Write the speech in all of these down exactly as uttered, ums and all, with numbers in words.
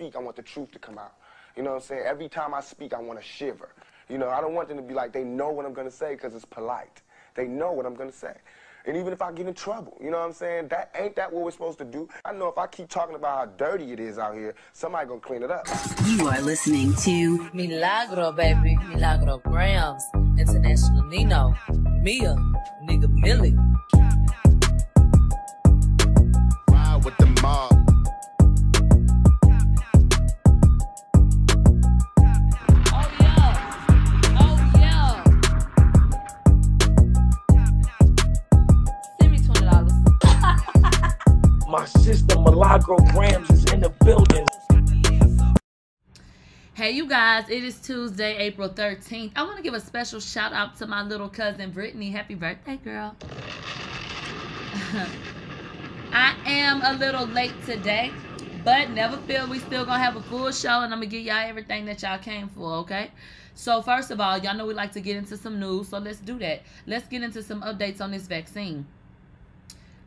speak, I want the truth to come out. You know what I'm saying? Every time I speak, I want to shiver. You know, I don't want them to be like, they know what I'm going to say because it's polite. They know what I'm going to say. And even if I get in trouble, you know what I'm saying? That ain't that what we're supposed to do? I know if I keep talking about how dirty it is out here, somebody gonna clean it up. You are listening to Milagro, baby. Milagro Grams, International Nino, Mia, nigga Millie. Ride with the mob. My sister Milagro Grams is in the building. Hey, you guys, it is Tuesday, April thirteenth. I want to give a special shout out to my little cousin, Brittany. Happy birthday, girl. I am a little late today, but never feel, we still going to have a full show, and I'm going to give y'all everything that y'all came for, okay? So, first of all, y'all know we like to get into some news, so let's do that. Let's get into some updates on this vaccine.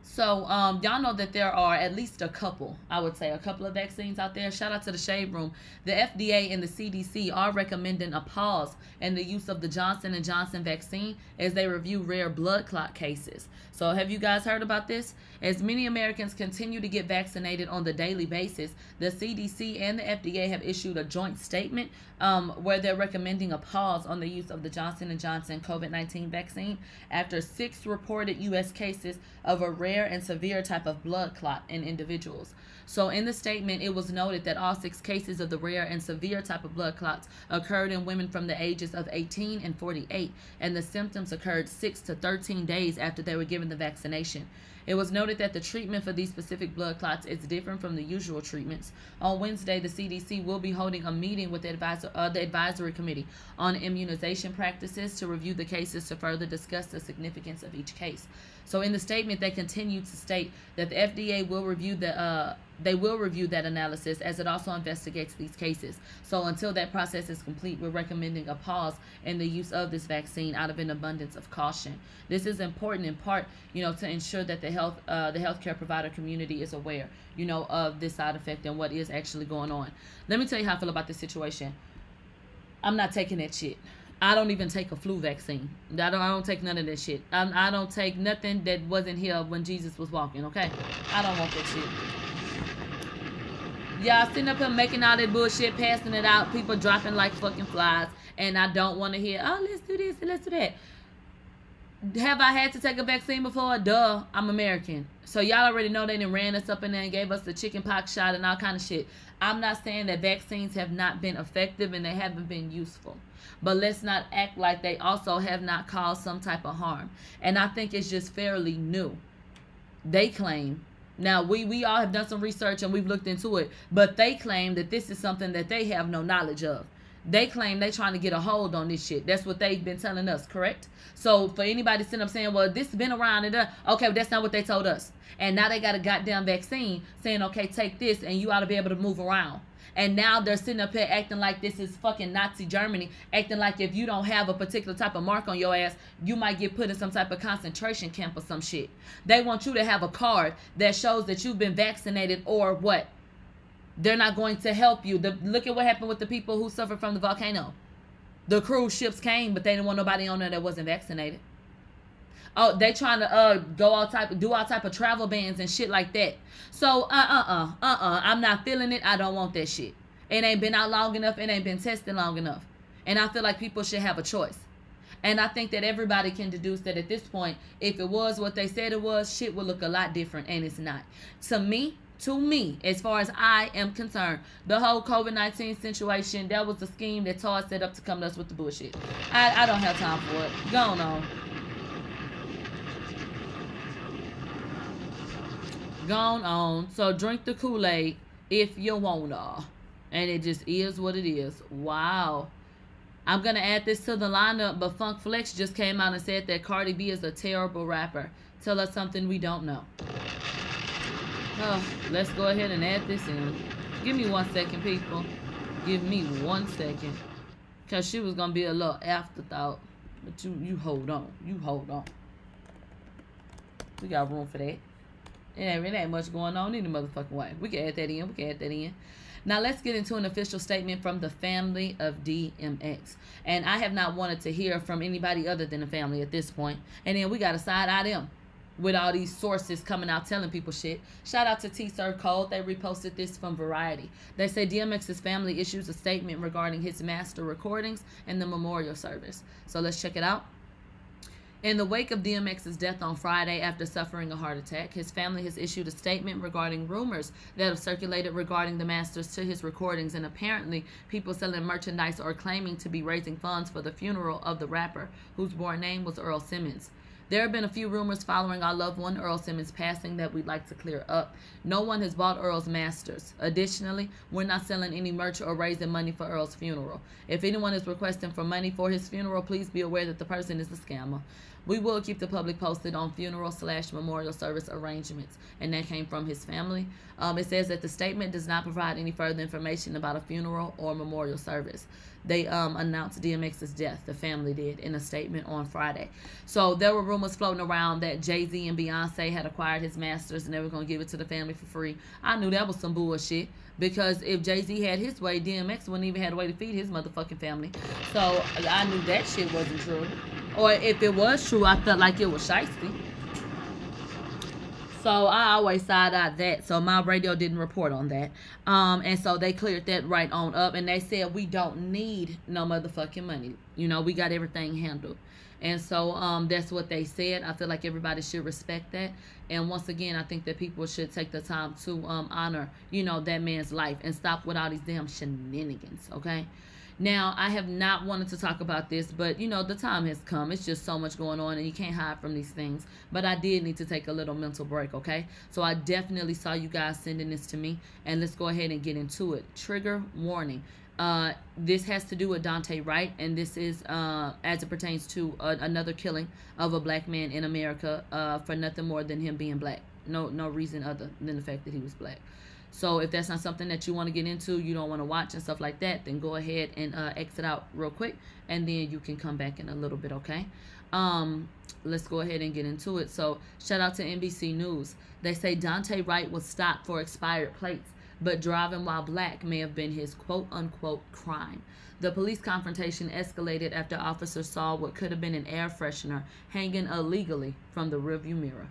So, um, y'all know that there are at least a couple, I would say, a couple of vaccines out there. Shout out to the Shade Room. The F D A and the C D C are recommending a pause in the use of the Johnson and Johnson vaccine as they review rare blood clot cases. So, have you guys heard about this? As many Americans continue to get vaccinated on the daily basis, the C D C and the F D A have issued a joint statement um, where they're recommending a pause on the use of the Johnson and Johnson COVID nineteen vaccine after six reported U S cases of a rare and severe type of blood clot in individuals. So in the statement, it was noted that all six cases of the rare and severe type of blood clots occurred in women from the ages of eighteen and forty-eight, and the symptoms occurred six to thirteen days after they were given the vaccination. It was noted that the treatment for these specific blood clots is different from the usual treatments. On Wednesday, the C D C will be holding a meeting with the, advisor, uh, the Advisory Committee on Immunization Practices to review the cases to further discuss the significance of each case. So in the statement, they continue to state that the F D A will review the... Uh, They will review that analysis as it also investigates these cases. So until that process is complete, we're recommending a pause in the use of this vaccine out of an abundance of caution. This is important in part, you know, to ensure that the health, uh, the healthcare provider community is aware, you know, of this side effect and what is actually going on. Let me tell you how I feel about this situation. I'm not taking that shit. I don't even take a flu vaccine. I don't, I don't take none of that shit. I'm, I don't take nothing that wasn't here when Jesus was walking, okay? I don't want that shit. Y'all sitting up here making all that bullshit, passing it out, people dropping like fucking flies, and I don't want to hear, oh, let's do this and let's do that. Have I had to take a vaccine before? Duh, I'm American. So y'all already know they done ran us up in there and gave us the chicken pox shot and all kind of shit. I'm not saying that vaccines have not been effective and they haven't been useful. But let's not act like they also have not caused some type of harm. And I think it's just fairly new. They claim... Now, we, we all have done some research and we've looked into it, but they claim that this is something that they have no knowledge of. They claim they're trying to get a hold on this shit. That's what they've been telling us, correct? So for anybody sitting up saying, well, this has been around, and uh, okay, well, that's not what they told us. And now they got a goddamn vaccine saying, okay, take this and you ought to be able to move around. And now they're sitting up here acting like this is fucking Nazi Germany, acting like if you don't have a particular type of mark on your ass, you might get put in some type of concentration camp or some shit. They want you to have a card that shows that you've been vaccinated or what? They're not going to help you. The, look at what happened with the people who suffered from the volcano. The cruise ships came, but they didn't want nobody on there that wasn't vaccinated. Oh, they trying to uh go all type, do all type of travel bans and shit like that. So uh uh uh uh uh, I'm not feeling it. I don't want that shit. It ain't been out long enough. It ain't been tested long enough. And I feel like people should have a choice. And I think that everybody can deduce that at this point, if it was what they said it was, shit would look a lot different, and it's not. To me. To me, as far as I am concerned, the whole COVID nineteen situation, that was the scheme that Todd set up to come to us with the bullshit. I, I don't have time for it. Go on. Go on. So drink the Kool-Aid if you wanna. And it just is what it is. Wow. I'm going to add this to the lineup, but Funk Flex just came out and said that Cardi B is a terrible rapper. Tell us something we don't know. Oh, let's go ahead and add this in. Give me one second, people. Give me one second. Because she was going to be a little afterthought. But you, you hold on. You hold on. We got room for that. It ain't, it ain't much going on in the motherfucking way. We can add that in. We can add that in. Now let's get into an official statement from the family of D M X. And I have not wanted to hear from anybody other than the family at this point. And then we got to side-eye them with all these sources coming out telling people shit. Shout out to T-Serve Cole. They reposted this from Variety. They say D M X's family issues a statement regarding his master recordings and the memorial service. So let's check it out. In the wake of D M X's death on Friday after suffering a heart attack, his family has issued a statement regarding rumors that have circulated regarding the masters to his recordings and apparently people selling merchandise or claiming to be raising funds for the funeral of the rapper, whose born name was Earl Simmons. There have been a few rumors following our loved one Earl Simmons' passing that we'd like to clear up. No one has bought Earl's masters. Additionally, we're not selling any merch or raising money for Earl's funeral. If anyone is requesting for money for his funeral, please be aware that the person is a scammer. We will keep the public posted on funeral slash memorial service arrangements. And that came from his family. Um, it says that the statement does not provide any further information about a funeral or memorial service. They um, announced D M X's death, the family did, in a statement on Friday. So there were rumors floating around that Jay-Z and Beyonce had acquired his masters and they were going to give it to the family for free. I knew that was some bullshit because if Jay-Z had his way, D M X wouldn't even have a way to feed his motherfucking family. So I knew that shit wasn't true. Or if it was true, I felt like it was shiesty. So I always side-eyed that. So my radio didn't report on that. Um, and so they cleared that right on up. And they said, we don't need no motherfucking money. You know, we got everything handled. And so um, that's what they said. I feel like everybody should respect that. And once again, I think that people should take the time to um, honor, you know, that man's life and stop with all these damn shenanigans, okay? Now, I have not wanted to talk about this, but, you know, the time has come. It's just so much going on, and you can't hide from these things. But I did need to take a little mental break, okay? So I definitely saw you guys sending this to me, and let's go ahead and get into it. Trigger warning. Uh, this has to do with Daunte Wright, and this is uh, as it pertains to a, another killing of a black man in America uh, for nothing more than him being black. No, no reason other than the fact that he was black. So if that's not something that you want to get into, you don't want to watch and stuff like that, then go ahead and uh, exit out real quick, and then you can come back in a little bit, okay? Um, let's go ahead and get into it. So shout out to N B C News. They say Daunte Wright was stopped for expired plates, but driving while black may have been his quote-unquote crime. The police confrontation escalated after officers saw what could have been an air freshener hanging illegally from the rearview mirror.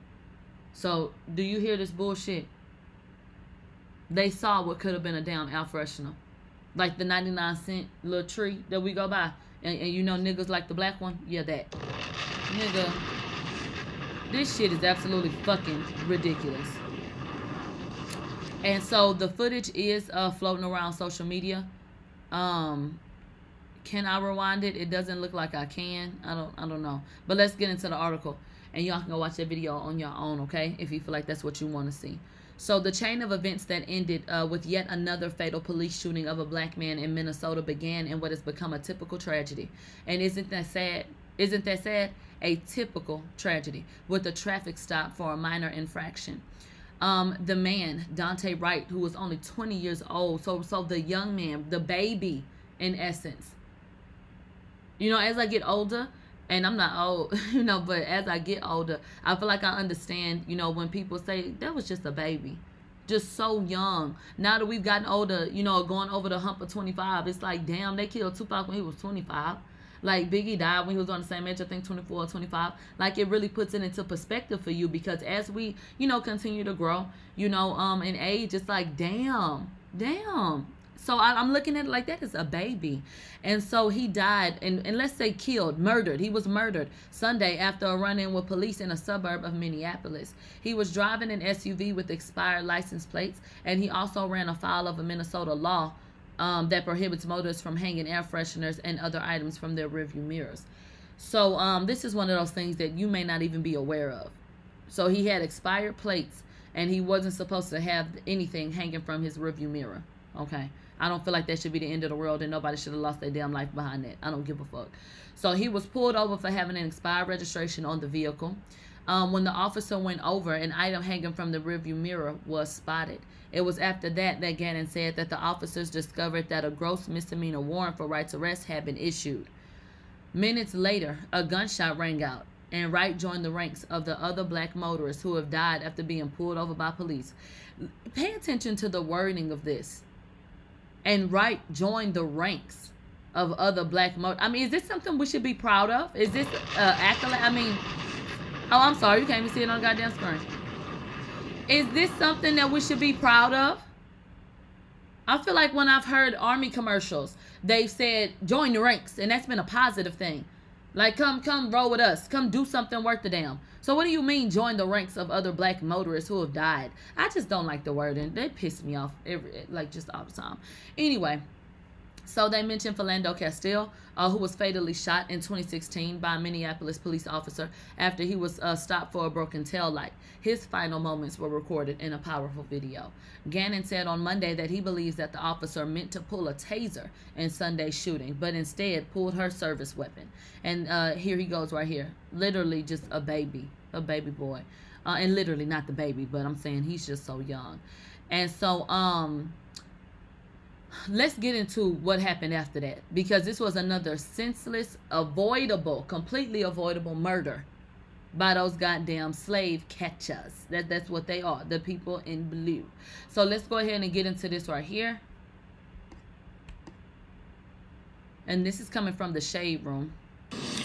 So do you hear this bullshit? They saw what could have been a damn air freshener. Like the ninety-nine cent little tree that we go by. And, and you know niggas like the black one? Yeah, that. Nigga, this shit is absolutely fucking ridiculous. And so the footage is uh, floating around social media. Um, can I rewind it? It doesn't look like I can. I don't, I don't know. But let's get into the article. And y'all can go watch that video on your own, okay? If you feel like that's what you want to see. So the chain of events that ended uh, with yet another fatal police shooting of a black man in Minnesota began in what has become a typical tragedy. And isn't that sad? Isn't that sad? A typical tragedy with a traffic stop for a minor infraction. Um, the man, Daunte Wright, who was only twenty years old, so, so the young man, the baby, in essence. You know, as I get older, and I'm not old, you know, but as I get older, I feel like I understand, you know, when people say, that was just a baby. Just so young. Now that we've gotten older, you know, going over the hump of twenty-five, it's like, damn, they killed Tupac when he was twenty-five. Like, Biggie died when he was on the same age, I think twenty-four or twenty-five. Like, it really puts it into perspective for you because as we, you know, continue to grow, you know, um, in age, it's like, damn, damn. So I, I'm looking at it like that is a baby. And so he died and, and let's say killed, murdered. He was murdered Sunday after a run-in with police in a suburb of Minneapolis. He was driving an S U V with expired license plates, and he also ran afoul of a Minnesota law Um, that prohibits motorists from hanging air fresheners and other items from their rearview mirrors. So um, this is one of those things that you may not even be aware of. So he had expired plates, and he wasn't supposed to have anything hanging from his rearview mirror. Okay, I don't feel like that should be the end of the world, and nobody should have lost their damn life behind that. I don't give a fuck. So he was pulled over for having an expired registration on the vehicle. Um, when the officer went over, an item hanging from the rearview mirror was spotted. It was after that that Gannon said that the officers discovered that a gross misdemeanor warrant for Wright's arrest had been issued. Minutes later, a gunshot rang out, and Wright joined the ranks of the other black motorists who have died after being pulled over by police. Pay attention to the wording of this. and Wright joined the ranks of other black mur- I mean, is this something we should be proud of? Is this uh, accolade? I mean, oh, I'm sorry, you can't even see it on the goddamn screen. Is this something that we should be proud of? I feel like when I've heard Army commercials, they've said, join the ranks, and that's been a positive thing. Like, come, come roll with us. Come do something worth the damn. So what do you mean join the ranks of other black motorists who have died? I just don't like the word, and they piss me off every, like, just all the time. Anyway, so they mentioned Philando Castile, uh, who was fatally shot in twenty sixteen by a Minneapolis police officer after he was uh, stopped for a broken taillight. His final moments were recorded in a powerful video. Gannon said on Monday that he believes that the officer meant to pull a taser in Sunday's shooting, but instead pulled her service weapon. And uh, here he goes right here. Literally just a baby, a baby boy. Uh, and literally not the baby, but I'm saying he's just so young. And so... um. Let's get into what happened after that, because this was another senseless, avoidable, completely avoidable murder by those goddamn slave catchers. That, that's what they are, the people in blue. So let's go ahead and get into this right here. And this is coming from the Shade Room.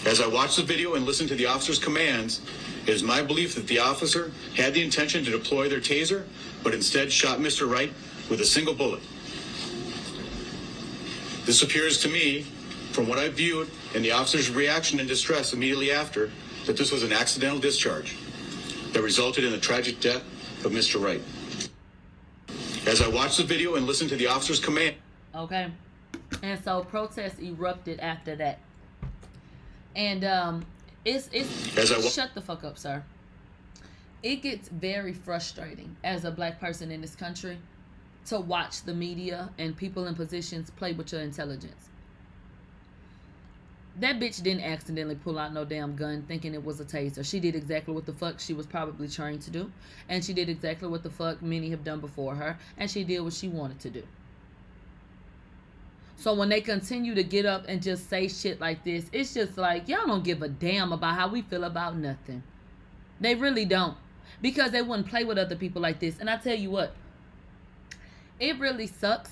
As I watched the video and listened to the officer's commands, it is my belief that the officer had the intention to deploy their taser, but instead shot Mister Wright with a single bullet. This appears to me, from what I viewed, and the officer's reaction and distress immediately after, that this was an accidental discharge that resulted in the tragic death of Mister Wright. As I watched the video and listened to the officer's command. Okay. And so protests erupted after that. And um, it's, it's, As I shut the fuck up, sir. It gets very frustrating as a black person in this country to watch the media and people in positions play with your intelligence. That bitch didn't accidentally pull out no damn gun thinking it was a taser. She did exactly what the fuck she was probably trying to do. And she did exactly what the fuck many have done before her. And she did what she wanted to do. So when they continue to get up and just say shit like this, it's just like, y'all don't give a damn about how we feel about nothing. They really don't. Because they wouldn't play with other people like this. And I tell you what, it really sucks,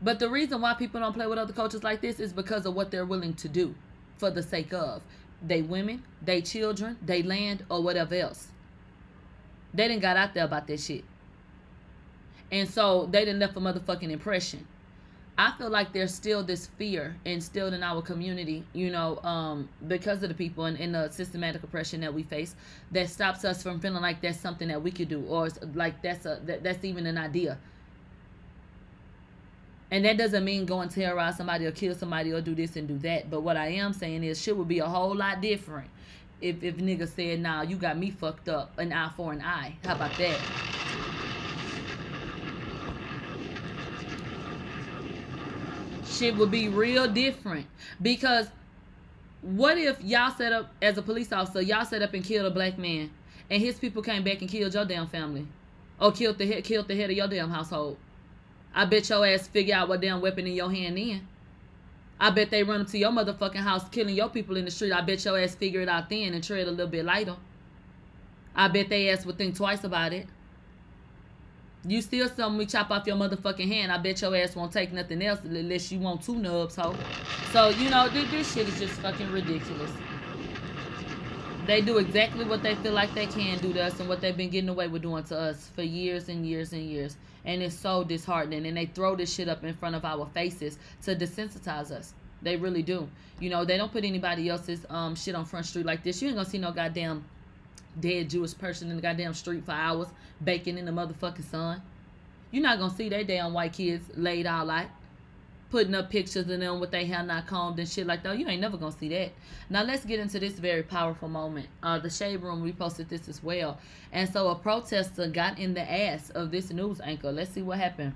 but the reason why people don't play with other cultures like this is because of what they're willing to do for the sake of they women, they children, they land, or whatever else. They didn't got out there about that shit. And so they didn't left a motherfucking impression. I feel like there's still this fear instilled in our community, you know, um, because of the people and, and the systematic oppression that we face, that stops us from feeling like that's something that we could do, or it's like that's a that, that's even an idea. And that doesn't mean go and terrorize somebody or kill somebody or do this and do that. But what I am saying is shit would be a whole lot different if, if niggas said, nah, you got me fucked up, an eye for an eye. How about that? Shit would be real different. Because what if y'all set up, as a police officer, y'all set up and killed a black man and his people came back and killed your damn family or killed the head, killed the head of your damn household? I bet your ass figure out what damn weapon in your hand then. I bet they run up to your motherfucking house killing your people in the street. I bet your ass figure it out then and tread a little bit lighter. I bet they ass would think twice about it. You steal something, we chop off your motherfucking hand. I bet your ass won't take nothing else unless you want two nubs, ho. So, you know, this, this shit is just fucking ridiculous. They do exactly what they feel like they can do to us and what they've been getting away with doing to us for years and years and years. And it's so disheartening. And they throw this shit up in front of our faces to desensitize us. They really do. You know, they don't put anybody else's um shit on front street like this. You ain't gonna see no goddamn dead Jewish person in the goddamn street for hours baking in the motherfucking sun. You're not gonna see they damn white kids laid all out, putting up pictures of them with their hair not combed and shit like that. You ain't never gonna see that. Now let's get into this very powerful moment. Uh, the Shade Room reposted this as well. And so a protester got in the ass of this news anchor. Let's see what happened.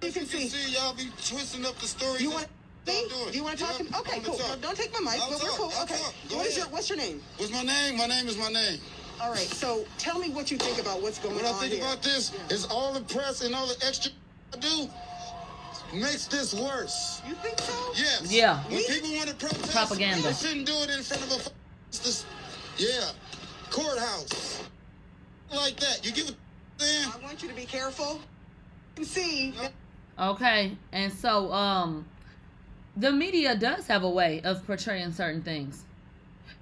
You can see, see y'all be twisting up the story. You want to do it? You want to talk to me? Okay, cool. No, don't take my mic, I'll but talk. We're cool. I'll okay. What is your, what's your name? What's my name? My name is my name. All right, so tell me what you think about what's going on here. What I think here. about this yeah. is all the press and all the extra I do makes this worse. You think so? Yes. Yeah. When people want to protest, propaganda. They shouldn't do it in front of a this, yeah courthouse like that. You give a damn. I want you to be careful. You can see. No. Okay, and so um, the media does have a way of portraying certain things.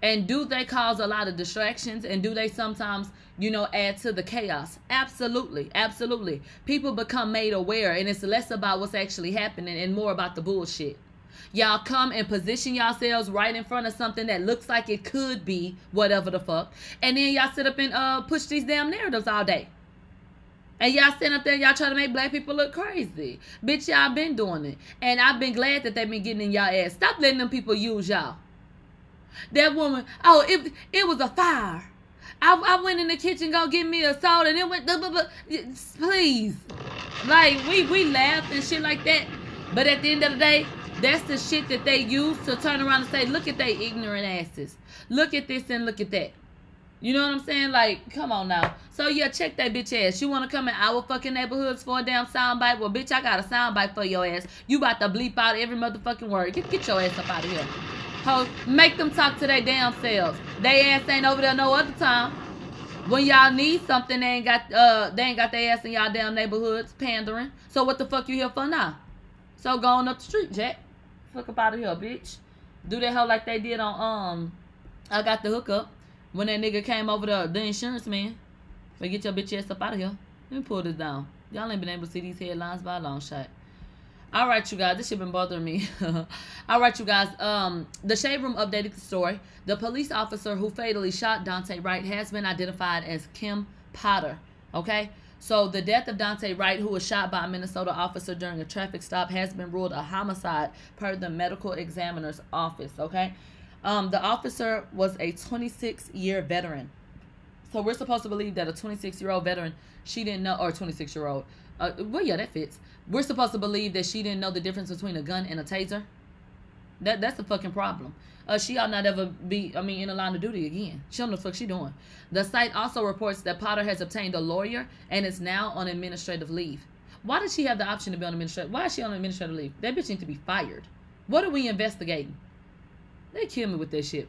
And do they cause a lot of distractions? And do they sometimes, you know, add to the chaos? Absolutely. Absolutely. People become made aware, and it's less about what's actually happening and more about the bullshit. Y'all come and position yourselves right in front of something that looks like it could be whatever the fuck. And then y'all sit up and uh, push these damn narratives all day. And y'all sitting up there, y'all trying to make black people look crazy. Bitch, y'all been doing it. And I've been glad that they've been getting in y'all ass. Stop letting them people use y'all. That woman, oh, it, it was a fire. I, I went in the kitchen, go get me a soda, and it went, blah, blah, blah. Please. Like, we, we laughed and shit like that. But at the end of the day, that's the shit that they use to turn around and say, look at they ignorant asses. Look at this and look at that. You know what I'm saying? Like, come on now. So, yeah, check that bitch ass. You want to come in our fucking neighborhoods for a damn soundbite? Well, bitch, I got a soundbite for your ass. You about to bleep out every motherfucking word. Get, get your ass up out of here. Ho, make them talk to their damn selves. They ass ain't over there no other time. When y'all need something, they ain't got uh they ain't got their ass in y'all damn neighborhoods pandering. So what the fuck you here for now? So go on up the street, Jack. Fuck up out of here, bitch. Do that hoe like they did on um I Got the Hookup. When that nigga came over the the insurance man. So get your bitch ass up out of here. Let me pull this down. Y'all ain't been able to see these headlines by a long shot. All right, you guys. This shit been bothering me. All right, you guys. Um, the Shade Room updated the story. The police officer who fatally shot Daunte Wright has been identified as Kim Potter. Okay? So the death of Daunte Wright, who was shot by a Minnesota officer during a traffic stop, has been ruled a homicide per the medical examiner's office. Okay? Um, the officer was a twenty-six-year veteran. So we're supposed to believe that a twenty-six-year-old veteran, she didn't know, or twenty-six-year-old, Uh, well, yeah, that fits. We're supposed to believe that she didn't know the difference between a gun and a taser. That That's a fucking problem. Uh, she ought not ever be, I mean, in the line of duty again. She don't know the fuck she doing. The site also reports that Potter has obtained a lawyer and is now on administrative leave. Why does she have the option to be on administrative? Why is she on administrative leave? That bitch needs to be fired. What are we investigating? They kill me with that shit.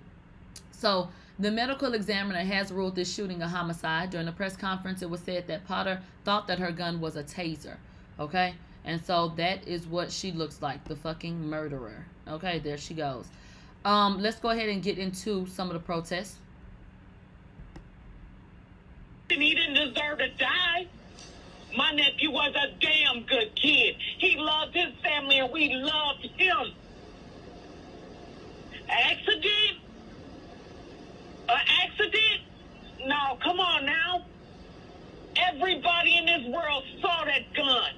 So, the medical examiner has ruled this shooting a homicide. During a press conference, it was said that Potter thought that her gun was a taser, okay? And so that is what she looks like, the fucking murderer. Okay, there she goes. Um, let's go ahead and get into some of the protests. He didn't deserve to die. My nephew was a damn good kid. He loved his family and we loved him. Accident? An accident? No, come on now. Everybody in this world saw that gun.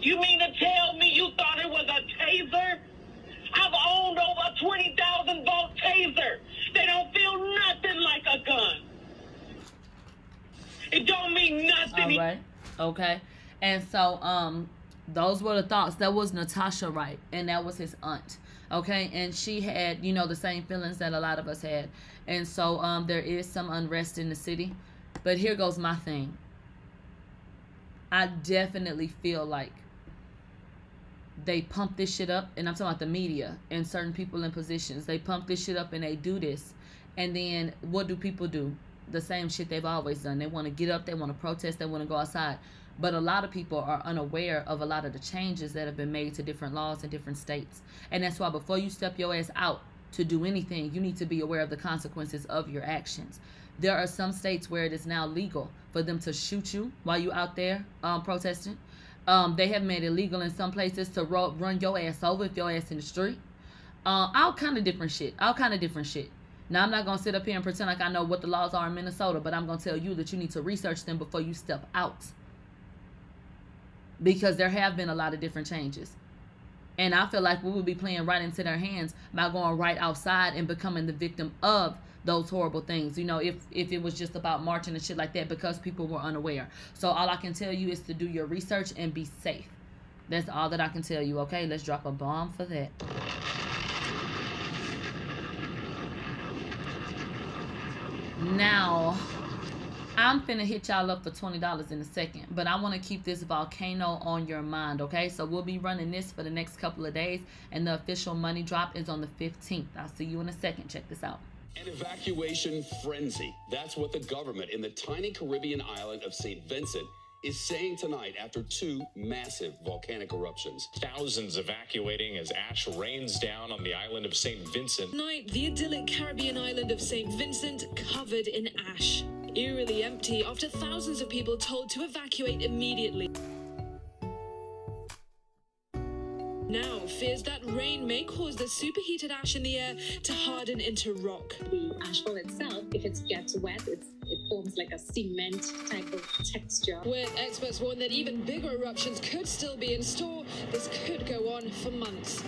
You mean to tell me you thought it was a taser? I've owned over twenty thousand volt taser. They don't feel nothing like a gun. It don't mean nothing. All right. Okay. And so, um, those were the thoughts. That was Natasha Wright, and that was his aunt. Okay, and she had, you know, the same feelings that a lot of us had. And so um, there is some unrest in the city. But here goes my thing. I definitely feel like they pump this shit up. And I'm talking about the media and certain people in positions. They pump this shit up and they do this. And then what do people do? The same shit they've always done. They want to get up. They want to protest. They want to go outside. But a lot of people are unaware of a lot of the changes that have been made to different laws in different states. And that's why before you step your ass out to do anything, you need to be aware of the consequences of your actions. There are some states where it is now legal for them to shoot you while you're out there um, protesting. Um, they have made it legal in some places to ro run your ass over if your ass in the street. Uh, all kind of different shit. All kind of different shit. Now, I'm not going to sit up here and pretend like I know what the laws are in Minnesota, but I'm going to tell you that you need to research them before you step out. Because there have been a lot of different changes. And I feel like we would be playing right into their hands by going right outside and becoming the victim of those horrible things. You know, if, if it was just about marching and shit like that, because people were unaware. So all I can tell you is to do your research and be safe. That's all that I can tell you, okay? Let's drop a bomb for that. Now, I'm finna hit y'all up for twenty dollars in a second, but I want to keep this volcano on your mind, okay? So we'll be running this for the next couple of days, and the official money drop is on the fifteenth. I'll see you in a second. Check this out. An evacuation frenzy. That's what the government in the tiny Caribbean island of Saint Vincent is saying tonight after two massive volcanic eruptions. Thousands evacuating as ash rains down on the island of Saint Vincent. Tonight, the idyllic Caribbean island of Saint Vincent covered in ash, eerily empty after thousands of people told to evacuate immediately. Now, fears that rain may cause the superheated ash in the air to harden into rock. The ashfall itself, if it gets wet, it's, it forms like a cement type of texture. With experts warn that even bigger eruptions could still be in store, this could go on for months.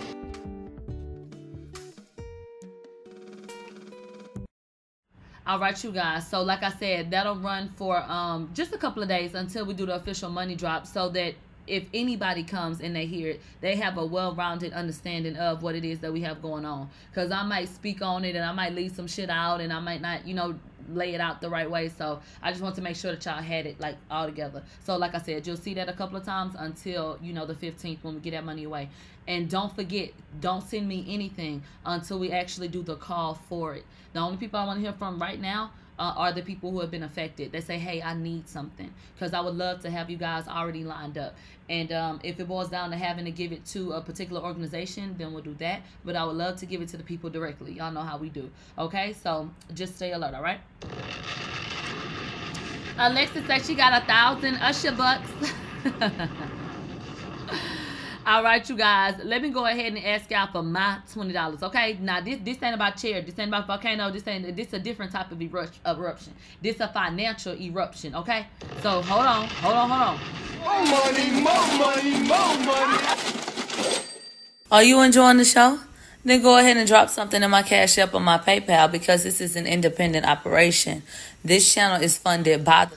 All right, you guys. So, like I said, that'll run for um, just a couple of days until we do the official money drop so that if anybody comes and they hear it, they have a well-rounded understanding of what it is that we have going on. Because I might speak on it and I might leave some shit out and I might not, you know, lay it out the right way. So I just want to make sure that y'all had it, like, all together. So, like I said, you'll see that a couple of times until, you know, the fifteenth when we get that money away. And don't forget, don't send me anything until we actually do the call for it. The only people I want to hear from right now Uh, are the people who have been affected. They say, hey, I need something, because I would love to have you guys already lined up. And um, if it boils down to having to give it to a particular organization, then we'll do that. But I would love to give it to the people directly. Y'all know how we do. Okay, so just stay alert, all right? Alexa said she got a thousand Usher bucks. All right, you guys, let me go ahead and ask y'all for my twenty dollars, okay? Now, this this ain't about chair. This ain't about volcano. This ain't, this a different type of eruption. This a financial eruption, okay? So, hold on, hold on, hold on. More money, more money, more money. Are you enjoying the show? Then go ahead and drop something in my Cash App or my PayPal, because this is an independent operation. This channel is funded by...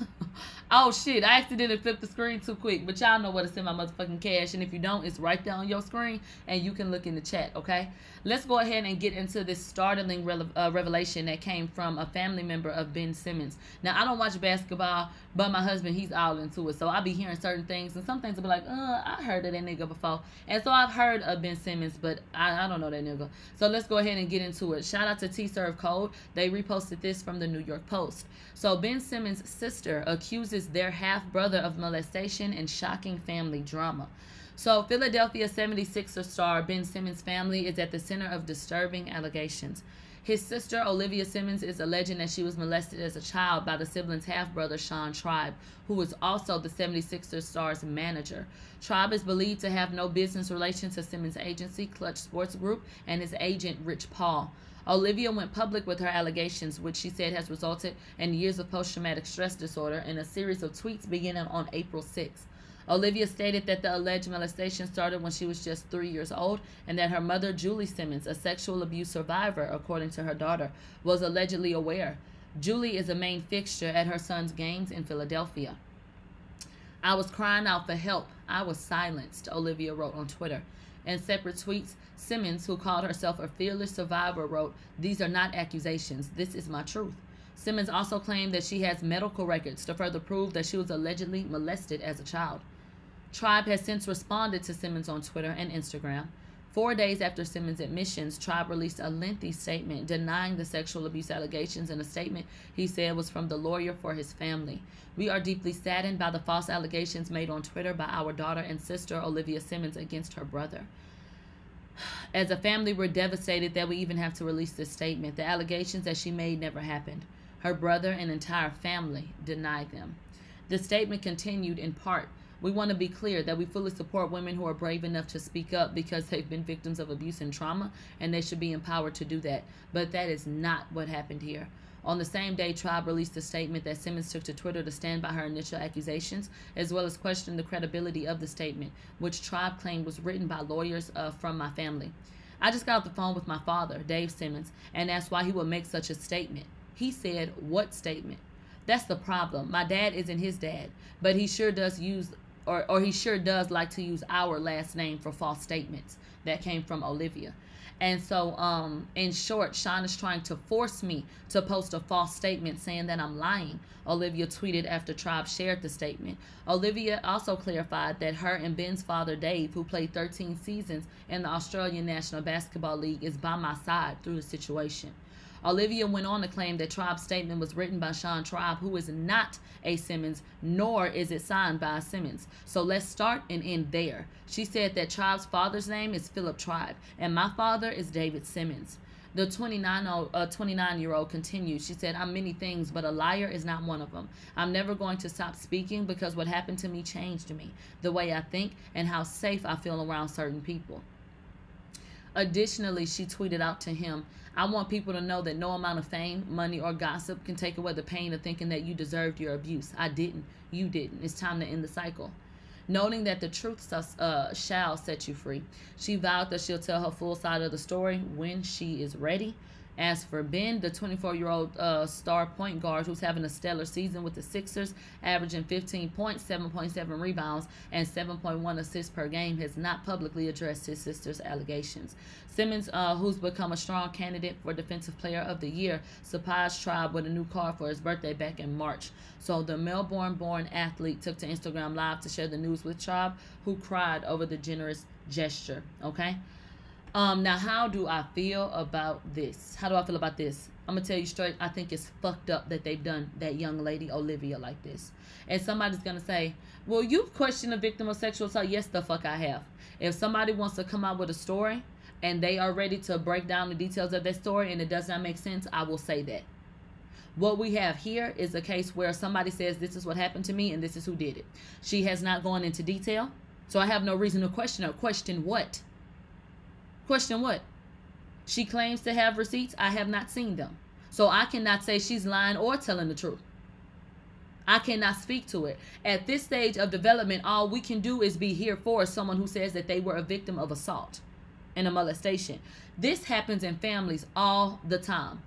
Oh, shit, I accidentally flipped the screen too quick. But y'all know where to send my motherfucking cash. And if you don't, it's right there on your screen. And you can look in the chat, okay? Let's go ahead and get into this startling re uh, revelation that came from a family member of Ben Simmons. Now, I don't watch basketball, but my husband, he's all into it. So I'll be hearing certain things. And some things will be like, uh, I heard of that nigga before. And so I've heard of Ben Simmons, but I, I don't know that nigga. So let's go ahead and get into it. Shout out to T-Serve Code. They reposted this from the New York Post. So Ben Simmons' sister accuses their half-brother of molestation and shocking family drama. So Philadelphia seventy-sixers star Ben Simmons' family is at the center of disturbing allegations. His sister, Olivia Simmons, is alleging that she was molested as a child by the siblings' half-brother, Sean Tribe, who is also the seventy-sixers star's manager. Tribe is believed to have no business relations to Simmons' agency, Clutch Sports Group, and his agent, Rich Paul. Olivia went public with her allegations, which she said has resulted in years of post-traumatic stress disorder, in a series of tweets beginning on April sixth. Olivia stated that the alleged molestation started when she was just three years old, and that her mother, Julie Simmons, a sexual abuse survivor, according to her daughter, was allegedly aware. Julie is a main fixture at her son's games in Philadelphia. "I was crying out for help. I was silenced," Olivia wrote on Twitter. In separate tweets, Simmons, who called herself a fearless survivor, wrote, "These are not accusations. This is my truth." Simmons also claimed that she has medical records to further prove that she was allegedly molested as a child. Tribe has since responded to Simmons on Twitter and Instagram. Four days after Simmons' admissions, Tribe released a lengthy statement denying the sexual abuse allegations in a statement he said was from the lawyer for his family. "We are deeply saddened by the false allegations made on Twitter by our daughter and sister Olivia Simmons against her brother. As a family, we're devastated that we even have to release this statement. The allegations that she made never happened. Her brother and entire family denied them." The statement continued in part, "We want to be clear that we fully support women who are brave enough to speak up because they've been victims of abuse and trauma, and they should be empowered to do that. But that is not what happened here." On the same day, Tribe released a statement that Simmons took to Twitter to stand by her initial accusations, as well as question the credibility of the statement, which Tribe claimed was written by lawyers uh, from my family. "I just got off the phone with my father, Dave Simmons, and asked why he would make such a statement. He said, 'What statement?' That's the problem. My dad isn't his dad, but he sure does use... Or, or he sure does like to use our last name for false statements." That came from Olivia. And so, um, in short, "Sean is trying to force me to post a false statement saying that I'm lying," Olivia tweeted after Tribe shared the statement. Olivia also clarified that her and Ben's father, Dave, who played thirteen seasons in the Australian National Basketball League, is by my side through the situation. Olivia went on to claim that Tribe's statement was written by Sean Tribe, who is not a Simmons, nor is it signed by Simmons. So let's start and end there. She said that Tribe's father's name is Philip Tribe, and my father is David Simmons. The twenty-nine-year-old continued. She said, I'm many things, but a liar is not one of them. I'm never going to stop speaking because what happened to me changed me, the way I think, and how safe I feel around certain people. Additionally, she tweeted out to him, I want people to know that no amount of fame, money, or gossip can take away the pain of thinking that you deserved your abuse. I didn't. You didn't. It's time to end the cycle. Noting that the truth uh, shall set you free. She vowed that she'll tell her full side of the story when she is ready. As for Ben, the twenty-four-year-old uh, star point guard who's having a stellar season with the Sixers, averaging fifteen points, seven point seven rebounds, and seven point one assists per game, has not publicly addressed his sister's allegations. Simmons, uh, who's become a strong candidate for Defensive Player of the Year, surprised Tribe with a new car for his birthday back in March. So the Melbourne-born athlete took to Instagram Live to share the news with Tribe, who cried over the generous gesture, okay? Um, now, how do I feel about this? How do I feel about this? I'm going to tell you straight. I think it's fucked up that they've done that young lady, Olivia, like this. And somebody's going to say, well, you've questioned a victim of sexual assault. Yes, the fuck I have. If somebody wants to come out with a story and they are ready to break down the details of that story and it does not make sense, I will say that. What we have here is a case where somebody says, this is what happened to me and this is who did it. She has not gone into detail. So I have no reason to question her. Question what? Question what? She claims to have receipts. I have not seen them. So I cannot say she's lying or telling the truth. I cannot speak to it. At this stage of development, all we can do is be here for someone who says that they were a victim of assault and a molestation. This happens in families all the time.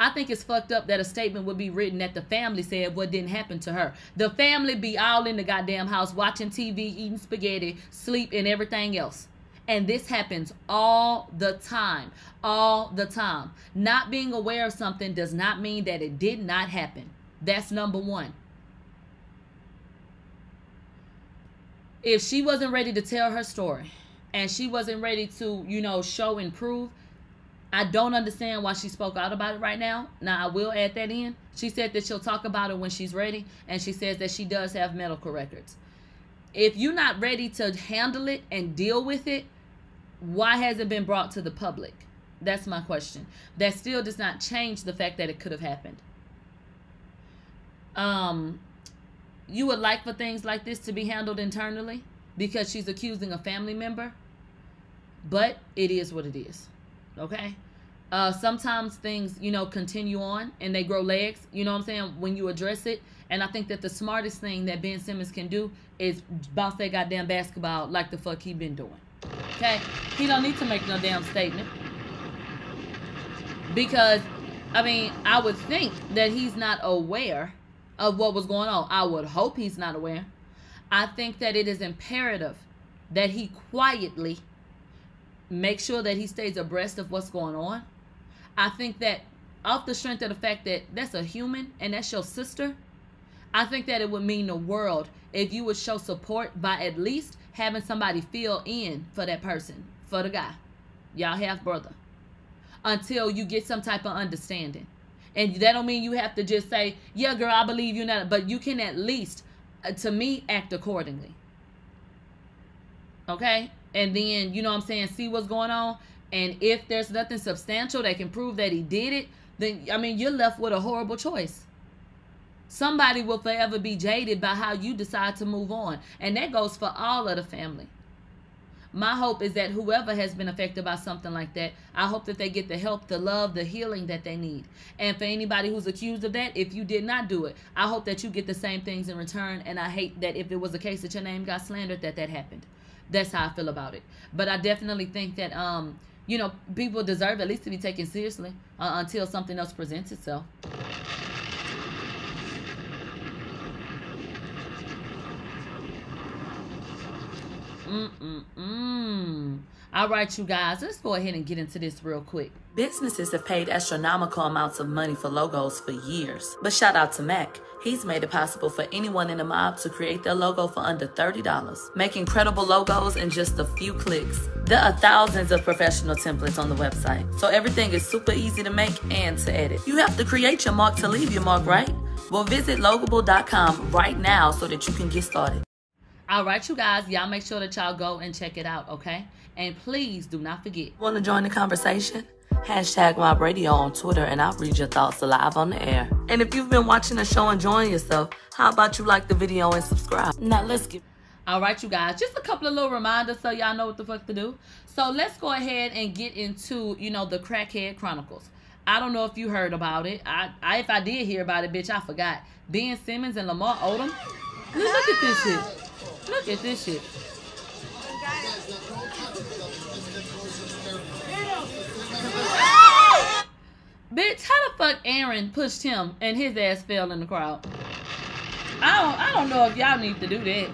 I think it's fucked up that a statement would be written that the family said what didn't happen to her. The family be all in the goddamn house watching T V, eating spaghetti, sleep, and everything else. And this happens all the time, all the time. Not being aware of something does not mean that it did not happen. That's number one. If she wasn't ready to tell her story and she wasn't ready to, you know, show and prove, I don't understand why she spoke out about it right now. Now, I will add that in. She said that she'll talk about it when she's ready, and she says that she does have medical records. If you're not ready to handle it and deal with it, why has it been brought to the public? That's my question. That still does not change the fact that it could have happened. Um, you would like for things like this to be handled internally because she's accusing a family member, but it is what it is, okay? Uh, sometimes things, you know, continue on and they grow legs, you know what I'm saying, when you address it. And I think that the smartest thing that Ben Simmons can do is bounce that goddamn basketball like the fuck he been doing. Okay? He don't need to make no damn statement. Because, I mean, I would think that he's not aware of what was going on. I would hope he's not aware. I think that it is imperative that he quietly make sure that he stays abreast of what's going on. I think that off the strength of the fact that that's a human and that's your sister, I think that it would mean the world if you would show support by at least having somebody fill in for that person, for the guy, y'all half brother, until you get some type of understanding. And that don't mean you have to just say, yeah, girl, I believe you not, but you can at least, uh, to me, act accordingly. Okay? And then, you know what I'm saying, see what's going on. And if there's nothing substantial that can prove that he did it, then, I mean, you're left with a horrible choice. Somebody will forever be jaded by how you decide to move on. And that goes for all of the family. My hope is that whoever has been affected by something like that, I hope that they get the help, the love, the healing that they need. And for anybody who's accused of that, if you did not do it, I hope that you get the same things in return. And I hate that if it was a case that your name got slandered, that that happened. That's how I feel about it. But I definitely think that, um, you know, people deserve at least to be taken seriously uh, until something else presents itself. Mm-mm-mm. All right, you guys, let's go ahead and get into this real quick. Businesses have paid astronomical amounts of money for logos for years. But shout out to Mac. He's made it possible for anyone in the mob to create their logo for under thirty dollars. Make incredible logos in just a few clicks. There are thousands of professional templates on the website, so everything is super easy to make and to edit. You have to create your mark to leave your mark, right? Well, visit Logable dot com right now so that you can get started. All right, you guys, y'all make sure that y'all go and check it out, okay? And please do not forget. Want to join the conversation? Hashtag Mob Radio on Twitter, and I'll read your thoughts live on the air. And if you've been watching the show, enjoying yourself, how about you like the video and subscribe? Now, let's get... All right, you guys, just a couple of little reminders so y'all know what the fuck to do. So let's go ahead and get into, you know, the Crackhead Chronicles. I don't know if you heard about it. I, I If I did hear about it, bitch, I forgot. Ben Simmons and Lamar Odom. Look at this shit. Look at this shit. Bitch, how the fuck Aaron pushed him and his ass fell in the crowd? I don't, I don't know if y'all need to do that.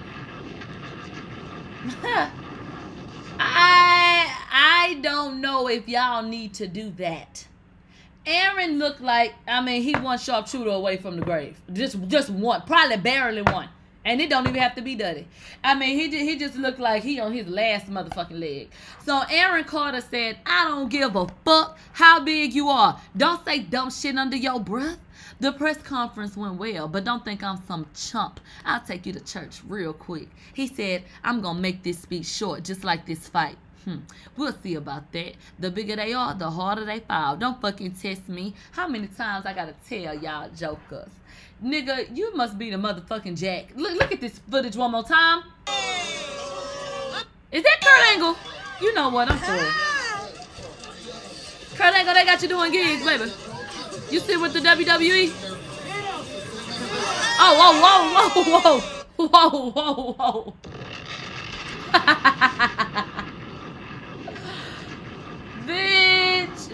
I, I don't know if y'all need to do that. Aaron looked like, I mean, he one sharpshooter away from the grave. Just, just one, probably barely one. And it don't even have to be dirty. I mean, he just, he just looked like he on his last motherfucking leg. So Aaron Carter said, I don't give a fuck how big you are. Don't say dumb shit under your breath. The press conference went well, but don't think I'm some chump. I'll take you to church real quick. He said, I'm going to make this speech short, just like this fight. Hmm. We'll see about that. The bigger they are, the harder they fall. Don't fucking test me. How many times I gotta tell y'all jokers? Nigga, you must be the motherfucking jack. Look, look at this footage one more time. Is that Kurt Angle? You know what, I'm sorry. Kurt Angle, they got you doing gigs, baby. You sit with the W W E? Oh, whoa, whoa, whoa, whoa. Whoa, whoa, whoa. Bitch,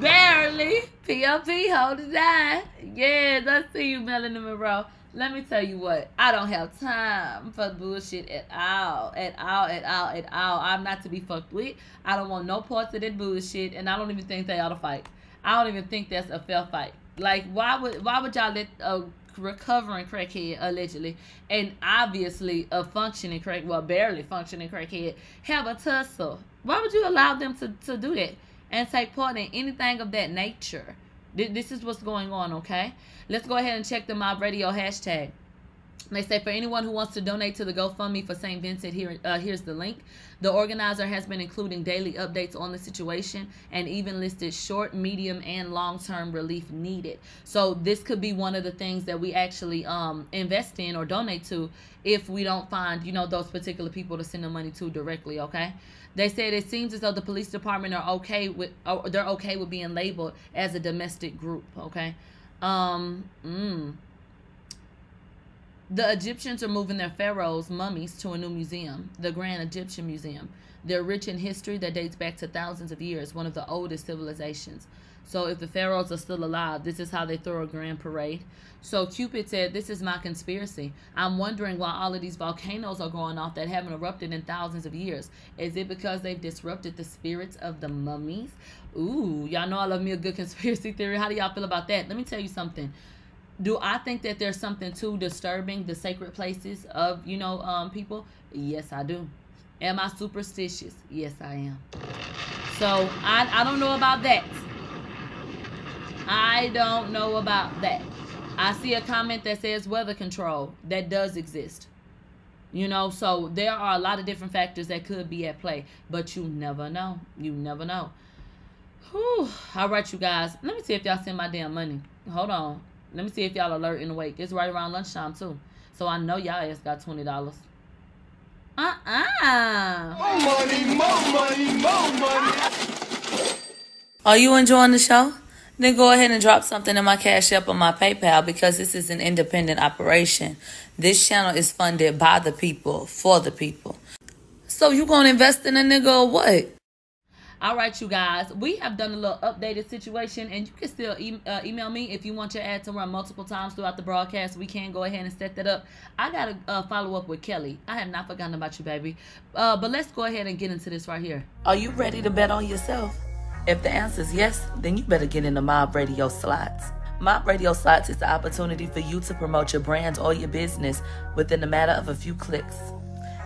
barely. P L P, hold it down. Yes, I see you, Melanie Monroe. Let me tell you what. I don't have time for bullshit at all. At all, at all, at all. I'm not to be fucked with. I don't want no parts of that bullshit, and I don't even think they ought to fight. I don't even think that's a fair fight. Like, why would why would y'all let a recovering crackhead, allegedly, and obviously a functioning crack, well, barely functioning crackhead, have a tussle? Why would you allow them to, to do that and take part in anything of that nature? This is what's going on, okay? Let's go ahead and check the Mob Radio hashtag. They say, for anyone who wants to donate to the GoFundMe for Saint Vincent, here, uh, here's the link. The organizer has been including daily updates on the situation and even listed short, medium, and long-term relief needed. So this could be one of the things that we actually um, invest in or donate to if we don't find, you know, those particular people to send the money to directly, okay? They said it seems as though the police department are okay with, or they're okay with being labeled as a domestic group, okay? Um, mm. The Egyptians are moving their pharaohs' mummies to a new museum, the Grand Egyptian Museum. They're rich in history that dates back to thousands of years, one of the oldest civilizations. So if the pharaohs are still alive, this is how they throw a grand parade. So Cupid said, this is my conspiracy. I'm wondering why all of these volcanoes are going off that haven't erupted in thousands of years. Is it because they've disrupted the spirits of the mummies? Ooh, y'all know I love me a good conspiracy theory. How do y'all feel about that? Let me tell you something. Do I think that there's something too disturbing the sacred places of, you know, um, people? Yes, I do. Am I superstitious? Yes, I am. So, I, I don't know about that. I don't know about that. I see a comment that says weather control. That does exist. You know, so there are a lot of different factors that could be at play. But you never know. You never know. Whew. All right, you guys. Let me see if y'all send my damn money. Hold on. Let me see if y'all alert and awake. It's right around lunchtime, too. So I know y'all ass got twenty dollars. Uh-uh. More money, more money, more money. Are you enjoying the show? Then go ahead and drop something in my Cash App or my PayPal, because this is an independent operation. This channel is funded by the people, for the people. So you gonna invest in a nigga or what? All right, you guys, we have done a little updated situation, and you can still e uh, email me if you want your ad to run multiple times throughout the broadcast. We can go ahead and set that up. I got to uh, follow up with Kelly. I have not forgotten about you, baby. Uh, but let's go ahead and get into this right here. Are you ready to bet on yourself? If the answer is yes, then you better get into Mob Radio Slots. Mob Radio Slots is the opportunity for you to promote your brand or your business within the matter of a few clicks.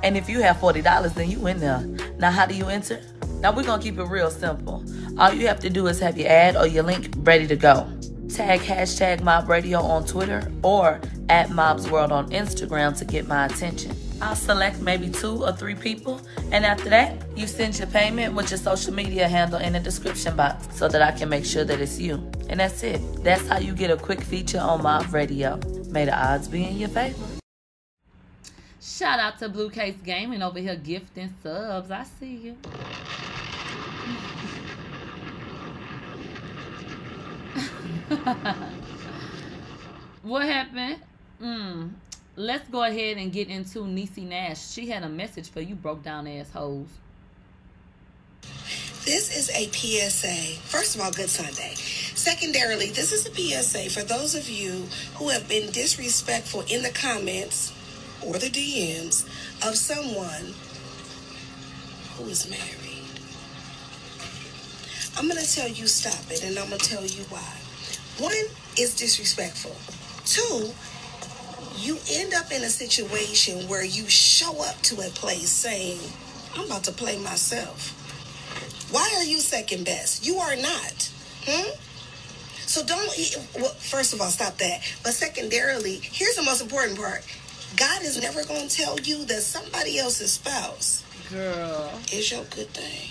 And if you have forty dollars, then you in there. Now, how do you enter? Now, we're going to keep it real simple. All you have to do is have your ad or your link ready to go. Tag hashtag Mob Radio on Twitter or at Mob's World on Instagram to get my attention. I'll select maybe two or three people, and after that, you send your payment with your social media handle in the description box so that I can make sure that it's you. And that's it. That's how you get a quick feature on Mob Radio. May the odds be in your favor. Shout out to Blue Case Gaming over here gifting subs. I see you. What happened? Mm. Let's go ahead and get into Niecy Nash. She had a message for you broke down assholes. This is a P S A. First of all, good Sunday. Secondarily, this is a P S A for those of you who have been disrespectful in the comments or the D Ms of someone who is married. I'm going to tell you stop it, and I'm going to tell you why. One is disrespectful. Two, you end up in a situation where you show up to a place saying, I'm about to play myself. Why are you second best? You are not. Hmm? So don't, well, first of all, stop that. But secondarily, here's the most important part. God is never going to tell you that somebody else's spouse Girl. is your good thing.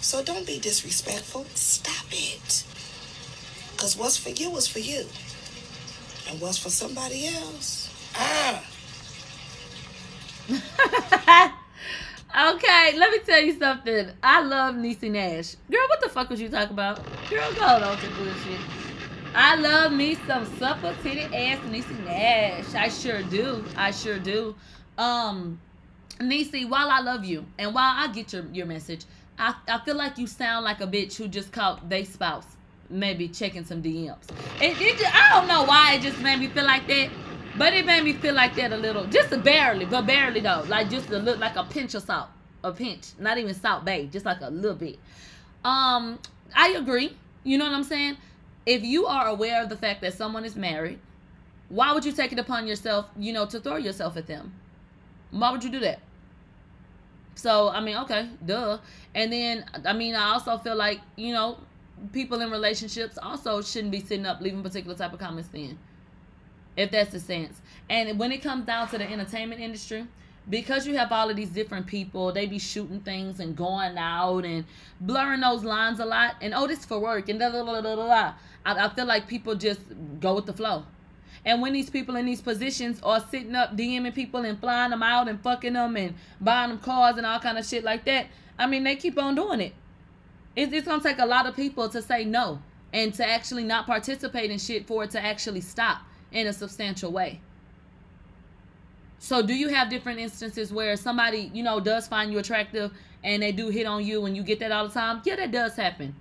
So don't be disrespectful. Stop it. Because what's for you is for you. And what's for somebody else? Ah. Okay, let me tell you something. I love Niecy Nash. Girl, what the fuck was you talking about? Girl, go on to bullshit. I love me some supple-titted ass Niecy Nash. I sure do. I sure do. Um, Niecy, while I love you and while I get your, your message, I, I feel like you sound like a bitch who just caught they spouse maybe checking some D Ms. It, it just, I don't know why it just made me feel like that, but it made me feel like that a little, just a barely, but barely though, like just a look, like a pinch of salt, a pinch, not even salt babe, just like a little bit. Um, I agree. You know what I'm saying? If you are aware of the fact that someone is married, why would you take it upon yourself, you know, to throw yourself at them? Why would you do that? So, I mean, okay, duh. And then, I mean, I also feel like, you know, people in relationships also shouldn't be sitting up leaving particular type of comments then, if that's the sense. And when it comes down to the entertainment industry, because you have all of these different people, they be shooting things and going out and blurring those lines a lot. And, oh, this for work and da da da da da da. I, I feel like people just go with the flow. And when these people in these positions are sitting up DMing people and flying them out and fucking them and buying them cars and all kind of shit like that, I mean, they keep on doing it. It's, it's going to take a lot of people to say no and to actually not participate in shit for it to actually stop in a substantial way. So do you have different instances where somebody, you know, does find you attractive and they do hit on you and you get that all the time? Yeah, that does happen.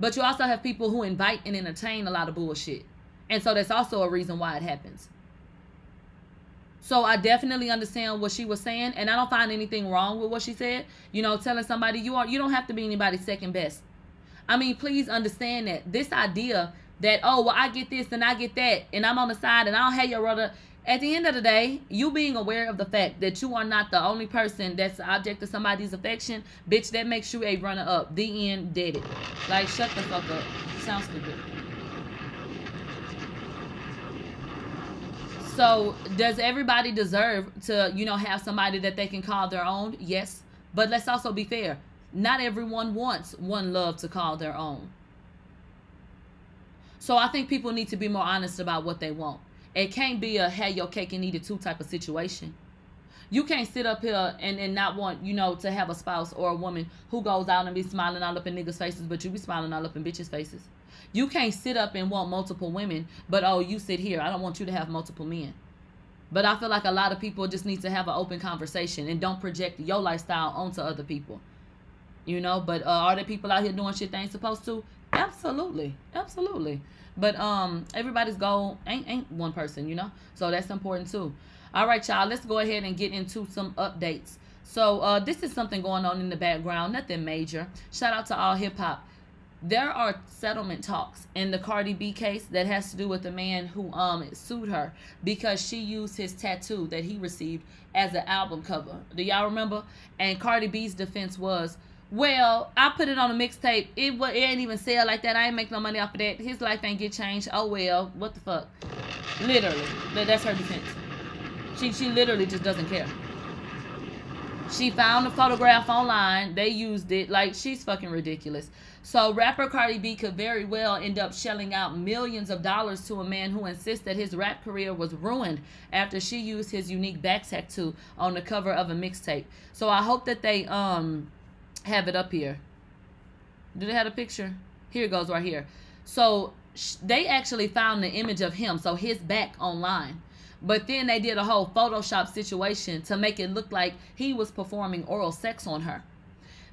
But you also have people who invite and entertain a lot of bullshit. And so that's also a reason why it happens. So I definitely understand what she was saying, and I don't find anything wrong with what she said. You know, telling somebody you are, you don't have to be anybody's second best. I mean, please understand that this idea that, oh, well, I get this and I get that and I'm on the side and I don't have your rudder. At the end of the day, you being aware of the fact that you are not the only person that's the object of somebody's affection, bitch, that makes you a runner-up. The end, dead it. Like, shut the fuck up. Sounds stupid. So, does everybody deserve to, you know, have somebody that they can call their own? Yes. But let's also be fair. Not everyone wants one love to call their own. So, I think people need to be more honest about what they want. It can't be a have your cake and eat it too type of situation. You can't sit up here and, and not want, you know, to have a spouse or a woman who goes out and be smiling all up in niggas' faces, but you be smiling all up in bitches' faces. You can't sit up and want multiple women, but, oh, you sit here. I don't want you to have multiple men. But I feel like a lot of people just need to have an open conversation and don't project your lifestyle onto other people. you know. But uh, are there people out here doing shit they ain't supposed to? Absolutely, absolutely. But um, everybody's goal ain't ain't one person, you know. So that's important too. All right, y'all. Let's go ahead and get into some updates. So uh, this is something going on in the background. Nothing major. Shout out to all hip hop. There are settlement talks in the Cardi B case that has to do with the man who um sued her because she used his tattoo that he received as an album cover. Do y'all remember? And Cardi B's defense was, well, I put it on a mixtape. It, it ain't even sell like that. I ain't make no money off of that. His life ain't get changed. Oh, well, what the fuck? Literally. That's her defense. She, she literally just doesn't care. She found the photograph online. They used it. Like, she's fucking ridiculous. So rapper Cardi B could very well end up shelling out millions of dollars to a man who insists that his rap career was ruined after she used his unique back tattoo on the cover of a mixtape. So I hope that they um have it up here. Do they have a picture? Here it goes right here. So sh they actually found the image of him, so his back, online. But then they did a whole Photoshop situation to make it look like he was performing oral sex on her.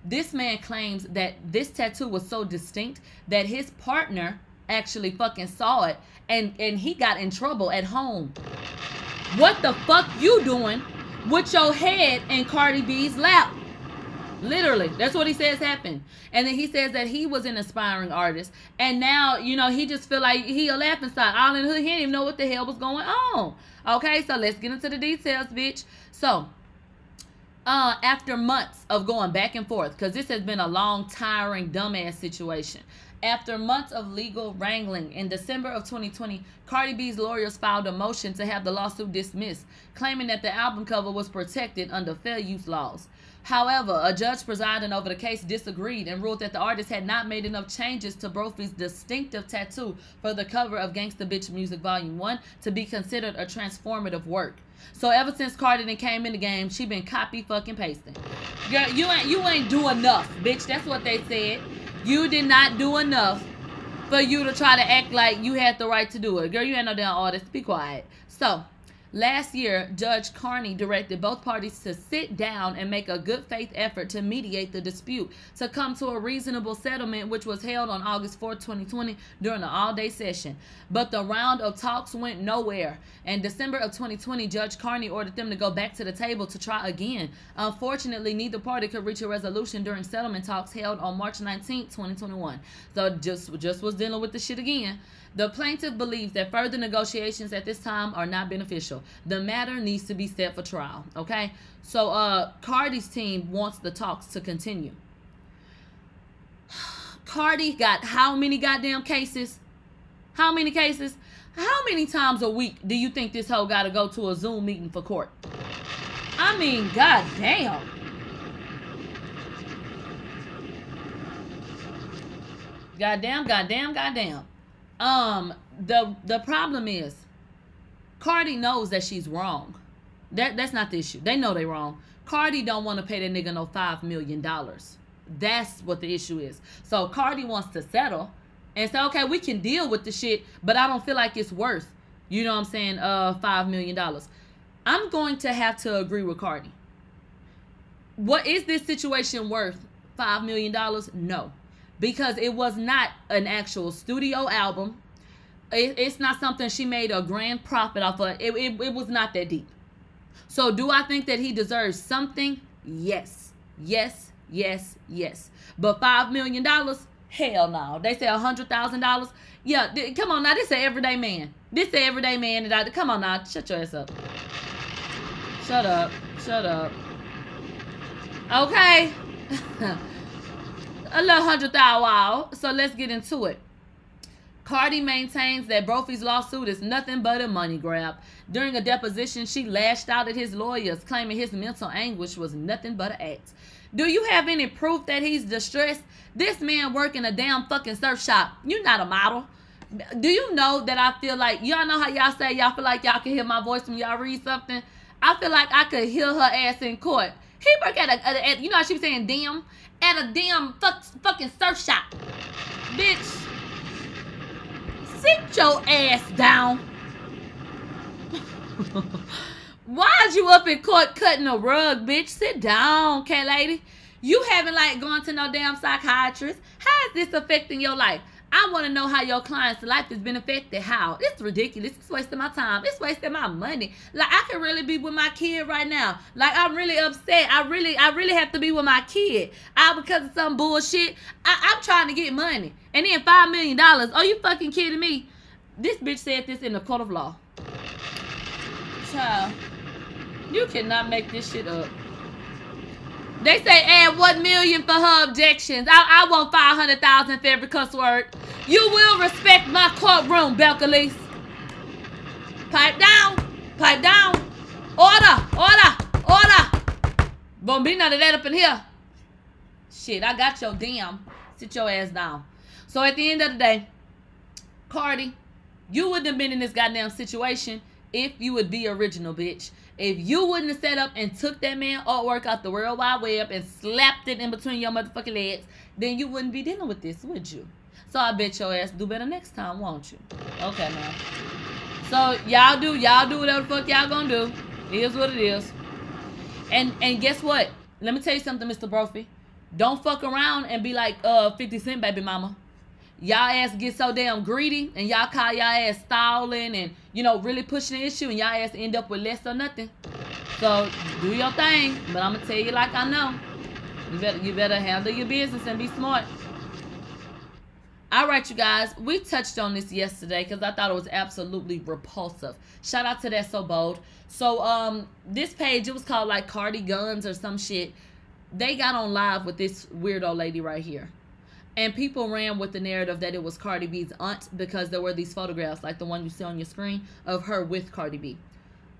This man claims that this tattoo was so distinct that his partner actually fucking saw it and, and he got in trouble at home. What the fuck you doing with your head in Cardi B's lap? Literally, that's what he says happened. And then he says that he was an aspiring artist. And now, you know, he just feel like he a laughing stock. All in the hood, he didn't even know what the hell was going on. Okay, so let's get into the details, bitch. So, uh, after months of going back and forth, because this has been a long, tiring, dumbass situation. After months of legal wrangling, in December of twenty twenty, Cardi B's lawyers filed a motion to have the lawsuit dismissed, claiming that the album cover was protected under fair use laws. However, a judge presiding over the case disagreed and ruled that the artist had not made enough changes to Brophy's distinctive tattoo for the cover of Gangsta Bitch Music Volume one to be considered a transformative work. So ever since Cardi done came in the game, she been copy fucking pasting. Girl, you ain't, you ain't do enough, bitch. That's what they said. You did not do enough for you to try to act like you had the right to do it. Girl, you ain't no damn artist. Be quiet. So last year, Judge Carney directed both parties to sit down and make a good faith effort to mediate the dispute to come to a reasonable settlement, which was held on August fourth, twenty twenty during an all-day session. But the round of talks went nowhere. In December of twenty twenty, Judge Carney ordered them to go back to the table to try again. Unfortunately, neither party could reach a resolution during settlement talks held on March nineteenth, twenty twenty-one. So just, just was dealing with the shit again. The plaintiff believes that further negotiations at this time are not beneficial. The matter needs to be set for trial, okay? So uh, Cardi's team wants the talks to continue. Cardi got how many goddamn cases? How many cases? How many times a week do you think this hoe got to go to a Zoom meeting for court? I mean, goddamn. Goddamn, goddamn, goddamn. Um, the, the problem is, Cardi knows that she's wrong. That that's not the issue. They know they wrong. Cardi don't want to pay that nigga no five million dollars. That's what the issue is. So Cardi wants to settle and say, okay, we can deal with the shit, but I don't feel like it's worth, you know what I'm saying, uh, five million dollars. I'm going to have to agree with Cardi. What is this situation worth? five million dollars? No, because it was not an actual studio album. It's not something she made a grand profit off of. It, it, it was not that deep. So do I think that he deserves something? Yes. Yes, yes, yes. But five million dollars? Hell no. They say one hundred thousand dollars? Yeah, come on now. This is an everyday man. This is an everyday man. That I, come on now. Shut your ass up. Shut up. Shut up. Okay. A little one hundred thousand dollars. Wow. So let's get into it. Cardi maintains that Brophy's lawsuit is nothing but a money grab. During a deposition, she lashed out at his lawyers, claiming his mental anguish was nothing but an act. Do you have any proof that he's distressed? This man work in a damn fucking surf shop. You're not a model. Do you know that I feel like, y'all know how y'all say y'all feel like y'all can hear my voice when y'all read something? I feel like I could hear her ass in court. He work at a, at, you know how she was saying damn? At a damn fuck, fucking surf shop. Bitch. Sit your ass down. Why is you up in court cutting a rug, bitch? Sit down, okay, lady. You haven't like gone to no damn psychiatrist. How is this affecting your life? I want to know how your client's life has been affected. How? It's ridiculous. It's wasting my time. It's wasting my money. Like, I can really be with my kid right now. Like, I'm really upset. I really, I really have to be with my kid. I, because of some bullshit, I, I'm trying to get money. And then five million dollars. Are you fucking kidding me? This bitch said this in the court of law. Child, you cannot make this shit up. They say add one million for her objections. I, I want five hundred thousand for every cuss word. You will respect my courtroom, Belcalis. Pipe down. Pipe down. Order. Order. Order. Won't be none of that up in here. Shit, I got your damn. Sit your ass down. So at the end of the day, Cardi, you wouldn't have been in this goddamn situation if you would be original, bitch. If you wouldn't have set up and took that man artwork out the World Wide Web and slapped it in between your motherfucking legs, then you wouldn't be dealing with this, would you? So I bet your ass do better next time, won't you? Okay, man. So y'all do, y'all do whatever the fuck y'all gonna do. It is what it is. And and guess what? Let me tell you something, Mister Brophy. Don't fuck around and be like uh fifty cent, baby mama. Y'all ass get so damn greedy and y'all call y'all ass stalling and, you know, really pushing the issue and y'all ass end up with less or nothing. So do your thing, but I'm gonna tell you like I know. You better, you better handle your business and be smart. All right, you guys, we touched on this yesterday because I thought it was absolutely repulsive. Shout out to That So Bold. So um, this page, it was called like Cardi Guns or some shit. They got on live with this weirdo lady right here. And people ran with the narrative that it was Cardi B's aunt because there were these photographs, like the one you see on your screen, of her with Cardi B.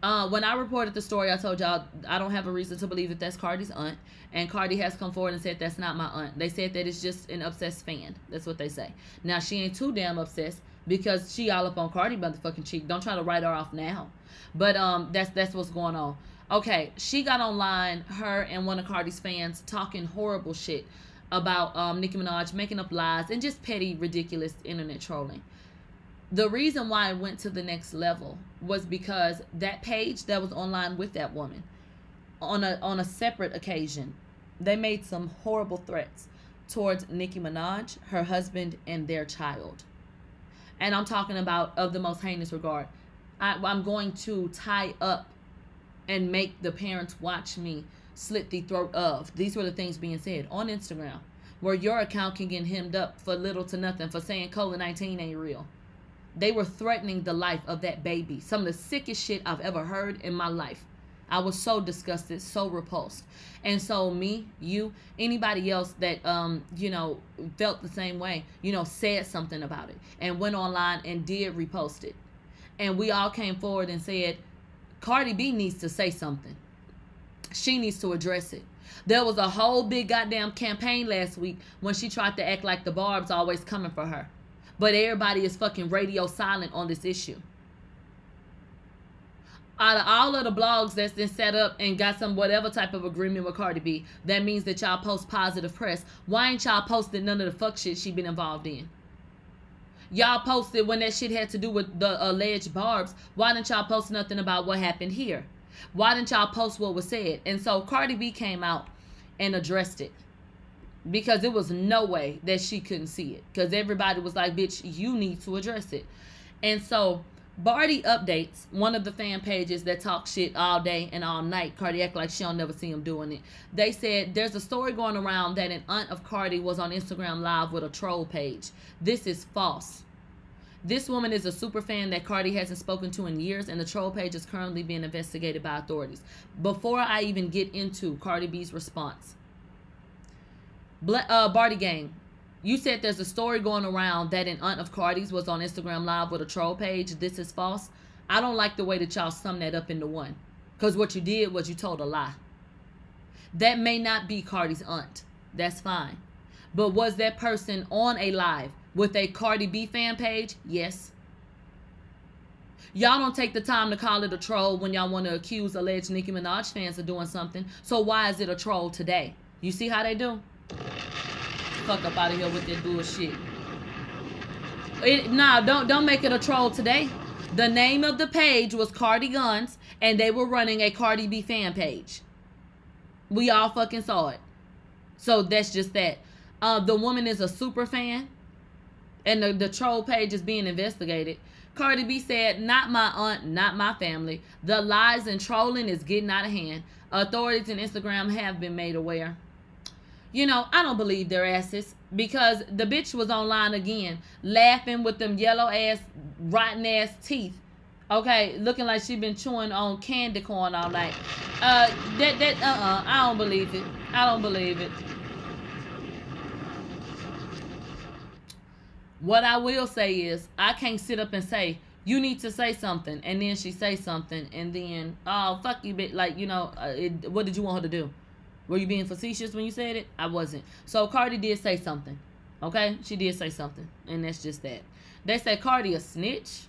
Uh, when I reported the story, I told y'all I don't have a reason to believe that that's Cardi's aunt. And Cardi has come forward and said that's not my aunt. They said that it's just an obsessed fan. That's what they say. Now, she ain't too damn obsessed because she all up on Cardi motherfucking cheek. Don't try to write her off now. But um, that's, that's what's going on. Okay, she got online, her and one of Cardi's fans, talking horrible shit about um, Nicki Minaj, making up lies, and just petty, ridiculous internet trolling. The reason why it went to the next level was because that page that was online with that woman, on a, on a separate occasion, they made some horrible threats towards Nicki Minaj, her husband, and their child. And I'm talking about of the most heinous regard. I, I'm going to tie up and make the parents watch me slit the throat of. These were the things being said on Instagram, where your account can get hemmed up for little to nothing for saying COVID nineteen ain't real. They were threatening the life of that baby. Some of the sickest shit I've ever heard in my life. I was so disgusted, so repulsed. And so me, you, anybody else that, um, you know, felt the same way, you know, said something about it and went online and did repost it. And we all came forward and said, Cardi B needs to say something. She needs to address it. There was a whole big goddamn campaign last week when she tried to act like the Barb's always coming for her. But everybody is fucking radio silent on this issue. Out of all of the blogs that's been set up and got some whatever type of agreement with Cardi B, that means that y'all post positive press. Why ain't y'all posting none of the fuck shit she been involved in? Y'all posted when that shit had to do with the alleged Barb's. Why didn't y'all post nothing about what happened here? Why didn't y'all post what was said? And so Cardi B came out and addressed it because it was no way that she couldn't see it because everybody was like, bitch, you need to address it. And so Barty Updates, one of the fan pages that talk shit all day and all night, Cardi act like she don't never see him doing it. They said there's a story going around that an aunt of Cardi was on Instagram Live with a troll page. This is false. This woman is a super fan that Cardi hasn't spoken to in years, and the troll page is currently being investigated by authorities. Before I even get into Cardi B's response, Bla uh, Barty Gang, you said there's a story going around that an aunt of Cardi's was on Instagram Live with a troll page. This is false. I don't like the way that y'all sum that up into one, because what you did was you told a lie. That may not be Cardi's aunt. That's fine. But was that person on a live with a Cardi B fan page? Yes. Y'all don't take the time to call it a troll when y'all want to accuse alleged Nicki Minaj fans of doing something. So why is it a troll today? You see how they do? Fuck up out of here with that bullshit. It, nah, don't, don't make it a troll today. The name of the page was Cardi Guns, and they were running a Cardi B fan page. We all fucking saw it. So that's just that. Uh, the woman is a super fan, and the, the troll page is being investigated. Cardi B said, "Not my aunt, not my family. The lies and trolling is getting out of hand. Authorities and Instagram have been made aware." You know, I don't believe their asses, because the bitch was online again, laughing with them yellow ass, rotten ass teeth. Okay, looking like she been chewing on candy corn all night. Uh, that that uh uh, I don't believe it. I don't believe it. What I will say is, I can't sit up and say, you need to say something, and then she say something, and then, oh, fuck you, bitch. Like, you know, uh, it, what did you want her to do? Were you being facetious when you said it? I wasn't. So Cardi did say something, okay? She did say something, and that's just that. They say Cardi a snitch.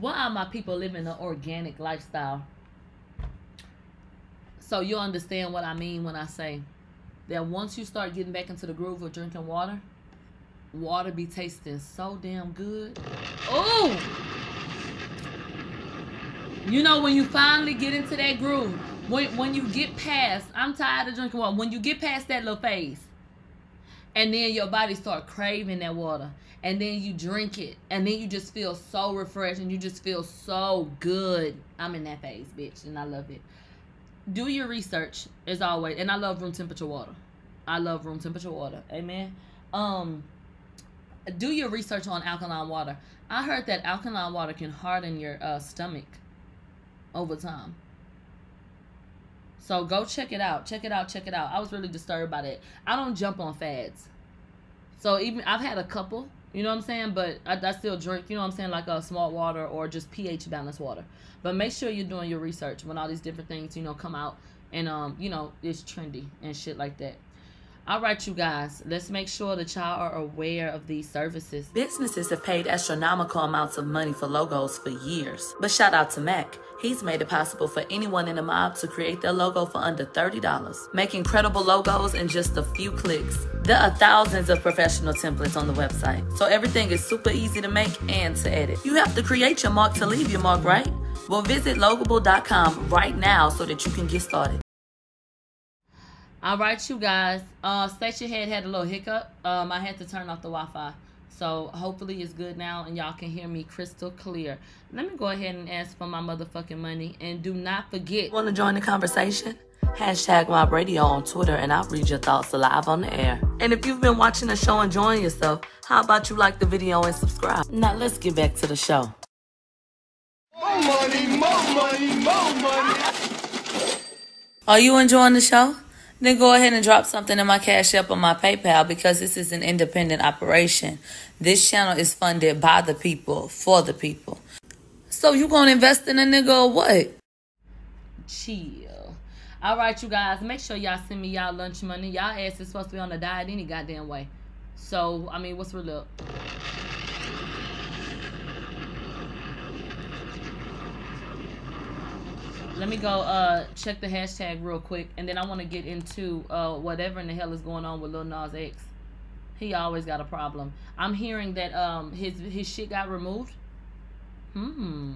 Why are my people living an organic lifestyle? So you'll understand what I mean when I say that once you start getting back into the groove of drinking water, water be tasting so damn good. Oh! You know, when you finally get into that groove, when, when you get past, I'm tired of drinking water, when you get past that little phase, and then your body start craving that water. And then you drink it. And then you just feel so refreshed. And you just feel so good. I'm in that phase, bitch. And I love it. Do your research, as always. And I love room temperature water. I love room temperature water. Amen. Um, do your research on alkaline water. I heard that alkaline water can harden your uh, stomach over time. So go check it out. Check it out. Check it out. I was really disturbed by that. I don't jump on fads. So even I've had a couple, you know what I'm saying? But I, I still drink, you know what I'm saying? Like a smart water or just pH balanced water. But make sure you're doing your research when all these different things, you know, come out. And, um, you know, it's trendy and shit like that. All right, you guys, let's make sure that y'all are aware of these services. Businesses have paid astronomical amounts of money for logos for years. But shout out to Mac. He's made it possible for anyone in the mob to create their logo for under thirty dollars. Make incredible logos in just a few clicks. There are thousands of professional templates on the website, so everything is super easy to make and to edit. You have to create your mark to leave your mark, right? Well, visit Logable dot com right now so that you can get started. All right, you guys. Uh, Station Head had a little hiccup. Um, I had to turn off the Wi-Fi. So hopefully it's good now and y'all can hear me crystal clear. Let me go ahead and ask for my motherfucking money. And do not forget. Want to join the conversation? Hashtag Mob Radio on Twitter and I'll read your thoughts live on the air. And if you've been watching the show enjoying yourself, how about you like the video and subscribe? Now let's get back to the show. More money, more money, more money. Are you enjoying the show? Then go ahead and drop something in my Cash App or my PayPal, because this is an independent operation. This channel is funded by the people, for the people. So you gonna invest in a nigga or what? Chill. All right, you guys, make sure y'all send me y'all lunch money. Y'all ass is supposed to be on a diet any goddamn way. So, I mean, what's real up? Let me go uh, check the hashtag real quick, and then I want to get into uh, whatever in the hell is going on with Lil Nas X. He always got a problem. I'm hearing that um, his his shit got removed. Hmm.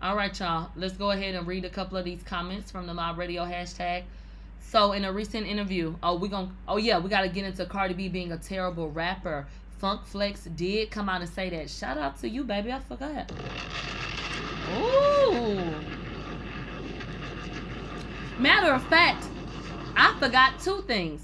All right, y'all. Let's go ahead and read a couple of these comments from the Mob Radio hashtag. So, in a recent interview, oh, we gonna, oh yeah, we gotta get into Cardi B being a terrible rapper. Funk Flex did come out and say that. Shout out to you, baby. I forgot. Ooh. Matter of fact, I forgot two things,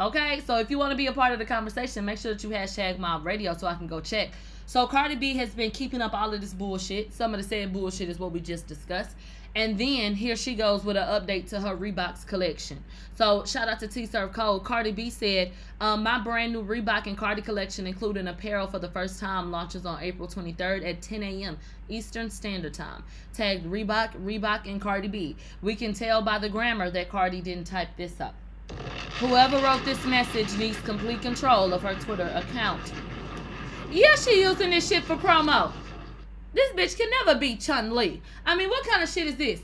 okay? So if you want to be a part of the conversation, make sure that you hashtag Mob Radio so I can go check. So Cardi B has been keeping up all of this bullshit. Some of the said bullshit is what we just discussed. And then here she goes with an update to her Reebok collection. So shout out to T-Serve Cole. Cardi B said, um, my brand new Reebok and Cardi collection, including apparel for the first time, launches on April twenty-third at ten a m Eastern Standard Time. Tagged Reebok, Reebok, and Cardi B. We can tell by the grammar that Cardi didn't type this up. Whoever wrote this message needs complete control of her Twitter account. Yeah, she using this shit for promo. This bitch can never be Chun-Li. I mean, what kind of shit is this?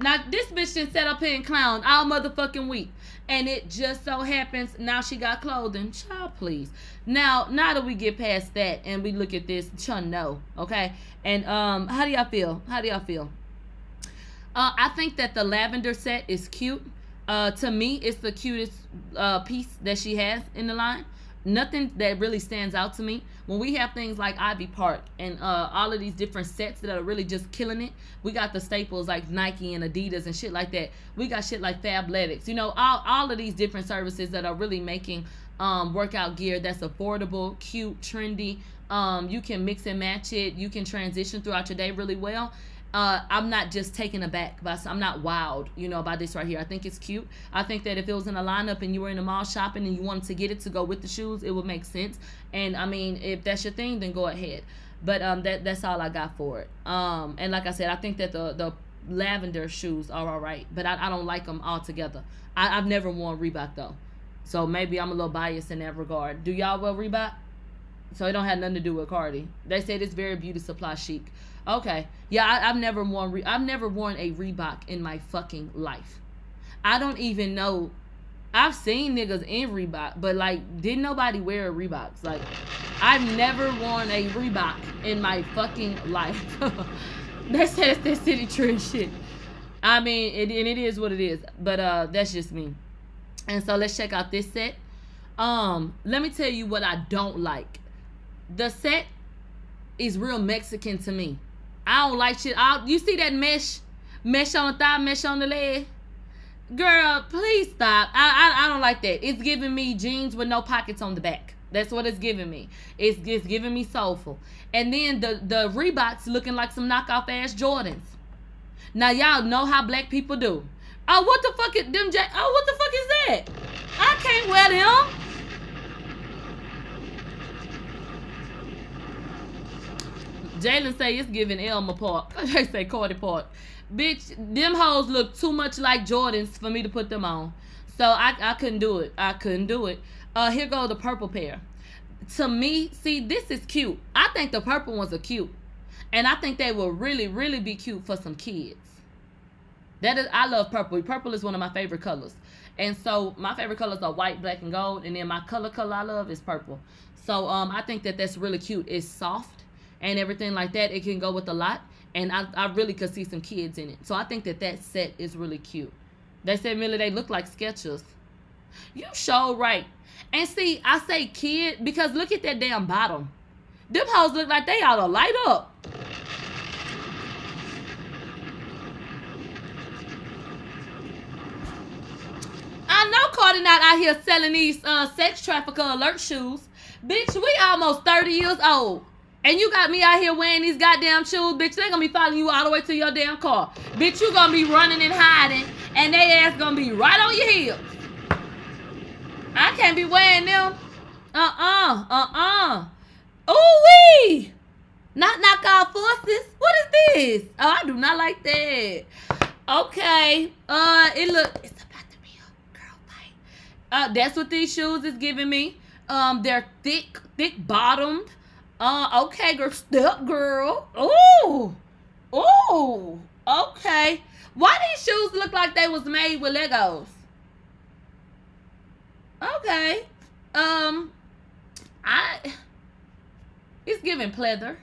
Now, this bitch done sat up here and clown all motherfucking week. And it just so happens now she got clothing. Child, please. Now, now that we get past that and we look at this, chun no, okay? And um, how do y'all feel? How do y'all feel? Uh, I think that the lavender set is cute. Uh, to me, it's the cutest uh, piece that she has in the line. Nothing that really stands out to me. When we have things like Ivy Park and uh, all of these different sets that are really just killing it, we got the staples like Nike and Adidas and shit like that. We got shit like Fabletics. You know, all, all of these different services that are really making um, workout gear that's affordable, cute, trendy. Um, you can mix and match it. You can transition throughout your day really well. Uh, I'm not just taken aback by, I'm not wowed, you know, by this right here. I think it's cute. I think that if it was in a lineup and you were in the mall shopping and you wanted to get it to go with the shoes, it would make sense. And I mean, if that's your thing, then go ahead. But um, that that's all I got for it. Um, and like I said, I think that the the lavender shoes are all right, but I, I don't like them all together. I, I've never worn Reebok though, so maybe I'm a little biased in that regard. Do y'all wear Reebok? So it don't have nothing to do with Cardi. They said it's very beauty supply chic. Okay. Yeah, I, I've never worn Re I've never worn a Reebok in my fucking life. I don't even know. I've seen niggas in Reebok, but like, didn't nobody wear a Reebok? Like, I've never worn a Reebok in my fucking life. They said it's that city trend shit. I mean, it, and it is what it is. But uh, that's just me. And so let's check out this set. Um, let me tell you what I don't like. The set is real Mexican to me. I don't like shit. I'll, you see that mesh? Mesh on the thigh, mesh on the leg? Girl, please stop. I, I I don't like that. It's giving me jeans with no pockets on the back. That's what it's giving me. It's, it's giving me soulful. And then the, the Reeboks looking like some knockoff ass Jordans. Now, y'all know how black people do. Oh, what the fuck is them? J oh, what the fuck is that? I can't wear them. Jalen say it's giving Elma Park. They say Cardi Park. Bitch, them hoes look too much like Jordans for me to put them on. So I, I couldn't do it. I couldn't do it. Uh, here goes the purple pair. To me, see, this is cute. I think the purple ones are cute. And I think they will really, really be cute for some kids. That is, I love purple. Purple is one of my favorite colors. And so my favorite colors are white, black, and gold. And then my color color I love is purple. So um, I think that that's really cute. It's soft and everything like that. It can go with a lot, and I, I really could see some kids in it. So I think that that set is really cute. They said, Millie, they look like Skechers. You sure right. And see, I say kid, because look at that damn bottom. Them hoes look like they ought to light up. I know Cardi not out here selling these uh, sex trafficker alert shoes. Bitch, we almost thirty years old. And you got me out here wearing these goddamn shoes, bitch. They're gonna be following you all the way to your damn car. Bitch, you gonna be running and hiding, and they ass gonna be right on your heels. I can't be wearing them. Uh-uh, uh-uh. Ooh-wee! Not knock all forces. What is this? Oh, I do not like that. Okay. Uh, it look, it's about to be a girl fight. Uh, that's what these shoes is giving me. Um, they're thick, thick bottomed. Uh, okay, girl. Step, girl. Ooh. Ooh. Okay. Why these shoes look like they was made with Legos? Okay. Um, I, it's giving pleather.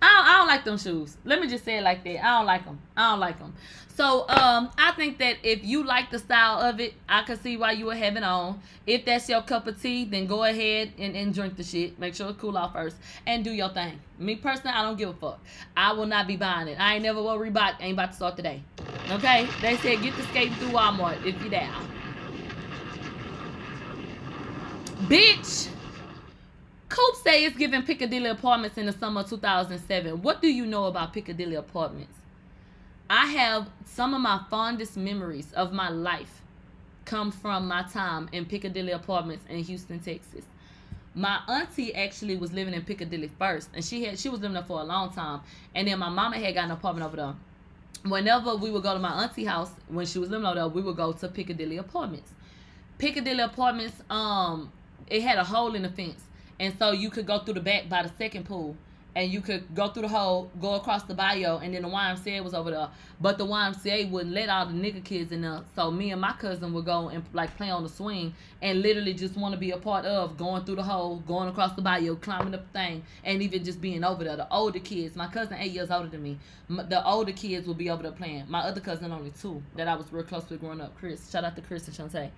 I don't, I don't like them shoes. Let me just say it like that. I don't like them. I don't like them. So, um, I think that if you like the style of it, I could see why you were having on. If that's your cup of tea, then go ahead and, and drink the shit. Make sure it cool off first and do your thing. Me personally, I don't give a fuck. I will not be buying it. I ain't never wore Reebok. I ain't about to start today. Okay? They said get the skating through Walmart if you down. Bitch! Coop say it's giving Piccadilly Apartments in the summer of two thousand seven. What do you know about Piccadilly Apartments? I have some of my fondest memories of my life come from my time in Piccadilly Apartments in Houston, Texas. My auntie actually was living in Piccadilly first, and she had she was living there for a long time. And then my mama had got an apartment over there. Whenever we would go to my auntie's house when she was living over there, we would go to Piccadilly Apartments. Piccadilly Apartments, um, it had a hole in the fence. And so you could go through the back by the second pool and you could go through the hole, go across the bio, and then the Y M C A was over there. But the Y M C A wouldn't let all the nigga kids in there. So me and my cousin would go and like play on the swing and literally just want to be a part of going through the hole, going across the bio, climbing up the thing, and even just being over there. The older kids, my cousin eight years older than me, the older kids would be over there playing. My other cousin only two that I was real close with growing up, Chris. Shout out to Chris and Shantae.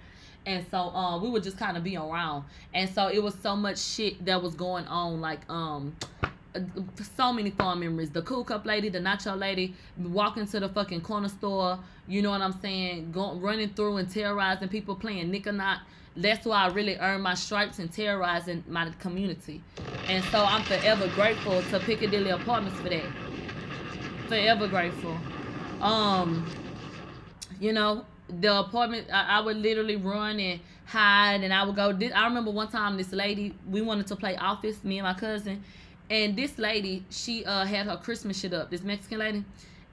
And so uh, we would just kind of be around. And so it was so much shit that was going on, like um, so many fond memories. The Cool Cup lady, the Nacho lady, walking to the fucking corner store, you know what I'm saying, go, running through and terrorizing people, playing Nick or Not. That's why I really earned my stripes in terrorizing my community. And so I'm forever grateful to Piccadilly Apartments for that. Forever grateful. Um, you know, the apartment, I, I would literally run and hide, and I would go. This, I remember one time this lady, we wanted to play Office, me and my cousin, and this lady, she uh, had her Christmas shit up, this Mexican lady,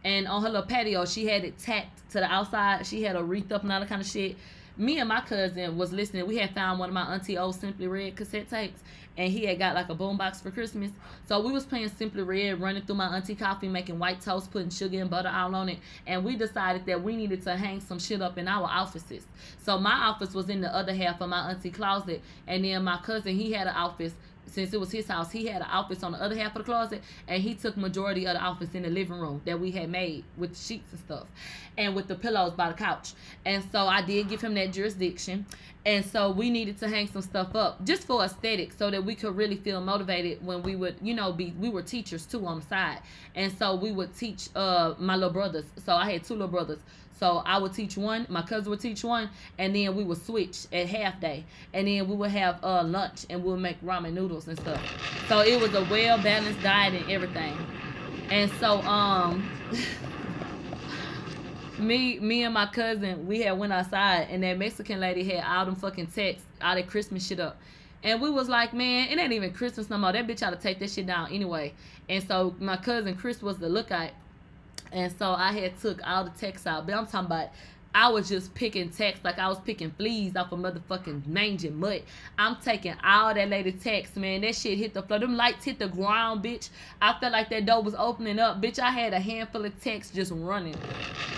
and on her little patio, she had it tacked to the outside. She had a wreath up and all that kind of shit. Me and my cousin was listening. We had found one of my auntie old Simply Red cassette tapes, and he had got like a boombox for Christmas. So we was playing Simply Red, running through my auntie coffee, making white toast, putting sugar and butter all on it. And we decided that we needed to hang some shit up in our offices. So my office was in the other half of my auntie closet, and then my cousin, he had an office. Since it was his house, he had an office on the other half of the closet, and he took majority of the office in the living room that we had made with the sheets and stuff and with the pillows by the couch. And so I did give him that jurisdiction. And so we needed to hang some stuff up just for aesthetics, so that we could really feel motivated when we would, you know, be, we were teachers too on the side. And so we would teach uh, my little brothers. So I had two little brothers. So I would teach one, my cousin would teach one, and then we would switch at half day. And then we would have uh, lunch, and we would make ramen noodles and stuff. So it was a well-balanced diet and everything. And so um, me me and my cousin, we had went outside, and that Mexican lady had all them fucking texts, all that Christmas shit up. And we was like, man, it ain't even Christmas no more. That bitch ought to take that shit down anyway. And so my cousin Chris was the lookout. And so I had took all the texts out. But I'm talking about, I was just picking texts like I was picking fleas off a motherfucking mangy mutt. I'm taking all that lady texts, man. That shit hit the floor. Them lights hit the ground, bitch. I felt like that door was opening up. Bitch, I had a handful of texts just running.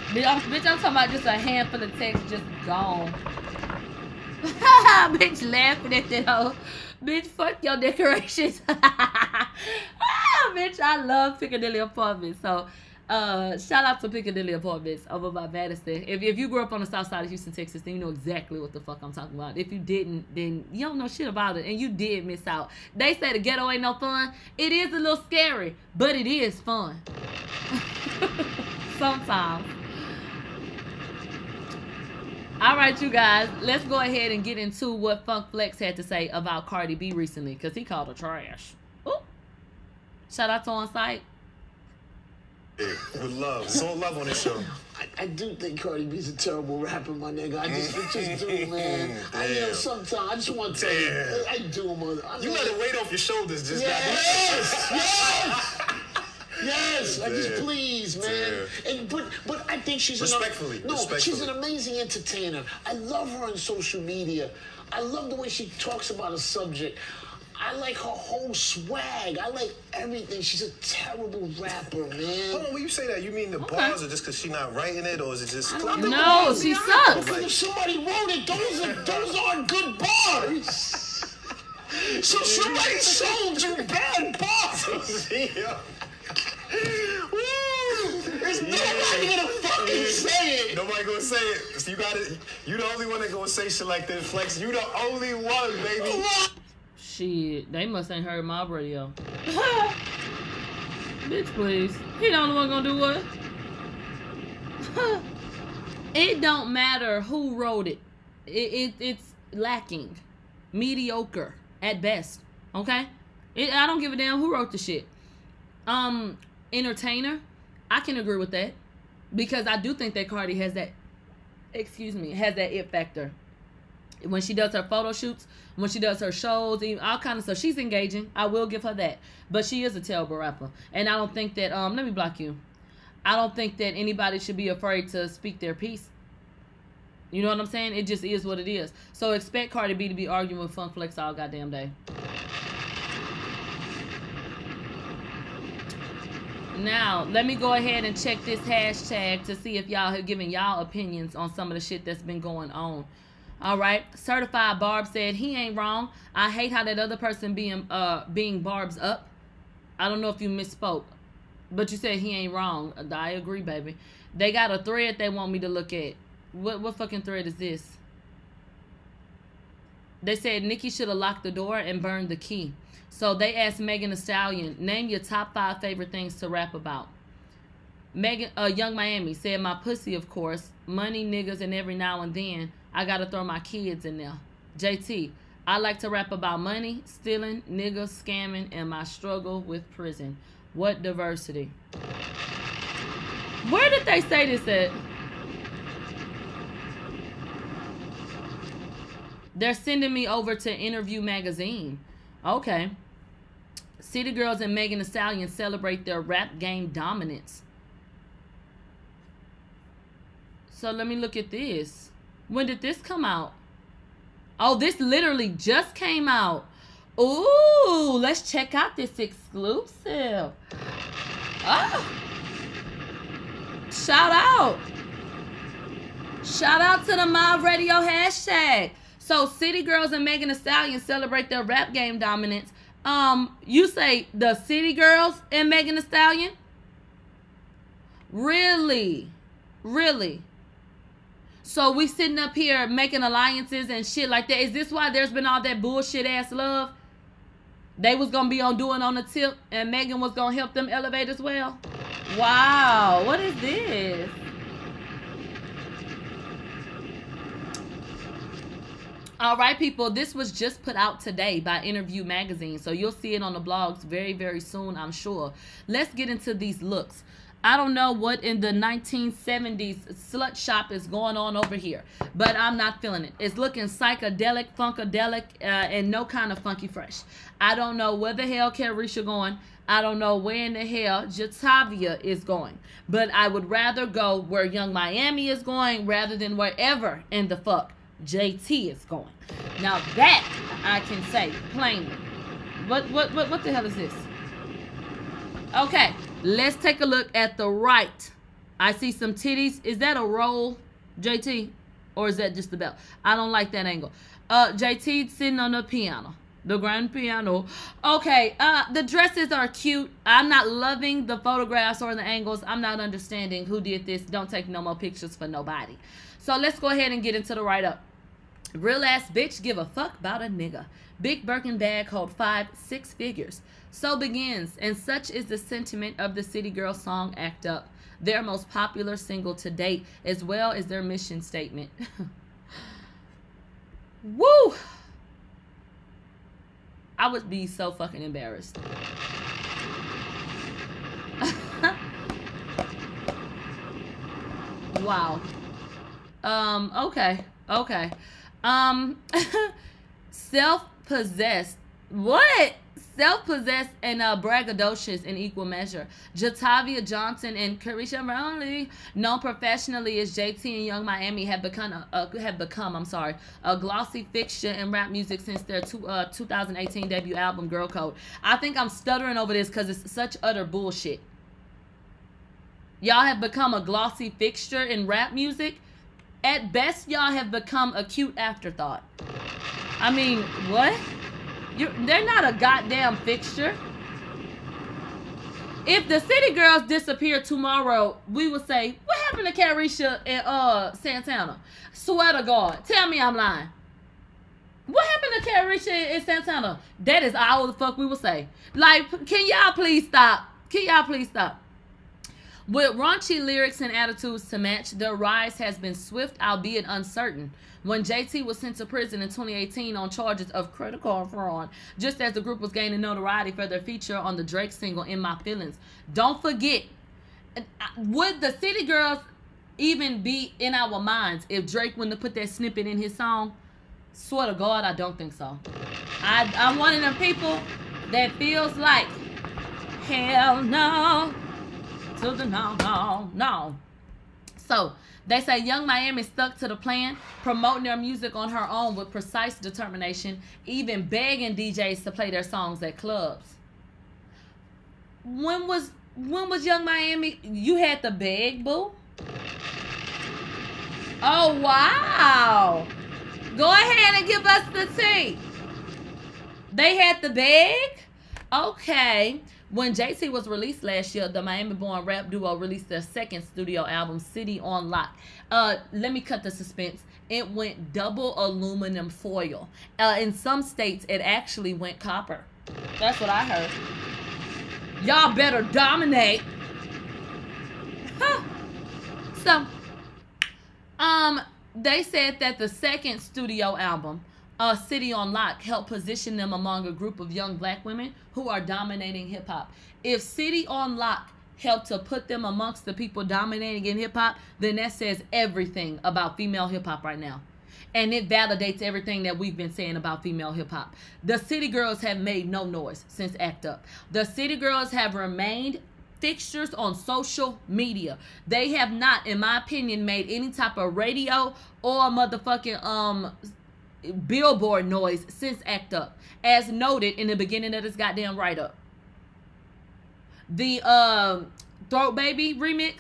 Bitch, I'm, bitch, I'm talking about just a handful of texts just gone. Bitch laughing at that hoe. Bitch, fuck your decorations. Ah, bitch, I love Piccadilly Apartments. So... Uh, shout out to Piccadilly Apartments over by Madison. If, if you grew up on the south side of Houston, Texas, then you know exactly what the fuck I'm talking about. If you didn't, then you don't know shit about it, and you did miss out. They say the ghetto ain't no fun. It is a little scary, but it is fun. Sometimes. All right, you guys, let's go ahead and get into what Funk Flex had to say about Cardi B recently, because he called her trash. Ooh. Shout out to On Site. With love, so love on this show. I, I do think Cardi B's a terrible rapper, my nigga. I just, I just do, man. I you know sometimes I just want to tell you, I do, mother. I you let it weight off your shoulders, just yes, yes. Yes, I just please, man. Damn. And but but I think she's respectfully. An, no, respectfully. She's an amazing entertainer. I love her on social media. I love the way she talks about a subject. I like her whole swag. I like everything. She's a terrible rapper, man. Hold on, when you say that, you mean the okay. bars, or just because she's not writing it, or is it just... No, she sucks. Because if somebody wrote it, those are, those aren't good bars. So somebody sold you bad bars. Yeah. Woo! There's yeah. nobody gonna fucking yeah. say it. Nobody gonna say it. You got it. You the only one that gonna say shit like this, Flex. You the only one, baby. What? Shit, they must ain't heard my radio. Bitch, please. He don't know what gonna do what. It don't matter who wrote it. It, it. It's lacking. Mediocre at best. Okay? It, I don't give a damn who wrote the shit. Um, entertainer, I can agree with that. Because I do think that Cardi has that, excuse me, has that it factor. When she does her photo shoots, when she does her shows, even all kind of stuff, she's engaging. I will give her that. But she is a terrible rapper. And I don't think that, um, let me block you. I don't think that anybody should be afraid to speak their piece. You know what I'm saying? It just is what it is. So expect Cardi B to be arguing with Funk Flex all goddamn day. Now, let me go ahead and check this hashtag to see if y'all have given y'all opinions on some of the shit that's been going on. All right. Certified Barb said, he ain't wrong. I hate how that other person being uh being Barb's up. I don't know if you misspoke, but you said he ain't wrong. I agree, baby. They got a thread they want me to look at. What what fucking thread is this? They said Nicki should have locked the door and burned the key. So they asked Megan Thee Stallion, name your top five favorite things to rap about. Megan, uh, Yung Miami said, my pussy, of course. Money, niggas, and every now and then, I got to throw my kids in there. J T, I like to rap about money, stealing, niggas, scamming, and my struggle with prison. What diversity. Where did they say this at? They're sending me over to Interview Magazine. Okay. City Girls and Megan Thee Stallion celebrate their rap game dominance. So let me look at this. When did this come out? Oh, this literally just came out. Ooh, let's check out this exclusive. Oh. Shout out. Shout out to the Mob Radio hashtag. So City Girls and Megan Thee Stallion celebrate their rap game dominance. Um, you say the City Girls and Megan Thee Stallion? Really? Really? So we sitting up here making alliances and shit like that. Is this why there's been all that bullshit ass love? They was going to be on doing on the tip and Megan was going to help them elevate as well? Wow. What is this? All right, people, this was just put out today by Interview Magazine. So you'll see it on the blogs very, very soon, I'm sure. Let's get into these looks. I don't know what in the nineteen seventies slut shop is going on over here, but I'm not feeling it. It's looking psychedelic, funkadelic, uh, and no kind of funky fresh. I don't know where the hell Carisha going. I don't know where in the hell Jatavia is going. But I would rather go where Yung Miami is going rather than wherever in the fuck J T is going. Now that I can say plainly. What, what, what, what the hell is this? Okay. Let's take a look at the right. I see some titties. Is that a roll, J T? Or is that just the belt? I don't like that angle. Uh, J T sitting on the piano. The grand piano. Okay, uh, the dresses are cute. I'm not loving the photographs or the angles. I'm not understanding who did this. Don't take no more pictures for nobody. So let's go ahead and get into the write-up. Real ass bitch give a fuck about a nigga. Big Birkin bag hold five, six figures. So begins, and such is the sentiment of the City Girl song Act Up, their most popular single to date, as well as their mission statement. Woo! I would be so fucking embarrassed. Wow. Um, okay. Okay. Um, self-possessed. What? Self-possessed and uh, braggadocious in equal measure. Jatavia Johnson and Carisha Brownlee, known professionally as J T and Yung Miami, have become a, a, have become I'm sorry a glossy fixture in rap music since their two, uh, two thousand eighteen debut album Girl Code. I think I'm stuttering over this because it's such utter bullshit. Y'all have become a glossy fixture in rap music. At best, y'all have become a cute afterthought. I mean, what? You're, they're not a goddamn fixture. If the City Girls disappear tomorrow, we will say, what happened to Carisha and uh, Santana? Swear to God. Tell me I'm lying. What happened to Carisha and Santana? That is all the fuck we will say. Like, can y'all please stop? Can y'all please stop? With raunchy lyrics and attitudes to match, their rise has been swift, albeit uncertain. When J T was sent to prison in twenty eighteen on charges of critical fraud, just as the group was gaining notoriety for their feature on the Drake single In My Feelings. Don't forget, would the City Girls even be in our minds if Drake wouldn't have put that snippet in his song? Swear to God, I don't think so. I, I'm one of them people that feels like, hell no. No, no, no. So they say Yung Miami stuck to the plan, promoting their music on her own with precise determination, even begging D Js to play their songs at clubs. When was when was Yung Miami? You had the bag, boo. Oh, wow. Go ahead and give us the tea. They had the bag? Okay. When J T was released last year, the Miami-born rap duo released their second studio album, City on Lock. Uh, let me cut the suspense. It went double aluminum foil. Uh, in some states, it actually went copper. That's what I heard. Y'all better dominate. Huh. So, um, they said that the second studio album, Uh, City on Lock, helped position them among a group of young black women who are dominating hip-hop. If City on Lock helped to put them amongst the people dominating in hip-hop, then that says everything about female hip-hop right now. And it validates everything that we've been saying about female hip-hop. The City Girls have made no noise since ACT UP. The City Girls have remained fixtures on social media. They have not, in my opinion, made any type of radio or motherfucking... um. billboard noise since ACT UP, as noted in the beginning of this goddamn write-up. The um Throat Baby remix,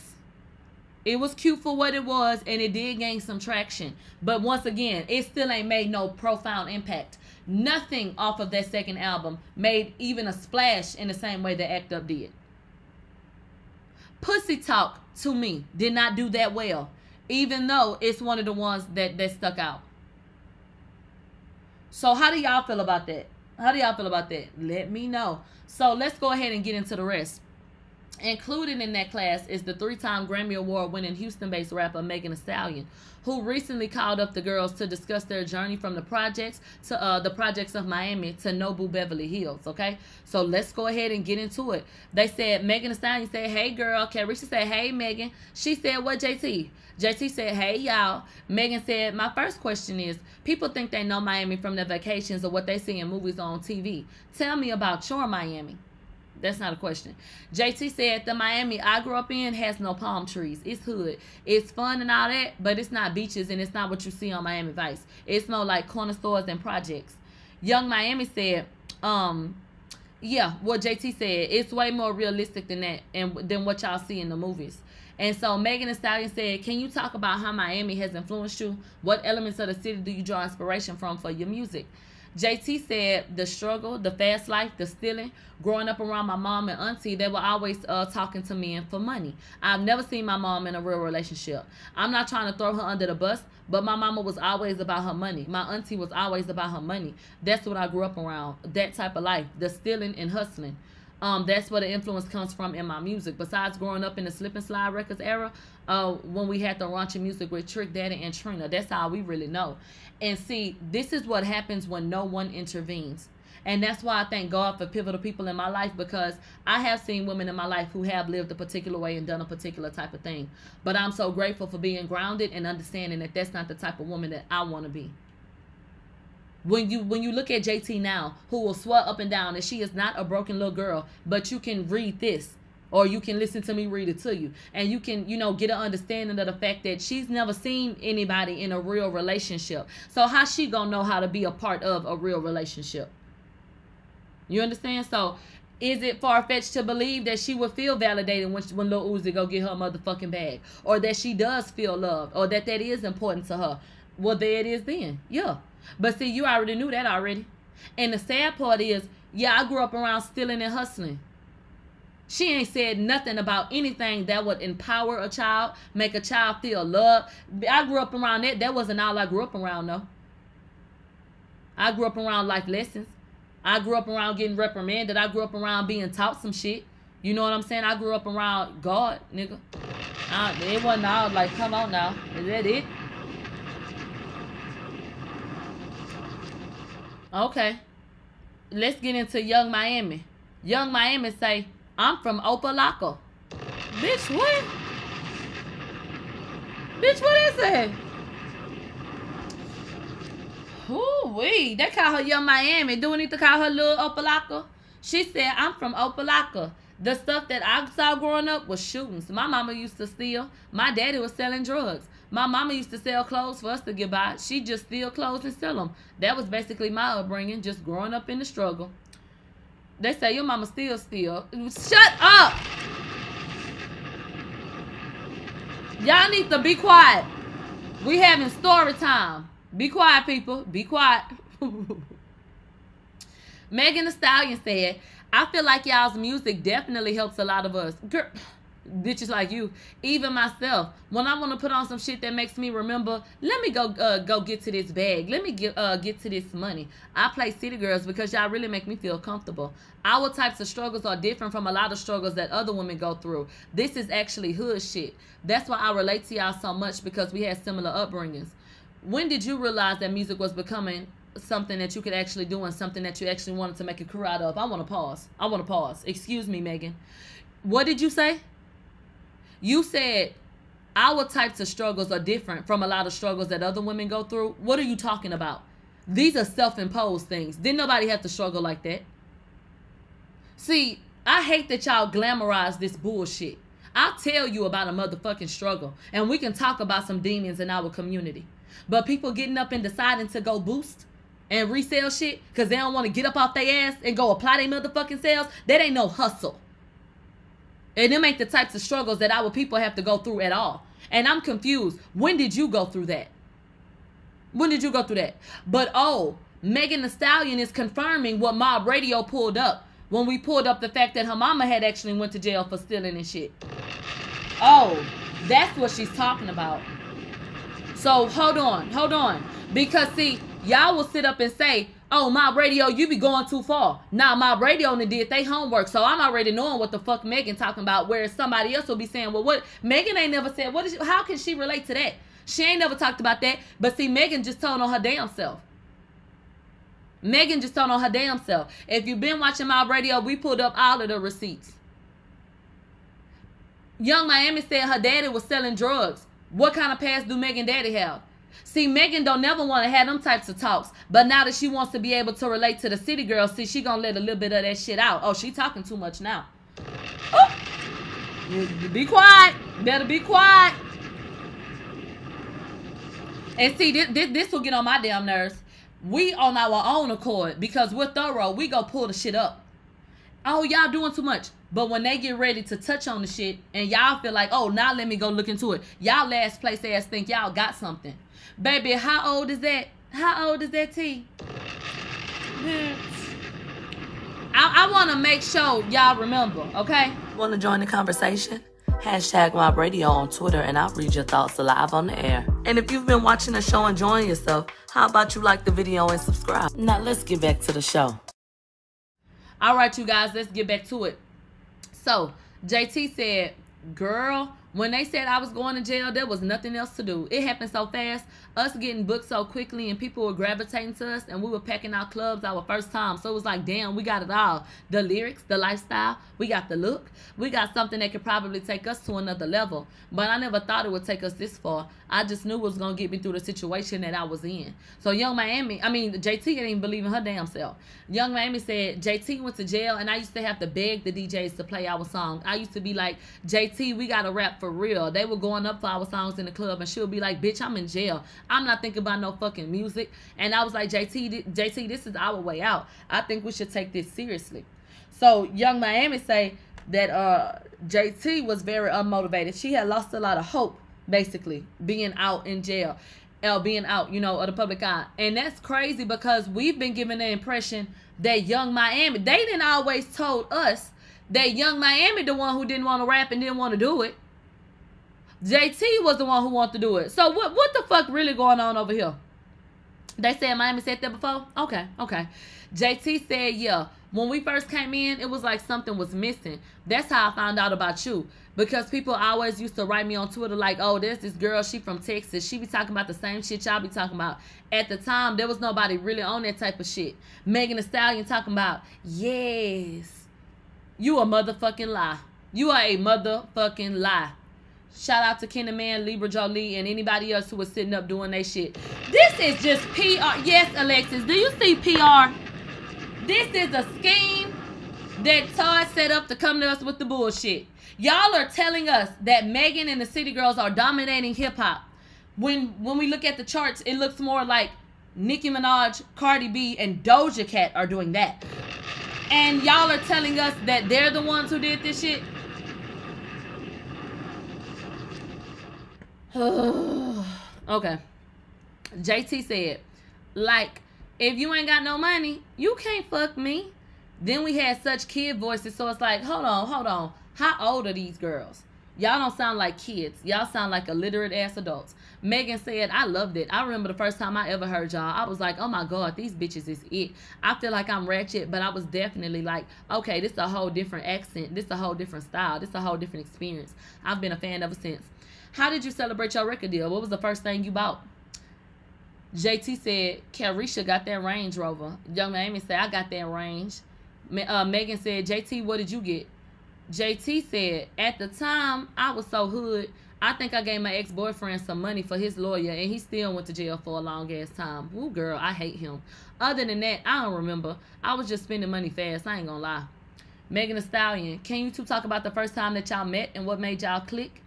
it was cute for what it was, and it did gain some traction, but once again, it still ain't made no profound impact. Nothing off of that second album made even a splash in the same way that ACT UP did. Pussy Talk, to me, did not do that well, even though it's one of the ones that that stuck out. So how do y'all feel about that? How do y'all feel about that? Let me know. So let's go ahead and get into the rest. Included in that class is the three-time Grammy Award-winning Houston-based rapper Megan Thee Stallion, who recently called up the girls to discuss their journey from the projects to uh, the projects of Miami to Nobu Beverly Hills. Okay, so let's go ahead and get into it. They said Megan Thee Stallion said, "Hey girl." Carisha said, "Hey Megan." She said, "What J T?" J T said, "Hey y'all." Megan said, "My first question is, people think they know Miami from their vacations or what they see in movies on T V. Tell me about your Miami." That's not a question. J T said, "The Miami I grew up in has no palm trees. It's hood. It's fun and all that, but it's not beaches and it's not what you see on Miami Vice. It's no like corner stores and projects." Yung Miami said, um, yeah, what J T said, "It's way more realistic than that and than what y'all see in the movies." And so Megan Thee Stallion said, "Can you talk about how Miami has influenced you? What elements of the city do you draw inspiration from for your music?" J T said, "The struggle, the fast life, the stealing. Growing up around my mom and auntie, they were always uh, talking to men for money. I've never seen my mom in a real relationship. I'm not trying to throw her under the bus, but my mama was always about her money. My auntie was always about her money. That's what I grew up around, that type of life, the stealing and hustling. Um, that's where the influence comes from in my music. Besides growing up in the Slip and Slide Records era, uh, when we had the raunchy music with Trick Daddy and Trina, that's how we really know." And see, this is what happens when no one intervenes. And that's why I thank God for pivotal people in my life, because I have seen women in my life who have lived a particular way and done a particular type of thing. But I'm so grateful for being grounded and understanding that that's not the type of woman that I want to be. When you when you look at J T now, who will swear up and down that she is not a broken little girl, but you can read this, or you can listen to me read it to you, and you can, you know, get an understanding of the fact that she's never seen anybody in a real relationship. So how she gonna know how to be a part of a real relationship? You understand? So is it far-fetched to believe that she would feel validated when, she, when Lil Uzi go get her motherfucking bag, or that she does feel loved, or that that is important to her? Well, there it is then. Yeah. But see, you already knew that already. And the sad part is, yeah, I grew up around stealing and hustling. She ain't said nothing about anything that would empower a child, make a child feel loved. I grew up around that. That wasn't all I grew up around, though. I grew up around life lessons. I grew up around getting reprimanded. I grew up around being taught some shit. You know what I'm saying? I grew up around God, nigga. I, it wasn't all like, come on now. Is that it? Okay, let's get into Yung Miami. Yung Miami say, "I'm from Opalaka." Bitch, what? Bitch, what is it? Hoo-wee. They call her Yung Miami. Do we need to call her Lil Opalaka? She said, "I'm from Opalaka. The stuff that I saw growing up was shootings. My mama used to steal. My daddy was selling drugs. My mama used to sell clothes for us to get by. She just steal clothes and sell them. That was basically my upbringing, just growing up in the struggle." They say, "Your mama still steal." Shut up! Y'all need to be quiet. We having story time. Be quiet, people. Be quiet. Megan Thee Stallion said, I feel like y'all's music definitely helps a lot of us. Girl, bitches like you, even myself. When I want to put on some shit that makes me remember, let me go uh, go get to this bag. Let me get uh, get to this money. I play City Girls because y'all really make me feel comfortable. Our types of struggles are different from a lot of struggles that other women go through. This is actually hood shit. That's why I relate to y'all so much, because we had similar upbringings. When did you realize that music was becoming something that you could actually do and something that you actually wanted to make a career out of? I want to pause. I want to pause. Excuse me, Megan. What did you say? You said our types of struggles are different from a lot of struggles that other women go through. What are you talking about? These are self-imposed things. Didn't nobody have to struggle like that? See, I hate that y'all glamorize this bullshit. I'll tell you about a motherfucking struggle, and we can talk about some demons in our community. But people getting up and deciding to go boost and resell shit because they don't want to get up off their ass and go apply their motherfucking selves, that ain't no hustle. And them ain't the types of struggles that our people have to go through at all. And I'm confused. When did you go through that? When did you go through that? But oh, Megan Thee Stallion is confirming what Mob Radio pulled up when we pulled up the fact that her mama had actually went to jail for stealing and shit. Oh, that's what she's talking about. So hold on, hold on. Because see, y'all will sit up and say, oh, Mob Radio, you be going too far. Nah, Mob Radio only did they homework, so I'm already knowing what the fuck Megan talking about, whereas somebody else will be saying, well, what? Megan ain't never said, what is she, how can she relate to that? She ain't never talked about that, but see, Megan just told on her damn self. Megan just told on her damn self. If you've been watching Mob Radio, we pulled up all of the receipts. Yung Miami said her daddy was selling drugs. What kind of past do Megan daddy have? See, Megan don't never want to have them types of talks. But now that she wants to be able to relate to the City Girls, see, she gonna let a little bit of that shit out. Oh, she talking too much now. Ooh. Be quiet. Better be quiet. And see, this, this, this will get on my damn nerves. We on our own accord because we're thorough. We go pull the shit up. Oh, y'all doing too much. But when they get ready to touch on the shit and y'all feel like, oh, now let me go look into it. Y'all last place ass think y'all got something. Baby, how old is that? How old is that T? I, I want to make sure y'all remember, okay? Want to join the conversation? Hashtag Mob Radio on Twitter, and I'll read your thoughts live on the air. And if you've been watching the show enjoying yourself, how about you like the video and subscribe? Now, let's get back to the show. All right, you guys, let's get back to it. So, J T said, girl, when they said I was going to jail, there was nothing else to do. It happened so fast. Us getting booked so quickly and people were gravitating to us, and we were packing our clubs our first time. So it was like, damn, we got it all. The lyrics, the lifestyle, we got the look. We got something that could probably take us to another level. But I never thought it would take us this far. I just knew it was going to get me through the situation that I was in. So Yung Miami, I mean, J T didn't even believe in her damn self. Yung Miami said, J T went to jail, and I used to have to beg the D Js to play our song. I used to be like, J T, we got to rap for real. They were going up for our songs in the club, and she'll be like, bitch, I'm in jail. I'm not thinking about no fucking music. And I was like, J T, J T, this is our way out. I think we should take this seriously. So Yung Miami say that uh, J T was very unmotivated. She had lost a lot of hope, basically, being out in jail, uh, being out, you know, of the public eye. And that's crazy because we've been given the impression that Yung Miami, they didn't always told us that Yung Miami the one who didn't want to rap and didn't want to do it. J T was the one who wanted to do it. So what what the fuck really going on over here? They said Miami said that before? Okay, okay. J T said, yeah, when we first came in, it was like something was missing. That's how I found out about you. Because people always used to write me on Twitter like, oh, there's this girl, she from Texas. She be talking about the same shit y'all be talking about. At the time, there was nobody really on that type of shit. Megan Thee Stallion talking about, yes, you a motherfucking lie. You are a motherfucking lie. Shout out to Kenna Man, Libra Jolie, and anybody else who was sitting up doing their shit. This is just P R. Yes, Alexis, do you see P R? This is a scheme that Todd set up to come to us with the bullshit. Y'all are telling us that Megan and the City Girls are dominating hip-hop. When, when we look at the charts, it looks more like Nicki Minaj, Cardi B, and Doja Cat are doing that. And y'all are telling us that they're the ones who did this shit? Okay. J T said, like, if you ain't got no money, you can't fuck me. Then we had such kid voices, so it's like, hold on, hold on. How old are these girls? Y'all don't sound like kids. Y'all sound like illiterate ass adults. Megan said, I loved it. I remember the first time I ever heard y'all. I was like, oh my God, these bitches is it. I feel like I'm ratchet, but I was definitely like, okay, this is a whole different accent. This is a whole different style. This is a whole different experience. I've been a fan ever since. How did you celebrate your record deal? What was the first thing you bought? J T said, Carisha got that Range Rover. Yung Miami said, I got that Range. Uh, Megan said, J T, what did you get? J T said, at the time, I was so hood, I think I gave my ex-boyfriend some money for his lawyer, and he still went to jail for a long-ass time. Ooh, girl, I hate him. Other than that, I don't remember. I was just spending money fast. I ain't gonna lie. Megan Thee Stallion, can you two talk about the first time that y'all met and what made y'all click?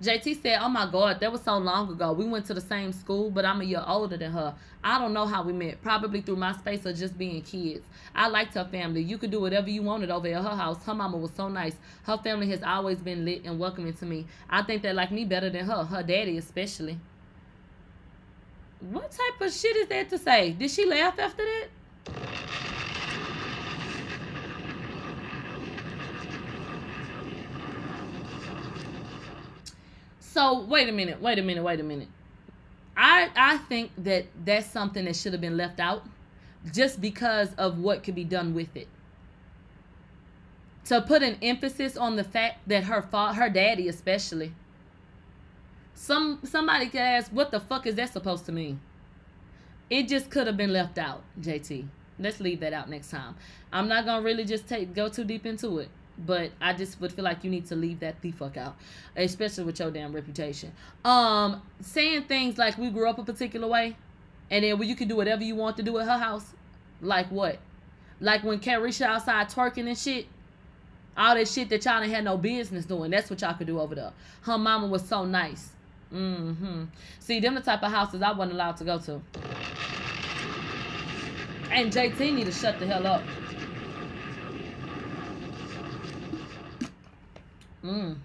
J T said, oh my God, that was so long ago. We went to the same school, but I'm a year older than her. I don't know how we met. Probably through MySpace or just being kids. I liked her family. You could do whatever you wanted over at her house. Her mama was so nice. Her family has always been lit and welcoming to me. I think they like me better than her. Her daddy especially. What type of shit is that to say? Did she laugh after that? So wait a minute, wait a minute, wait a minute. I I think that that's something that should have been left out just because of what could be done with it. To put an emphasis on the fact that her fa her daddy especially. Some somebody could ask, what the fuck is that supposed to mean? It just could have been left out, J T. Let's leave that out next time. I'm not gonna really just take go too deep into it. But I just would feel like you need to leave that the fuck out, especially with your damn reputation. Um, saying things like we grew up a particular way, and then well, you can do whatever you want to do at her house. Like what? Like when Carisha outside twerking and shit? All that shit that y'all didn't have no business doing. That's what y'all could do over there. Her mama was so nice. Mm-hmm. See, them the type of houses I wasn't allowed to go to. And J T need to shut the hell up. Mm.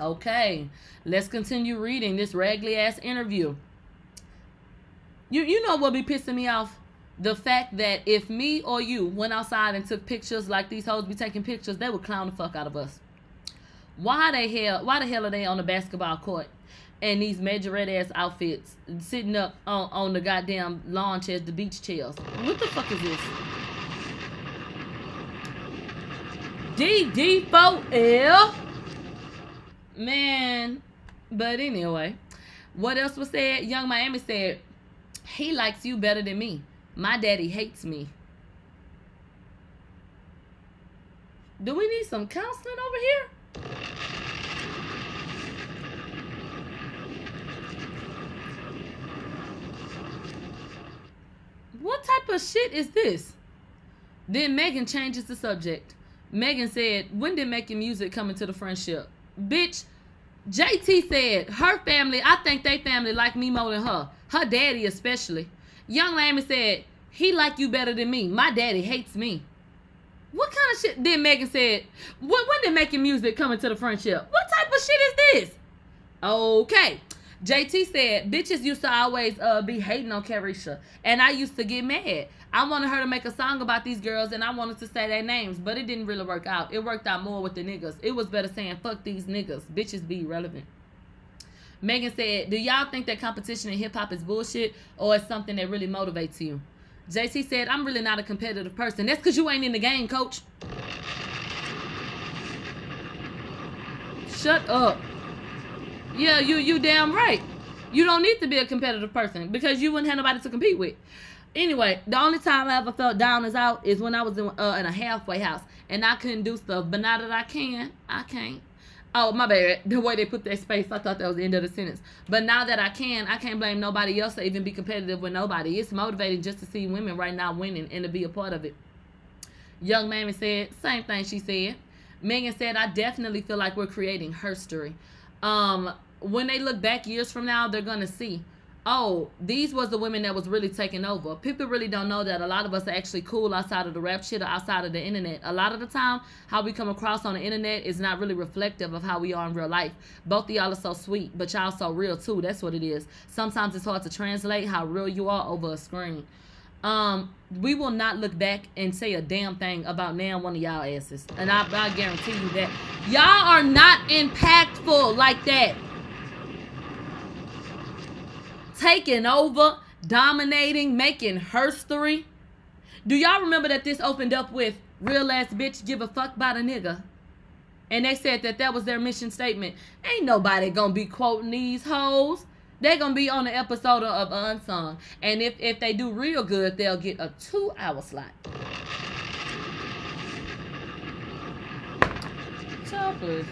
Okay, let's continue reading this raggedy ass interview. You you know what be pissing me off? The fact that if me or you went outside and took pictures like these hoes be taking pictures, they would clown the fuck out of us. Why the hell? Why the hell are they on the basketball court and these majorette ass outfits sitting up on on the goddamn lawn chairs, the beach chairs? What the fuck is this? D D four L. Man, but anyway, what else was said? Yung Miami said, he likes you better than me. My daddy hates me. Do we need some counseling over here? What type of shit is this? Then Megan changes the subject. Megan said, when did making music come into the friendship? Bitch, J T said her family, I think they family like me more than her. Her daddy especially. Yung Miami said, he like you better than me. My daddy hates me. What kind of shit? Then Megan said, when did making music come into the friendship? What type of shit is this? Okay. J T said, bitches used to always uh, be hating on Carisha, and I used to get mad. I wanted her to make a song about these girls, and I wanted to say their names, but it didn't really work out. It worked out more with the niggas. It was better saying, fuck these niggas. Bitches be relevant. Megan said, do y'all think that competition in hip-hop is bullshit, or it's something that really motivates you? J T said, I'm really not a competitive person. That's because you ain't in the game, coach. Shut up. Yeah, you you damn right. You don't need to be a competitive person because you wouldn't have nobody to compete with. Anyway, the only time I ever felt down is out is when I was in, uh, in a halfway house and I couldn't do stuff. But now that I can, I can't. Oh, my bad. The way they put that space, I thought that was the end of the sentence. But now that I can, I can't blame nobody else to even be competitive with nobody. It's motivating just to see women right now winning and to be a part of it. Young Mammy said, same thing she said. Megan said, I definitely feel like we're creating her story. Um, when they look back years from now, they're going to see oh, these was the women that was really taking over. People really don't know that a lot of us are actually cool outside of the rap shit or outside of the internet. A lot of the time, how we come across on the internet is not really reflective of how we are in real life. Both of y'all are so sweet, but y'all so real too. That's what it is. Sometimes it's hard to translate how real you are over a screen. Um, we will not look back and say a damn thing about now one of y'all asses. And I, I guarantee you that. Y'all are not impactful like that. Taking over, dominating, making herstory. Do y'all remember that this opened up with real ass bitch give a fuck about a nigga? And they said that that was their mission statement. Ain't nobody gonna be quoting these hoes. They're gonna be on the episode of Unsung. And if, if they do real good, they'll get a two hour slot. Choppers.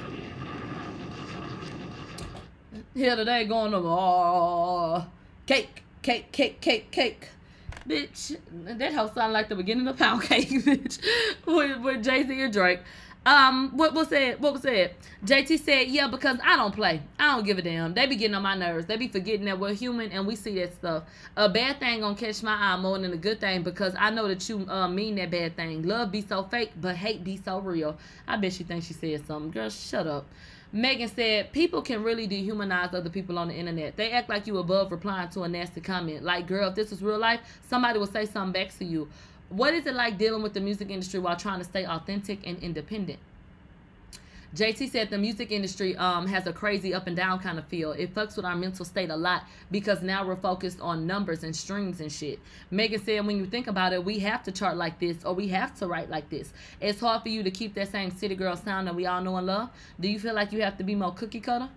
Here today going over, oh, cake, cake, cake, cake, cake. Bitch, that whole sound like the beginning of Pound Cake, bitch, with, with Jay-Z and Drake. Um, what was said? What was said? J T said, yeah, because I don't play. I don't give a damn. They be getting on my nerves. They be forgetting that we're human and we see that stuff. A bad thing gonna catch my eye more than a good thing because I know that you uh, mean that bad thing. Love be so fake, but hate be so real. I bet she thinks she said something. Girl, shut up. Megan said, people can really dehumanize other people on the internet. They act like you above replying to a nasty comment. Like, girl, if this was real life, somebody would say something back to you. What is it like dealing with the music industry while trying to stay authentic and independent? J T said the music industry um, has a crazy up and down kind of feel. It fucks with our mental state a lot because now we're focused on numbers and streams and shit. Megan said when you think about it, we have to chart like this or we have to write like this. It's hard for you to keep that same City Girl sound that we all know and love. Do you feel like you have to be more cookie cutter?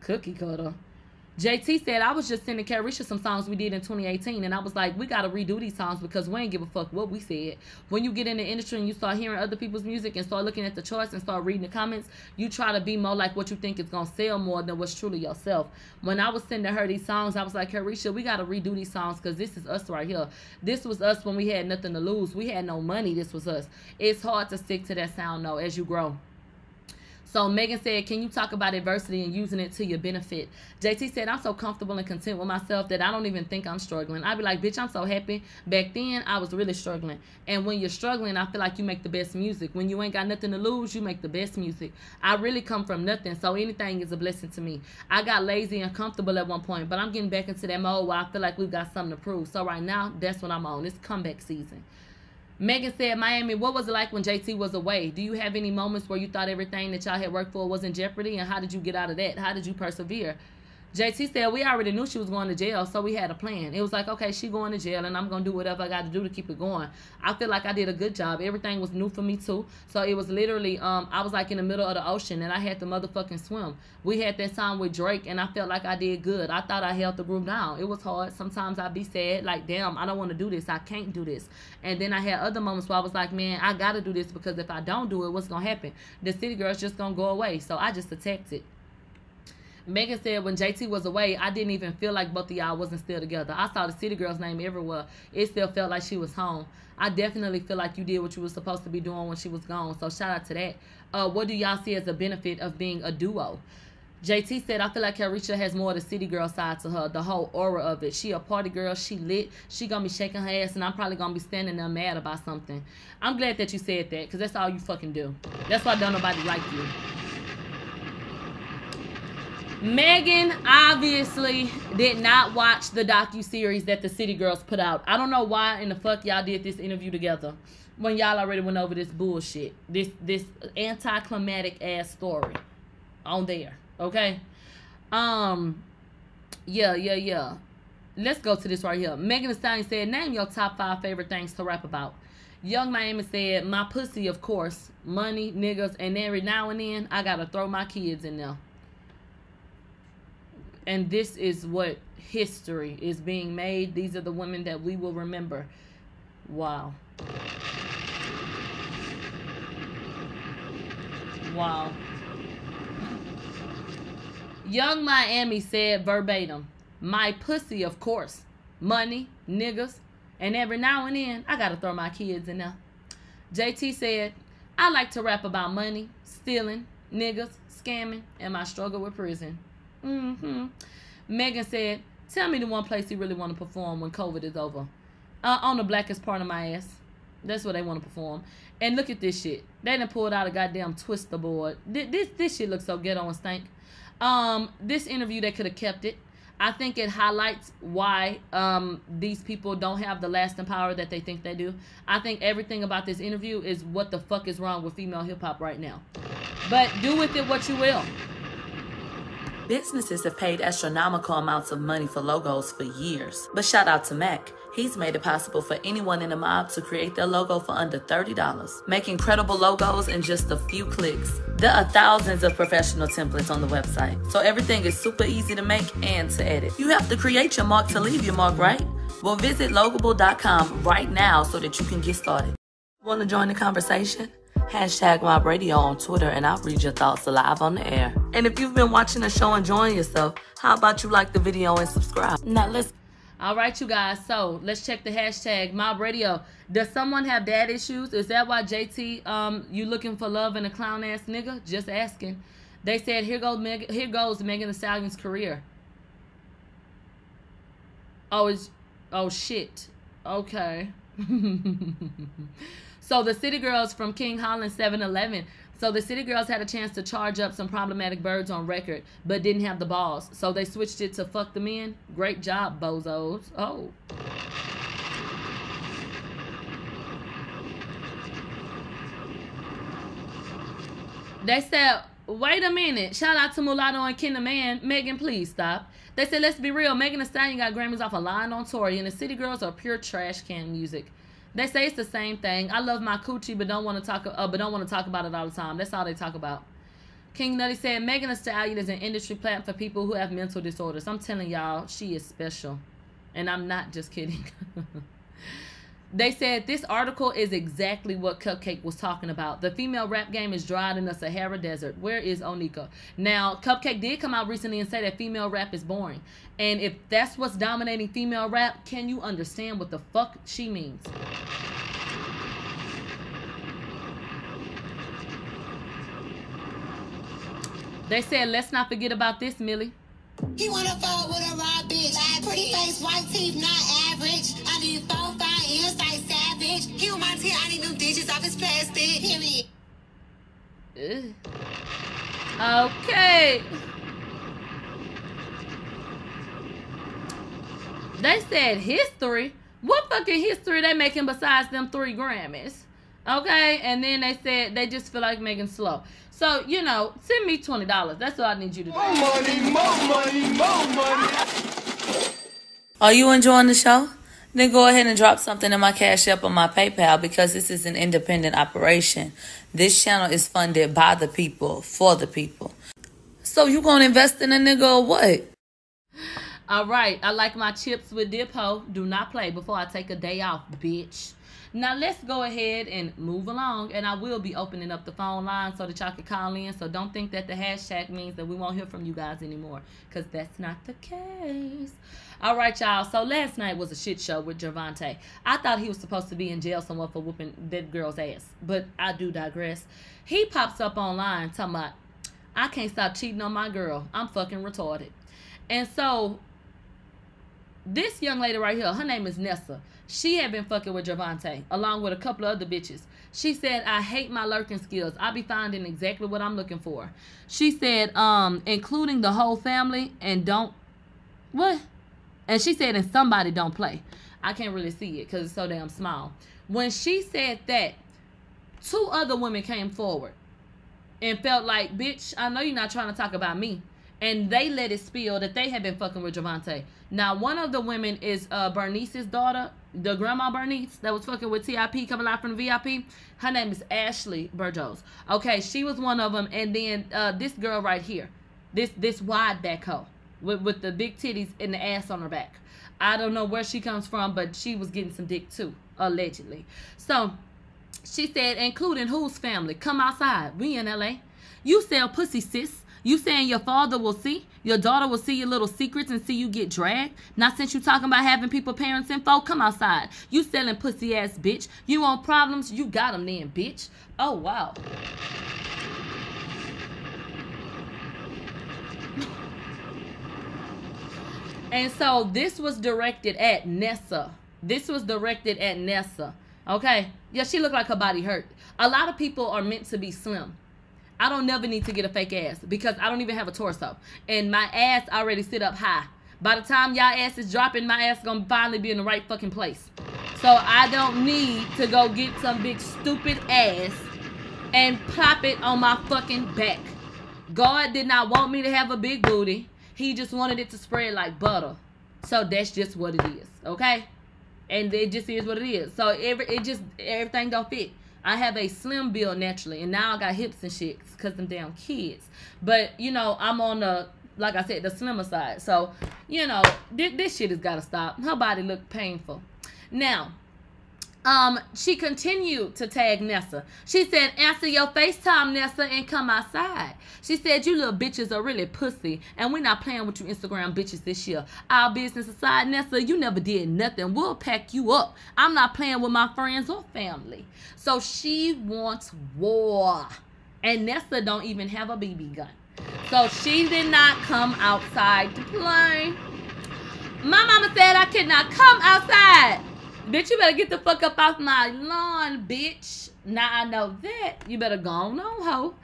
Cookie cutter. J T said, I was just sending Carisha some songs we did in twenty eighteen, and I was like, we got to redo these songs because we ain't give a fuck what we said. When you get in the industry and you start hearing other people's music and start looking at the charts and start reading the comments, you try to be more like what you think is going to sell more than what's truly yourself. When I was sending her these songs, I was like, Carisha, we got to redo these songs because this is us right here. This was us when we had nothing to lose. We had no money. This was us. It's hard to stick to that sound, though, as you grow. So Megan said, can you talk about adversity and using it to your benefit? J T said, I'm so comfortable and content with myself that I don't even think I'm struggling. I'd be like, bitch, I'm so happy. Back then, I was really struggling. And when you're struggling, I feel like you make the best music. When you ain't got nothing to lose, you make the best music. I really come from nothing, so anything is a blessing to me. I got lazy and comfortable at one point, but I'm getting back into that mode where I feel like we've got something to prove. So right now, that's what I'm on. It's comeback season. Megan said, Miami, what was it like when J T was away? Do you have any moments where you thought everything that y'all had worked for was in jeopardy? And how did you get out of that? How did you persevere? J T said, we already knew she was going to jail, so we had a plan. It was like, okay, she going to jail, and I'm going to do whatever I got to do to keep it going. I feel like I did a good job. Everything was new for me, too. So it was literally, um, I was like in the middle of the ocean, and I had to motherfucking swim. We had that song with Drake, and I felt like I did good. I thought I held the group down. It was hard. Sometimes I'd be sad, like, damn, I don't want to do this. I can't do this. And then I had other moments where I was like, man, I got to do this because if I don't do it, what's going to happen? The City Girls just going to go away. So I just attacked it. Megan said when J T was away, I didn't even feel like both of y'all wasn't still together. I saw the City Girl's name everywhere. It still felt like she was home. I definitely feel like you did what you were supposed to be doing when she was gone. So shout out to that. Uh, what do y'all see as the benefit of being a duo? J T said, I feel like Carisha has more of the City Girl side to her, the whole aura of it. She a party girl. She lit. She going to be shaking her ass, and I'm probably going to be standing there mad about something. I'm glad that you said that because that's all you fucking do. That's why don't nobody like you. Megan obviously did not watch the docuseries that the City Girls put out. I don't know why in the fuck y'all did this interview together when y'all already went over this bullshit. This this anticlimactic ass story on there. Okay? Um, yeah, yeah, yeah. Let's go to this right here. Megan Thee Stallion said, name your top five favorite things to rap about. Yung Miami said, my pussy, of course. Money, niggas, and every now and then, I gotta throw my kids in there. And this is what history is being made. These are the women that we will remember. Wow. Wow. Yung Miami said verbatim, my pussy, of course. Money, niggas, and every now and then, I got to throw my kids in there. J T said, I like to rap about money, stealing, niggas, scamming, and my struggle with prison. Mm-hmm. Megan said, Tell me the one place you really want to perform when COVID is over. Uh, on the blackest part of my ass. That's where they want to perform. And look at this shit. They done pulled out a goddamn Twister board. This, this, this shit looks so ghetto and stank. Um, this interview, they could have kept it. I think it highlights why um, these people don't have the lasting power that they think they do. I think everything about this interview is what the fuck is wrong with female hip-hop right now. But do with it what you will. Businesses have paid astronomical amounts of money for logos for years. But shout out to Mac. He's made it possible for anyone in the mob to create their logo for under thirty dollars. Make incredible logos in just a few clicks. There are thousands of professional templates on the website, so everything is super easy to make and to edit. You have to create your mark to leave your mark, right? Well, visit Logable dot com right now so that you can get started. Want to join the conversation? Hashtag Mob Radio on Twitter and I'll read your thoughts live on the air. And if you've been watching the show enjoying yourself, how about you like the video and subscribe? Now let's... All right, you guys, so let's check the hashtag Mob Radio. Does someone have dad issues? Is that why, J T, um, you looking for love in a clown-ass nigga? Just asking. They said, here goes, Meg here goes Megan Thee Stallion's career. Oh, it's, oh shit. Okay. So the City Girls from King Holland seven eleven. So the City Girls had a chance to charge up some problematic birds on record, but didn't have the balls. So they switched it to fuck the men. Great job, bozos. Oh. They said, wait a minute. Shout out to Mulatto and Ken the Man. Megan, please stop. They said, let's be real. Megan Thee Stallion got Grammys off a line on Tory, and the City Girls are pure trash can music. They say it's the same thing. I love my coochie, but don't want to talk. Uh, but don't want to talk about it all the time. That's all they talk about. King Nutty said Megan Thee Stallion is an industry plant for people who have mental disorders. I'm telling y'all, she is special, and I'm not just kidding. They said this article is exactly what Cupcake was talking about. The female rap game is dried in the Sahara Desert. Where is Onika? Now, Cupcake did come out recently and say that female rap is boring. And if that's what's dominating female rap, can you understand what the fuck she means? They said, let's not forget about this, Millie. He wanna fuck with a raw bitch. I have pretty face, white teeth, not average. I need four, five ears like Savage. He on my teeth, I need new digits off his plastic. Period. Ugh. Okay. They said history. What fucking history they making besides them three Grammys? Okay, and then they said they just feel like Megan slow. So, you know, send me twenty dollars. That's all I need you to do. More money, more money, more money. Are you enjoying the show? Then go ahead and drop something in my Cash App or my PayPal, because this is an independent operation. This channel is funded by the people, for the people. So you gonna invest in a nigga or what? All right, I like my chips with dip, ho. Do not play before I take a day off, bitch. Now, let's go ahead and move along, and I will be opening up the phone line so that y'all can call in, so don't think that the hashtag means that we won't hear from you guys anymore, because that's not the case. All right, y'all, so last night was a shit show with Gervonta. I thought he was supposed to be in jail somewhere for whooping that girl's ass, but I do digress. He pops up online talking about, I can't stop cheating on my girl. I'm fucking retarded. And so... this young lady right here, her name is Nessa. She had been fucking with Gervonta, along with a couple of other bitches. She said, I hate my lurking skills. I'll be finding exactly what I'm looking for. She said, um, including the whole family and don't... What? And she said, and somebody don't play. I can't really see it because it's so damn small. When she said that, two other women came forward and felt like, bitch, I know you're not trying to talk about me. And they let it spill that they had been fucking with Gervonta. Now, one of the women is uh, Bernice's daughter, the grandma Bernice that was fucking with T I P coming out from the V I P. Her name is Ashley Burgos. Okay, she was one of them. And then uh, this girl right here, this this wide back hoe with, with the big titties and the ass on her back. I don't know where she comes from, but she was getting some dick too, allegedly. So she said, including whose family? Come outside. We in L A. You sell pussy, sis. You saying your father will see, your daughter will see your little secrets and see you get dragged? Not since you talking about having people parents info, come outside. You selling pussy ass bitch. You want problems? You got them then, bitch. Oh, wow. And so this was directed at Nessa. This was directed at Nessa. Okay. Yeah, she looked like her body hurt. A lot of people are meant to be slim. I don't never need to get a fake ass because I don't even have a torso. And my ass already sit up high. By the time y'all ass is dropping, my ass gonna finally be in the right fucking place. So I don't need to go get some big stupid ass and plop it on my fucking back. God did not want me to have a big booty. He just wanted it to spread like butter. So that's just what it is, okay? And it just is what it is. So every it just everything don't fit. I have a slim build naturally, and now I got hips and shit because them damn kids. But, you know, I'm on the, like I said, the slimmer side. So, you know, th this shit has got to stop. Her body looked painful. Now, um, she continued to tag Nessa. She said, answer your FaceTime, Nessa, and come outside. She said, you little bitches are really pussy, and we're not playing with you Instagram bitches this year. Our business aside, Nessa, you never did nothing. We'll pack you up. I'm not playing with my friends or family. So she wants war. And Nessa don't even have a B B gun. So she did not come outside to play. My mama said I could not come outside. Bitch, you better get the fuck up off my lawn, bitch. Now I know that. You better go on, ho.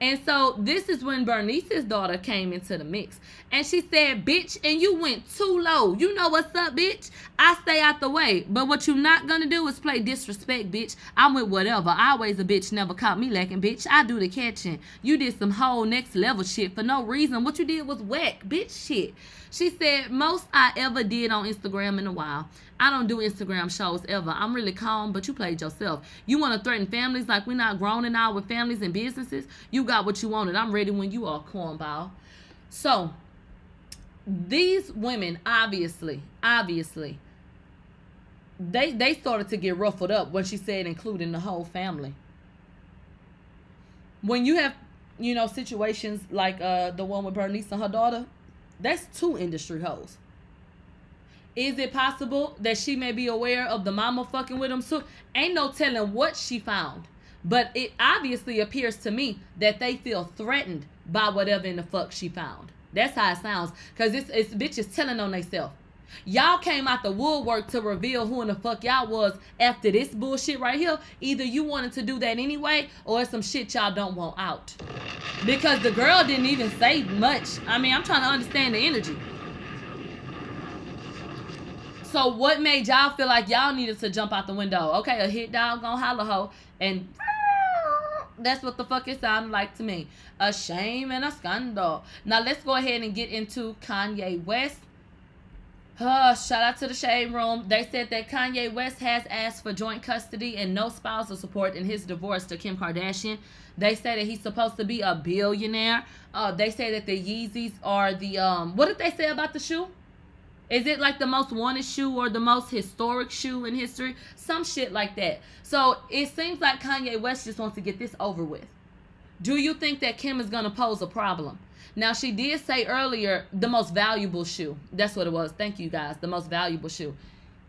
And so this is when Bernice's daughter came into the mix. And she said, bitch, and you went too low. You know what's up, bitch? I stay out the way. But what you're not going to do is play disrespect, bitch. I'm with whatever. I always a bitch. Never caught me lacking, bitch. I do the catching. You did some whole next level shit for no reason. What you did was whack, bitch shit. She said, most I ever did on Instagram in a while. I don't do Instagram shows ever. I'm really calm, but you played yourself. You want to threaten families like we're not grown and all with families and businesses? You got what you wanted. I'm ready when you are, cornball. So, these women, obviously, obviously, they, they started to get ruffled up when she said including the whole family. When you have, you know, situations like uh, the one with Bernice and her daughter, that's two industry hoes. Is it possible that she may be aware of the mama fucking with them too? Ain't no telling what she found. But it obviously appears to me that they feel threatened by whatever in the fuck she found. That's how it sounds. Because it's, it's bitches telling on themselves. Y'all came out the woodwork to reveal who in the fuck y'all was after this bullshit right here. Either you wanted to do that anyway or it's some shit y'all don't want out. Because the girl didn't even say much. I mean, I'm trying to understand the energy. So what made y'all feel like y'all needed to jump out the window? Okay, a hit dog gonna holler ho. And that's what the fuck it sounded like to me. A shame and a scandal. Now let's go ahead and get into Kanye West. Oh, shout out to the Shade Room. They said that Kanye West has asked for joint custody and no spousal support in his divorce to Kim Kardashian. They say that he's supposed to be a billionaire. Uh, they say that the Yeezys are the... um. What did they say about the shoe? Is it like the most wanted shoe or the most historic shoe in history? Some shit like that. So it seems like Kanye West just wants to get this over with. Do you think that Kim is going to pose a problem? Now, she did say earlier, the most valuable shoe. That's what it was. Thank you, guys. The most valuable shoe.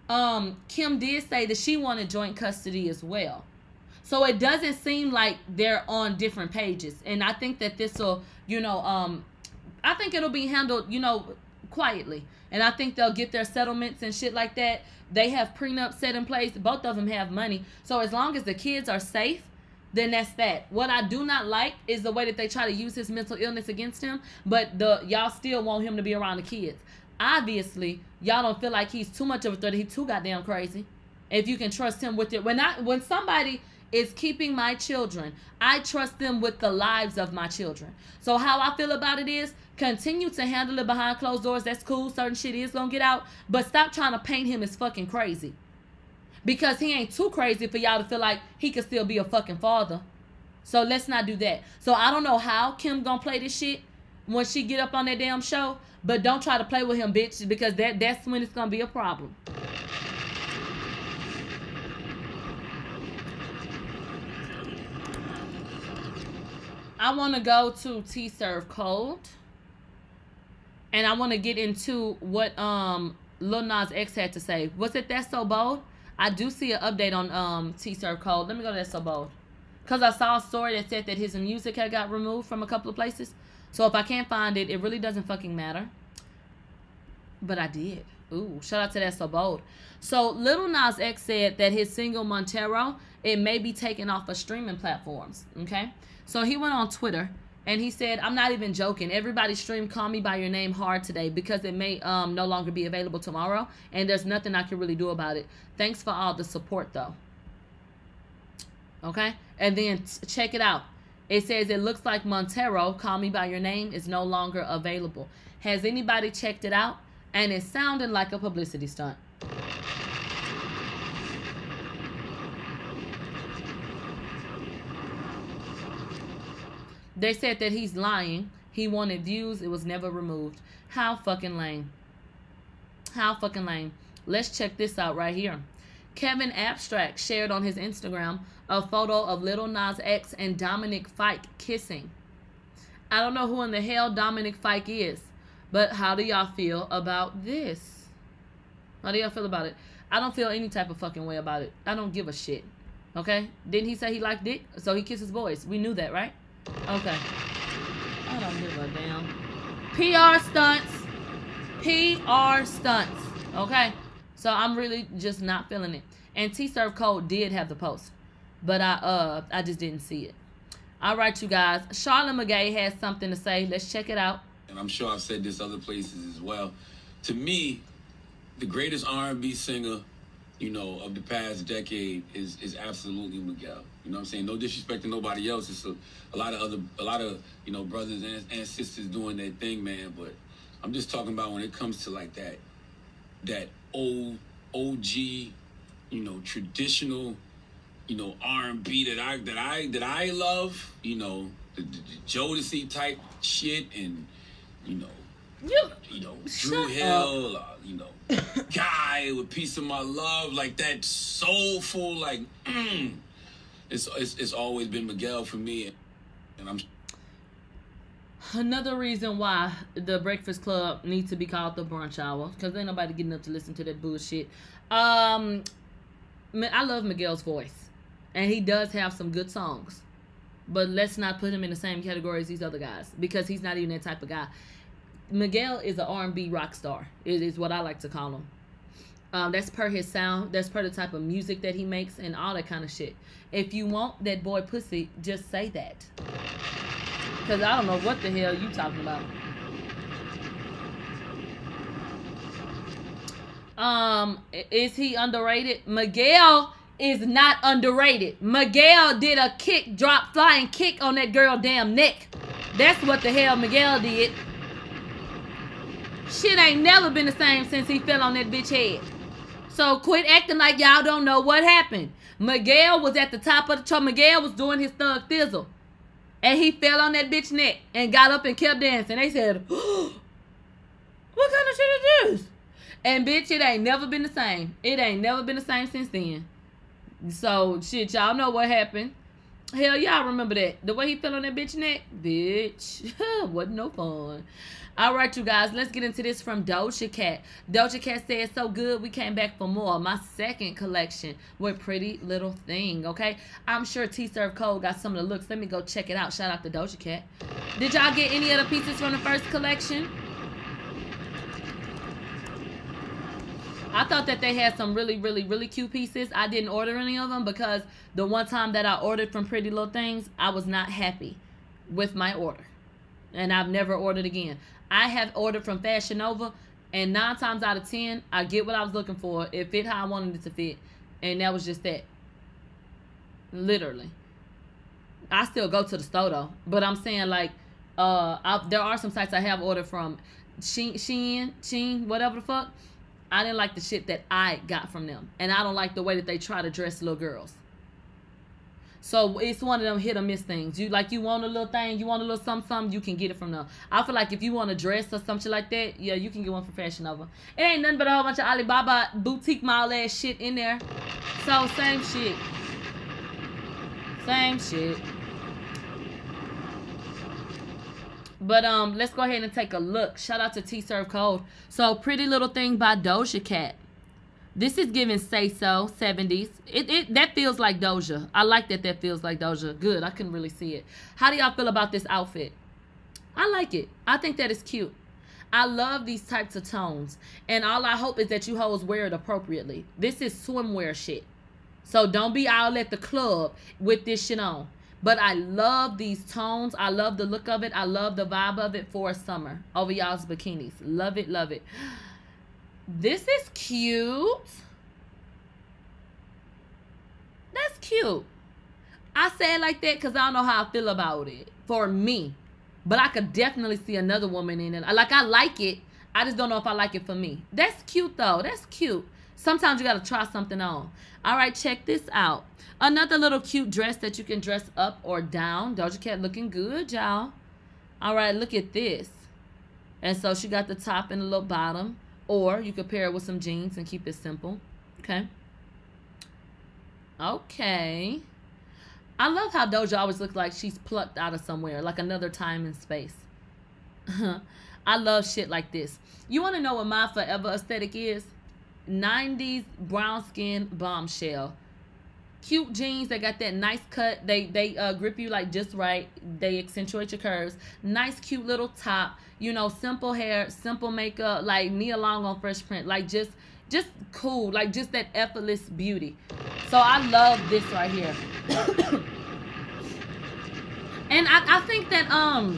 Um, Kim did say that she wanted joint custody as well. So it doesn't seem like they're on different pages. And I think that this will, you know, um, I think it'll be handled, you know, quietly. And I think they'll get their settlements and shit like that. They have prenups set in place. Both of them have money. So as long as the kids are safe, then that's that. What I do not like is the way that they try to use his mental illness against him. But the y'all still want him to be around the kids. Obviously, y'all don't feel like he's too much of a threat. He's too goddamn crazy. If you can trust him with it. When, I, when somebody... is keeping my children. I trust them with the lives of my children. So how I feel about it is, continue to handle it behind closed doors. That's cool. Certain shit is going to get out. But stop trying to paint him as fucking crazy. Because he ain't too crazy for y'all to feel like he could still be a fucking father. So let's not do that. So I don't know how Kim going to play this shit when she get up on that damn show. But don't try to play with him, bitch. Because that, that's when it's going to be a problem. I want to go to T-Serve Cold, and I want to get into what um, Lil Nas X had to say. Was it That's So Bold? I do see an update on um, T-Serve Cold. Let me go to That's So Bold. Because I saw a story that said that his music had got removed from a couple of places. So if I can't find it, it really doesn't fucking matter. But I did. Ooh, shout out to that, so bold. So Lil Nas X said that his single Montero, it may be taken off of streaming platforms, okay? So he went on Twitter and he said, I'm not even joking. Everybody streamed Call Me By Your Name hard today because it may um, no longer be available tomorrow, and there's nothing I can really do about it. Thanks for all the support, though. Okay? And then check it out. It says, it looks like Montero, Call Me By Your Name, is no longer available. Has anybody checked it out? And it sounded like a publicity stunt. They said that he's lying. He wanted views. It was never removed. How fucking lame. How fucking lame. Let's check this out right here. Kevin Abstract shared on his Instagram a photo of Lil Nas X and Dominic Fike kissing. I don't know who in the hell Dominic Fike is. But how do y'all feel about this? How do y'all feel about it? I don't feel any type of fucking way about it. I don't give a shit. Okay? Didn't he say he liked dick? So he kisses boys. We knew that, right? Okay. I don't give a damn. P R stunts. P R stunts. Okay? So I'm really just not feeling it. And T-Serve Code did have the post. But I uh I just didn't see it. All right, you guys. Charlamagne Gay has something to say. Let's check it out. And I'm sure I've said this other places as well. To me, the greatest R and B singer, you know, of the past decade is is absolutely Miguel. You know what I'm saying? No disrespect to nobody else. It's a, a lot of other, a lot of, you know, brothers and, and sisters doing their thing, man. But I'm just talking about when it comes to like that, that old O G, you know, traditional, you know, R and B that I that I that I love. You know, the, the, the Jodeci type shit and. You know, you, you know, Drew Hill, uh, you know, Guy with Piece of My Love, like that soulful, like, mm, it's, it's it's always been Miguel for me, and I'm. Another reason why the Breakfast Club needs to be called the Brunch Hour, because ain't nobody getting up to listen to that bullshit. Um, I love Miguel's voice, and he does have some good songs. But let's not put him in the same category as these other guys because he's not even that type of guy. Miguel is an R and B rock star, is what I like to call him. Um, that's per his sound. That's per the type of music that he makes and all that kind of shit. If you want that boy pussy, just say that. Because I don't know what the hell you talking about. Um, is he underrated? Miguel is not underrated. Miguel did a kick, drop, flying kick on that girl damn neck. That's what the hell Miguel did. Shit ain't never been the same since he fell on that bitch head. So quit acting like y'all don't know what happened. Miguel was at the top of the chart. Miguel was doing his thug thizzle. And he fell on that bitch neck and got up and kept dancing. They said, oh, what kind of shit is this? And bitch, it ain't never been the same. It ain't never been the same since then. So, shit, y'all know what happened. Hell, y'all remember that. The way he fell on that bitch neck. Bitch. Wasn't no fun. All right, you guys. Let's get into this from Doja Cat. Doja Cat said, so good, we came back for more. My second collection with Pretty Little Thing, okay? I'm sure T-Serve Code got some of the looks. Let me go check it out. Shout out to Doja Cat. Did y'all get any other pieces from the first collection? I thought that they had some really, really, really cute pieces. I didn't order any of them because the one time that I ordered from Pretty Little Things, I was not happy with my order. And I've never ordered again. I have ordered from Fashion Nova, and nine times out of ten, I get what I was looking for. It fit how I wanted it to fit. And that was just that. Literally. I still go to the store, though. But I'm saying, like, uh, I, there are some sites I have ordered from. Shein, Shein, Shein, whatever the fuck. I didn't like the shit that I got from them. And I don't like the way that they try to dress little girls. So it's one of them hit or miss things. You like, you want a little thing, you want a little something, something, you can get it from them. I feel like if you want a dress or something like that, yeah, you can get one from Fashion Nova. It ain't nothing but a whole bunch of Alibaba boutique mall ass shit in there. So same shit. Same shit. But um, let's go ahead and take a look. Shout out to T-Serve Code. So, Pretty Little Thing by Doja Cat. This is giving Say So, seventies. It, it That feels like Doja. I like that that feels like Doja. Good. I couldn't really see it. How do y'all feel about this outfit? I like it. I think that it's cute. I love these types of tones. And all I hope is that you hoes wear it appropriately. This is swimwear shit. So don't be out at the club with this shit on. But I love these tones. I love the look of it. I love the vibe of it for summer. Over y'all's bikinis. Love it, love it. This is cute. That's cute. I say it like that because I don't know how I feel about it. For me. But I could definitely see another woman in it. Like, I like it. I just don't know if I like it for me. That's cute, though. That's cute. Sometimes you got to try something on. All right, check this out. Another little cute dress that you can dress up or down. Doja Cat looking good, y'all. All right, look at this. And so she got the top and the little bottom. Or you could pair it with some jeans and keep it simple. Okay. Okay. I love how Doja always looks like she's plucked out of somewhere, like another time and space. I love shit like this. You want to know what my forever aesthetic is? nineties brown skin bombshell. Cute jeans that got that nice cut. They they uh, grip you like just right. They accentuate your curves. Nice, cute little top. You know, simple hair, simple makeup, like me along on Fresh Print. Like just, just cool. Like just that effortless beauty. So I love this right here. And I, I think that um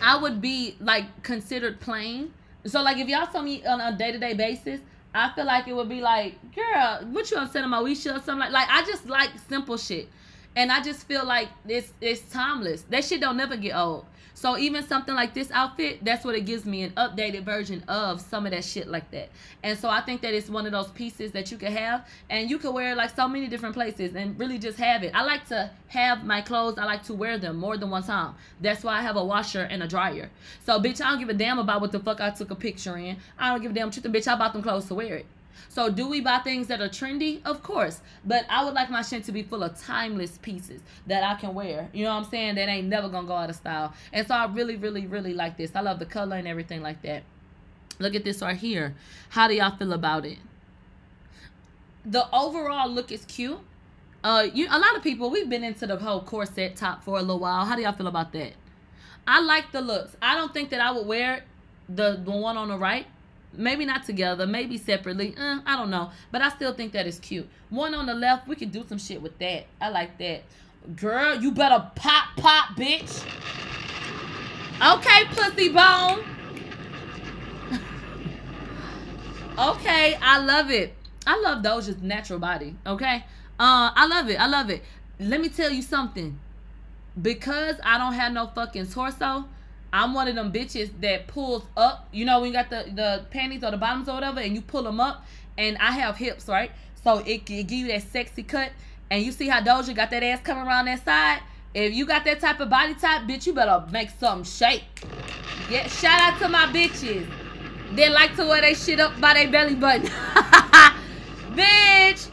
I would be like considered plain. So like if y'all saw me on a day-to-day basis, I feel like it would be like, girl, what you upset about Moesha or something like like I just like simple shit. And I just feel like it's it's timeless. That shit don't never get old. So even something like this outfit, that's what it gives me, an updated version of some of that shit like that. And so I think that it's one of those pieces that you can have, and you can wear it like so many different places and really just have it. I like to have my clothes. I like to wear them more than one time. That's why I have a washer and a dryer. So, bitch, I don't give a damn about what the fuck I took a picture in. I don't give a damn truth. Bitch, I bought them clothes to wear it. So do we buy things that are trendy? Of course. But I would like my shit to be full of timeless pieces that I can wear. You know what I'm saying? That ain't never going to go out of style. And so I really, really, really like this. I love the color and everything like that. Look at this right here. How do y'all feel about it? The overall look is cute. Uh, you, a lot of people, we've been into the whole corset top for a little while. How do y'all feel about that? I like the looks. I don't think that I would wear the, the one on the right. Maybe not together, maybe separately. Uh, I don't know. But I still think that is cute. One on the left, we could do some shit with that. I like that. Girl, you better pop, pop, bitch. Okay, pussy bone. Okay, I love it. I love Doja's natural body, okay? Uh, I love it. I love it. Let me tell you something. Because I don't have no fucking torso, I'm one of them bitches that pulls up. You know, when you got the, the panties or the bottoms or whatever, and you pull them up, and I have hips, right? So it, it give you that sexy cut, and you see how Doja got that ass coming around that side? If you got that type of body type, bitch, you better make something shake. Yeah, shout out to my bitches that like to wear they shit up by their belly button. Bitch,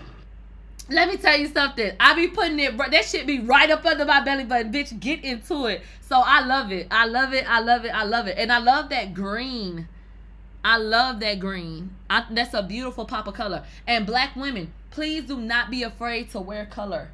let me tell you something. I be putting it, that shit be right up under my belly button. Bitch, get into it. So I love it. I love it. I love it. I love it. And I love that green. I love that green. I, that's a beautiful pop of color. And black women, please do not be afraid to wear color.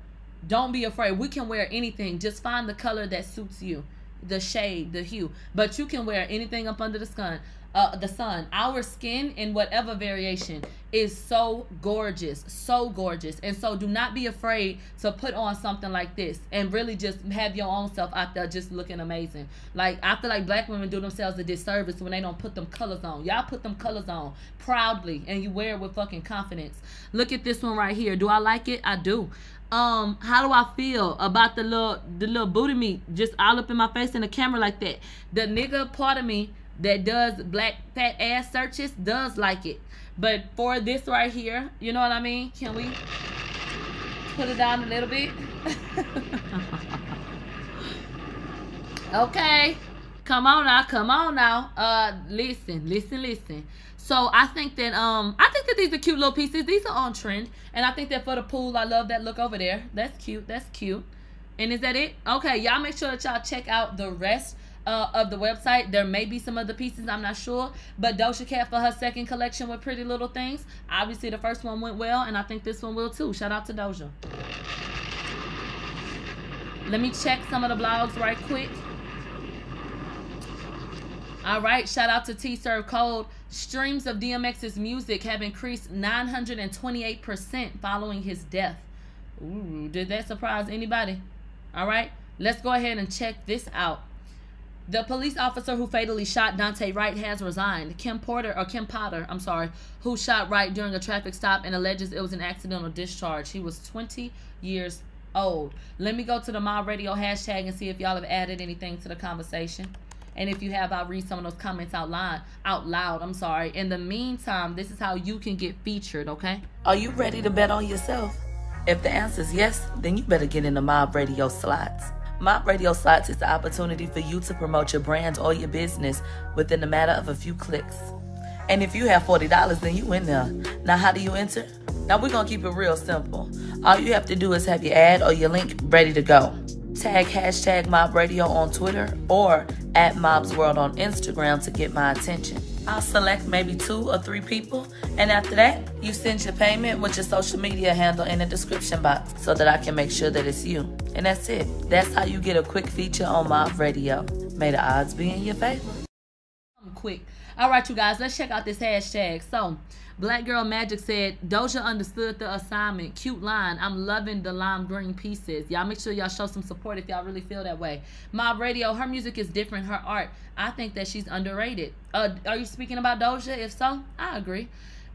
Don't be afraid. We can wear anything. Just find the color that suits you. The shade, the hue. But you can wear anything up under the sun. Uh, the sun, our skin in whatever variation is so gorgeous, so gorgeous. And so do not be afraid to put on something like this and really just have your own self out there just looking amazing. Like, I feel like black women do themselves a disservice when they don't put them colors on. Y'all put them colors on proudly and you wear it with fucking confidence. Look at this one right here. Do I like it? I do. Um, how do I feel about the little, the little booty meat just all up in my face in the camera like that? The nigga part of me that does black fat ass searches does like it, but for this right here, you know what I mean? Can we put it down a little bit? Okay, come on now, come on now. Uh, listen, listen, listen. So I think that um, I think that these are cute little pieces. These are on trend, and I think that for the pool, I love that look over there. That's cute. That's cute. And is that it? Okay, y'all make sure that y'all check out the rest Uh, of the website. There may be some other pieces, I'm not sure, but Doja Cat for her second collection with Pretty Little Things, obviously the first one went well, and I think this one will too. Shout out to Doja. Let me check some of the blogs right quick. All right, shout out to T-Serve Code. Streams of D M X's music have increased nine hundred twenty-eight percent following his death. Ooh, did that surprise anybody? All right, let's go ahead and check this out. The police officer who fatally shot Daunte Wright has resigned. Kim Porter, or Kim Potter, I'm sorry, who shot Wright during a traffic stop and alleges it was an accidental discharge. He was twenty years old. Let me go to the My Radio hashtag and see if y'all have added anything to the conversation. And if you have, I'll read some of those comments out loud. Out loud, I'm sorry. In the meantime, this is how you can get featured, okay? Are you ready to bet on yourself? If the answer is yes, then you better get in the Mob Radio slots. Mob Radio slots is the opportunity for you to promote your brand or your business within the matter of a few clicks. And if you have forty dollars, then you in there. Now, how do you enter? Now, we're going to keep it real simple. All you have to do is have your ad or your link ready to go. Tag hashtag Mob Radio on Twitter or at Mob's World on Instagram to get my attention. I'll select maybe two or three people, and after that, you send your payment with your social media handle in the description box so that I can make sure that it's you. And that's it. That's how you get a quick feature on Mob Radio. May the odds be in your favor. I'm quick. All right, you guys, let's check out this hashtag. So, Black Girl Magic said, Doja understood the assignment. Cute line. I'm loving the lime green pieces. Y'all make sure y'all show some support if y'all really feel that way. Mob Radio, her music is different, her art. I think that she's underrated. Uh, are you speaking about Doja? If so, I agree.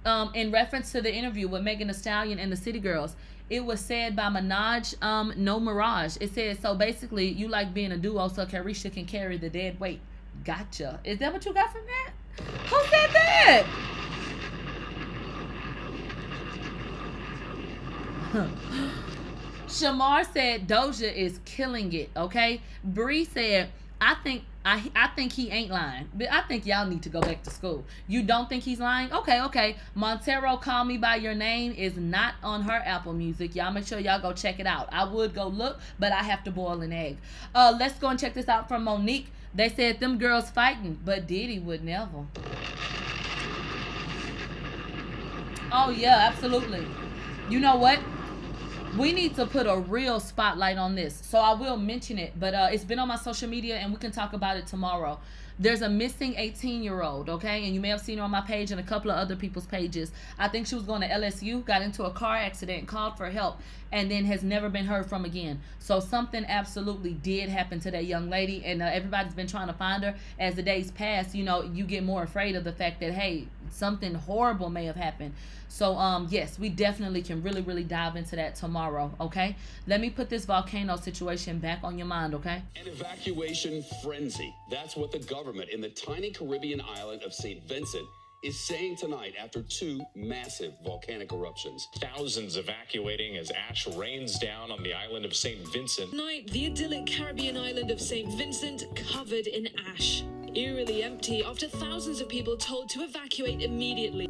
Um, in reference to the interview with Megan Thee Stallion and the City Girls, it was said by Minaj, um, no Mirage. It said, so basically, you like being a duo so Carisha can carry the dead weight. Gotcha. Is that what you got from that? Who said that? Shamar said Doja is killing it, okay? Bree said, I think I I think he ain't lying. But I think y'all need to go back to school. You don't think he's lying? Okay, okay. Montero, Call Me By Your Name is not on her Apple Music. Y'all make sure y'all go check it out. I would go look, but I have to boil an egg. Uh, let's go and check this out from Monique. They said them girls fighting, but Diddy would never. Oh, yeah, absolutely. You know what? We need to put a real spotlight on this. So I will mention it, but uh, it's been on my social media, and we can talk about it tomorrow. There's a missing eighteen-year-old, okay? And you may have seen her on my page and a couple of other people's pages. I think she was going to L S U, got into a car accident, called for help, and then has never been heard from again. So something absolutely did happen to that young lady, and uh, everybody's been trying to find her. As the days pass, you know, you get more afraid of the fact that, hey, something horrible may have happened. So um yes, we definitely can really really dive into that tomorrow, okay? Let me put this volcano situation back on your mind, okay? An evacuation frenzy, that's what the government in the tiny Caribbean island of Saint Vincent is saying tonight after two massive volcanic eruptions. Thousands evacuating as ash rains down on the island of Saint Vincent. Tonight, the idyllic Caribbean island of Saint Vincent covered in ash, eerily empty after thousands of people told to evacuate immediately.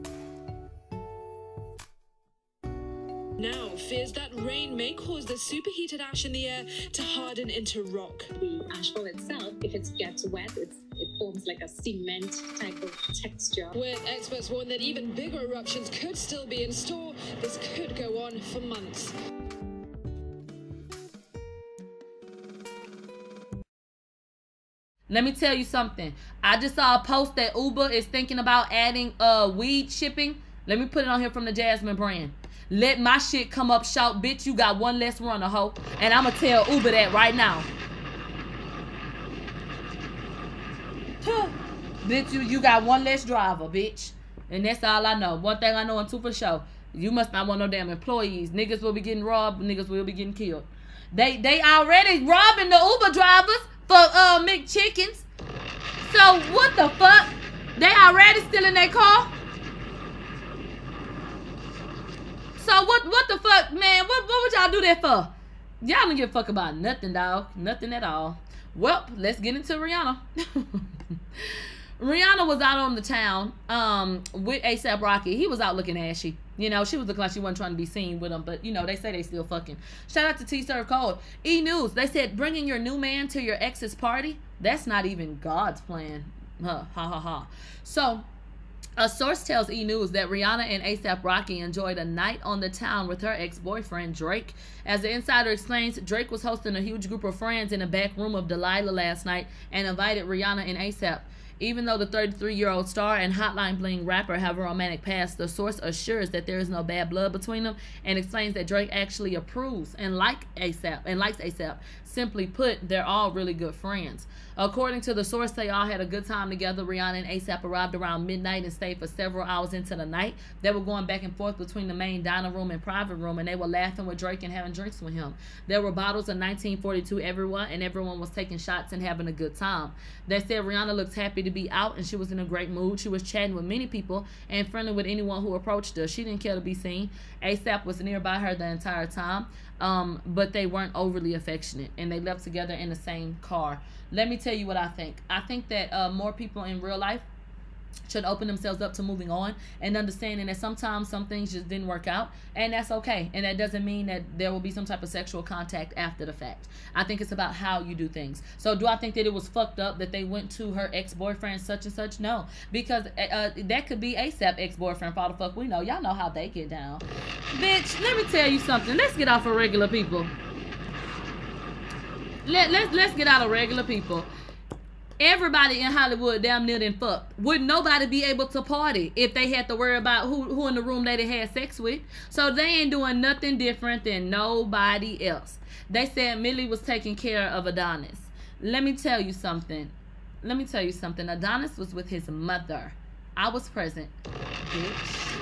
Now, fears that rain may cause the superheated ash in the air to harden into rock. The ashfall itself, if it gets wet, it's, it forms like a cement type of texture. With experts warn that even bigger eruptions could still be in store, this could go on for months. Let me tell you something. I just saw a post that Uber is thinking about adding uh weed shipping. Let me put it on here from the Jasmine brand. Let my shit come up shout, bitch, you got one less runner, ho. And I'ma tell Uber that right now. Bitch, you, you got one less driver, bitch. And that's all I know. One thing I know and two for sure. You must not want no damn employees. Niggas will be getting robbed. Niggas will be getting killed. They, they already robbing the Uber drivers for uh, McChickens. So what the fuck? They already still in their car? So what what the fuck, man? What what would y'all do that for? Y'all don't give a fuck about nothing, dog. Nothing at all. Well, let's get into Rihanna. Rihanna was out on the town um, with A$AP Rocky. He was out looking ashy. You know, she was looking like she wasn't trying to be seen with him. But, you know, they say they still fucking. Shout out to T-Serve Code. E-News, they said bringing your new man to your ex's party, that's not even God's plan. Huh, ha, ha, ha. So, a source tells E-News that Rihanna and A$AP Rocky enjoyed a night on the town with her ex-boyfriend, Drake. As the insider explains, Drake was hosting a huge group of friends in the back room of Delilah last night and invited Rihanna and A$AP. Even though the thirty-three-year-old star and Hotline Bling rapper have a romantic past, the source assures that there is no bad blood between them and explains that Drake actually approves and like A$AP and likes A$AP. Simply put, they're all really good friends. According to the source, they all had a good time together. Rihanna and A$AP arrived around midnight and stayed for several hours into the night. They were going back and forth between the main dining room and private room, and they were laughing with Drake and having drinks with him. There were bottles of nineteen forty-two everywhere, and everyone was taking shots and having a good time. They said Rihanna looked happy to be out, and she was in a great mood. She was chatting with many people and friendly with anyone who approached her. She didn't care to be seen. A$AP was nearby her the entire time, um, but they weren't overly affectionate, and they left together in the same car. Let me tell you what I think. I think that uh, more people in real life should open themselves up to moving on and understanding that sometimes some things just didn't work out, and that's okay. And that doesn't mean that there will be some type of sexual contact after the fact. I think it's about how you do things. So do I think that it was fucked up that they went to her ex-boyfriend such and such? No, because uh, that could be A$AP ex-boyfriend for all the fuck we know. Y'all know how they get down. Bitch, let me tell you something. Let's get off of regular people. Let, let's, let's get out of regular people. Everybody in Hollywood damn near done fucked. Would nobody be able to party if they had to worry about who, who in the room they had sex with? So they ain't doing nothing different than nobody else. They said Millie was taking care of Adonis. Let me tell you something. Let me tell you something. Adonis was with his mother. I was present. Bitch.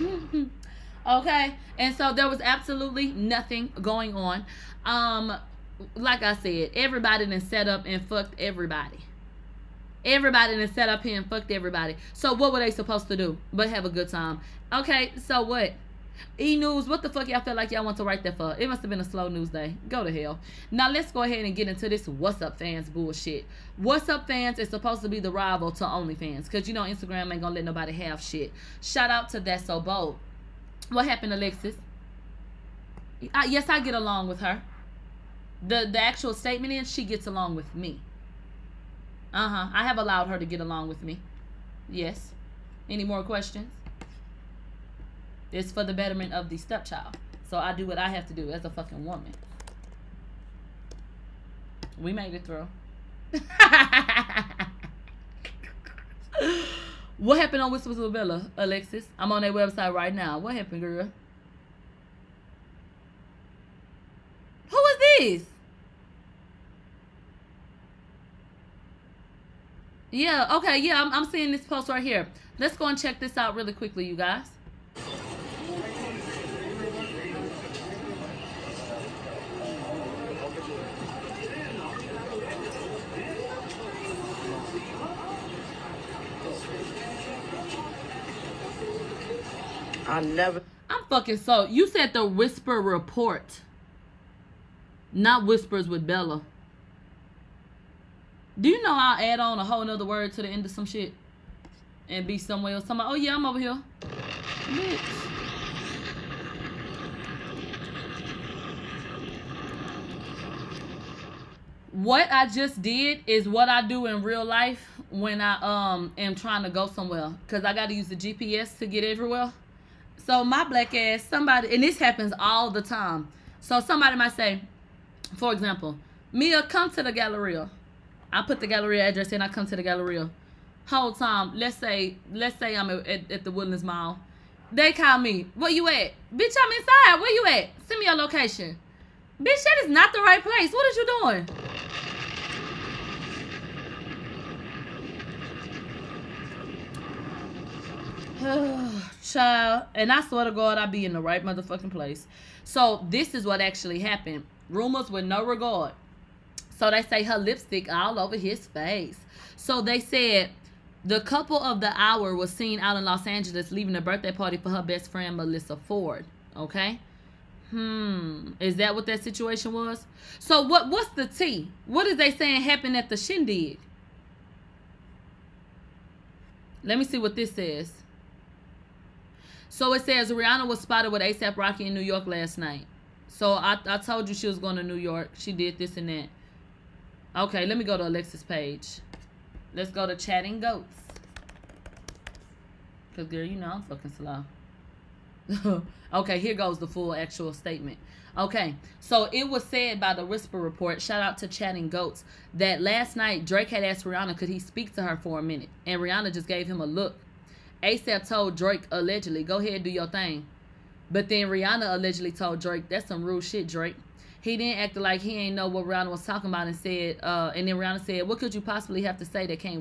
Mm-hmm. Okay, and so there was absolutely nothing going on. Um, like I said, everybody done set up and fucked everybody. Everybody done set up here and fucked everybody. So what were they supposed to do but have a good time? Okay, so what? E-News, what the fuck y'all feel like y'all want to write that for? It must have been a slow news day. Go to hell. Now let's go ahead and get into this What's Up Fans bullshit. What's Up Fans is supposed to be the rival to OnlyFans, because you know Instagram ain't gonna let nobody have shit. Shout out to That's So Bold. What happened, Alexis? I, yes, I get along with her. The the actual statement is she gets along with me. Uh-huh. I have allowed her to get along with me. Yes. Any more questions? It's for the betterment of the stepchild. So I do what I have to do as a fucking woman. We made it through. What happened on Whispers of Villa, Alexis? I'm on their website right now. What happened, girl? Who is this? Yeah, okay, yeah, I'm, I'm seeing this post right here. Let's go and check this out really quickly, you guys. I never. I'm fucking so. You said the Whisper Report, not Whispers with Bella. Do you know I'll add on a whole nother word to the end of some shit and be somewhere else? Somebody, oh yeah, I'm over here. Bitch. What I just did is what I do in real life when I um am trying to go somewhere, because I got to use the G P S to get everywhere. So my black ass, somebody, and this happens all the time. So somebody might say, for example, Mia, come to the Galleria. I put the Galleria address in, I come to the Galleria. Whole time, let's say, let's say I'm at, at the Woodlands Mall. They call me, where you at? Bitch, I'm inside, where you at? Send me your location. Bitch, that is not the right place. What are you doing? Child, and I swear to God, I be in the right motherfucking place. So this is what actually happened. Rumors with no regard. So they say her lipstick all over his face. So they said the couple of the hour was seen out in Los Angeles leaving a birthday party for her best friend Melissa Ford. Okay. Hmm. Is that what that situation was? So what? What's the tea? What is they saying happened at the shindig? Let me see what this says. So it says Rihanna was spotted with A$AP Rocky in New York last night. So I, I told you she was going to New York. She did this and that. Okay, let me go to Alexis' page. Let's go to Chatting Goats. Because, girl, you know I'm fucking slow. Okay, here goes the full actual statement. Okay, so it was said by the Whisper Report, shout out to Chatting Goats, that last night Drake had asked Rihanna could he speak to her for a minute, and Rihanna just gave him a look. A$AP told Drake, allegedly, go ahead, do your thing. But then Rihanna allegedly told Drake, that's some rude shit, Drake. He then acted like he ain't know what Rihanna was talking about and said, uh, and then Rihanna said, what could you possibly have to say that can't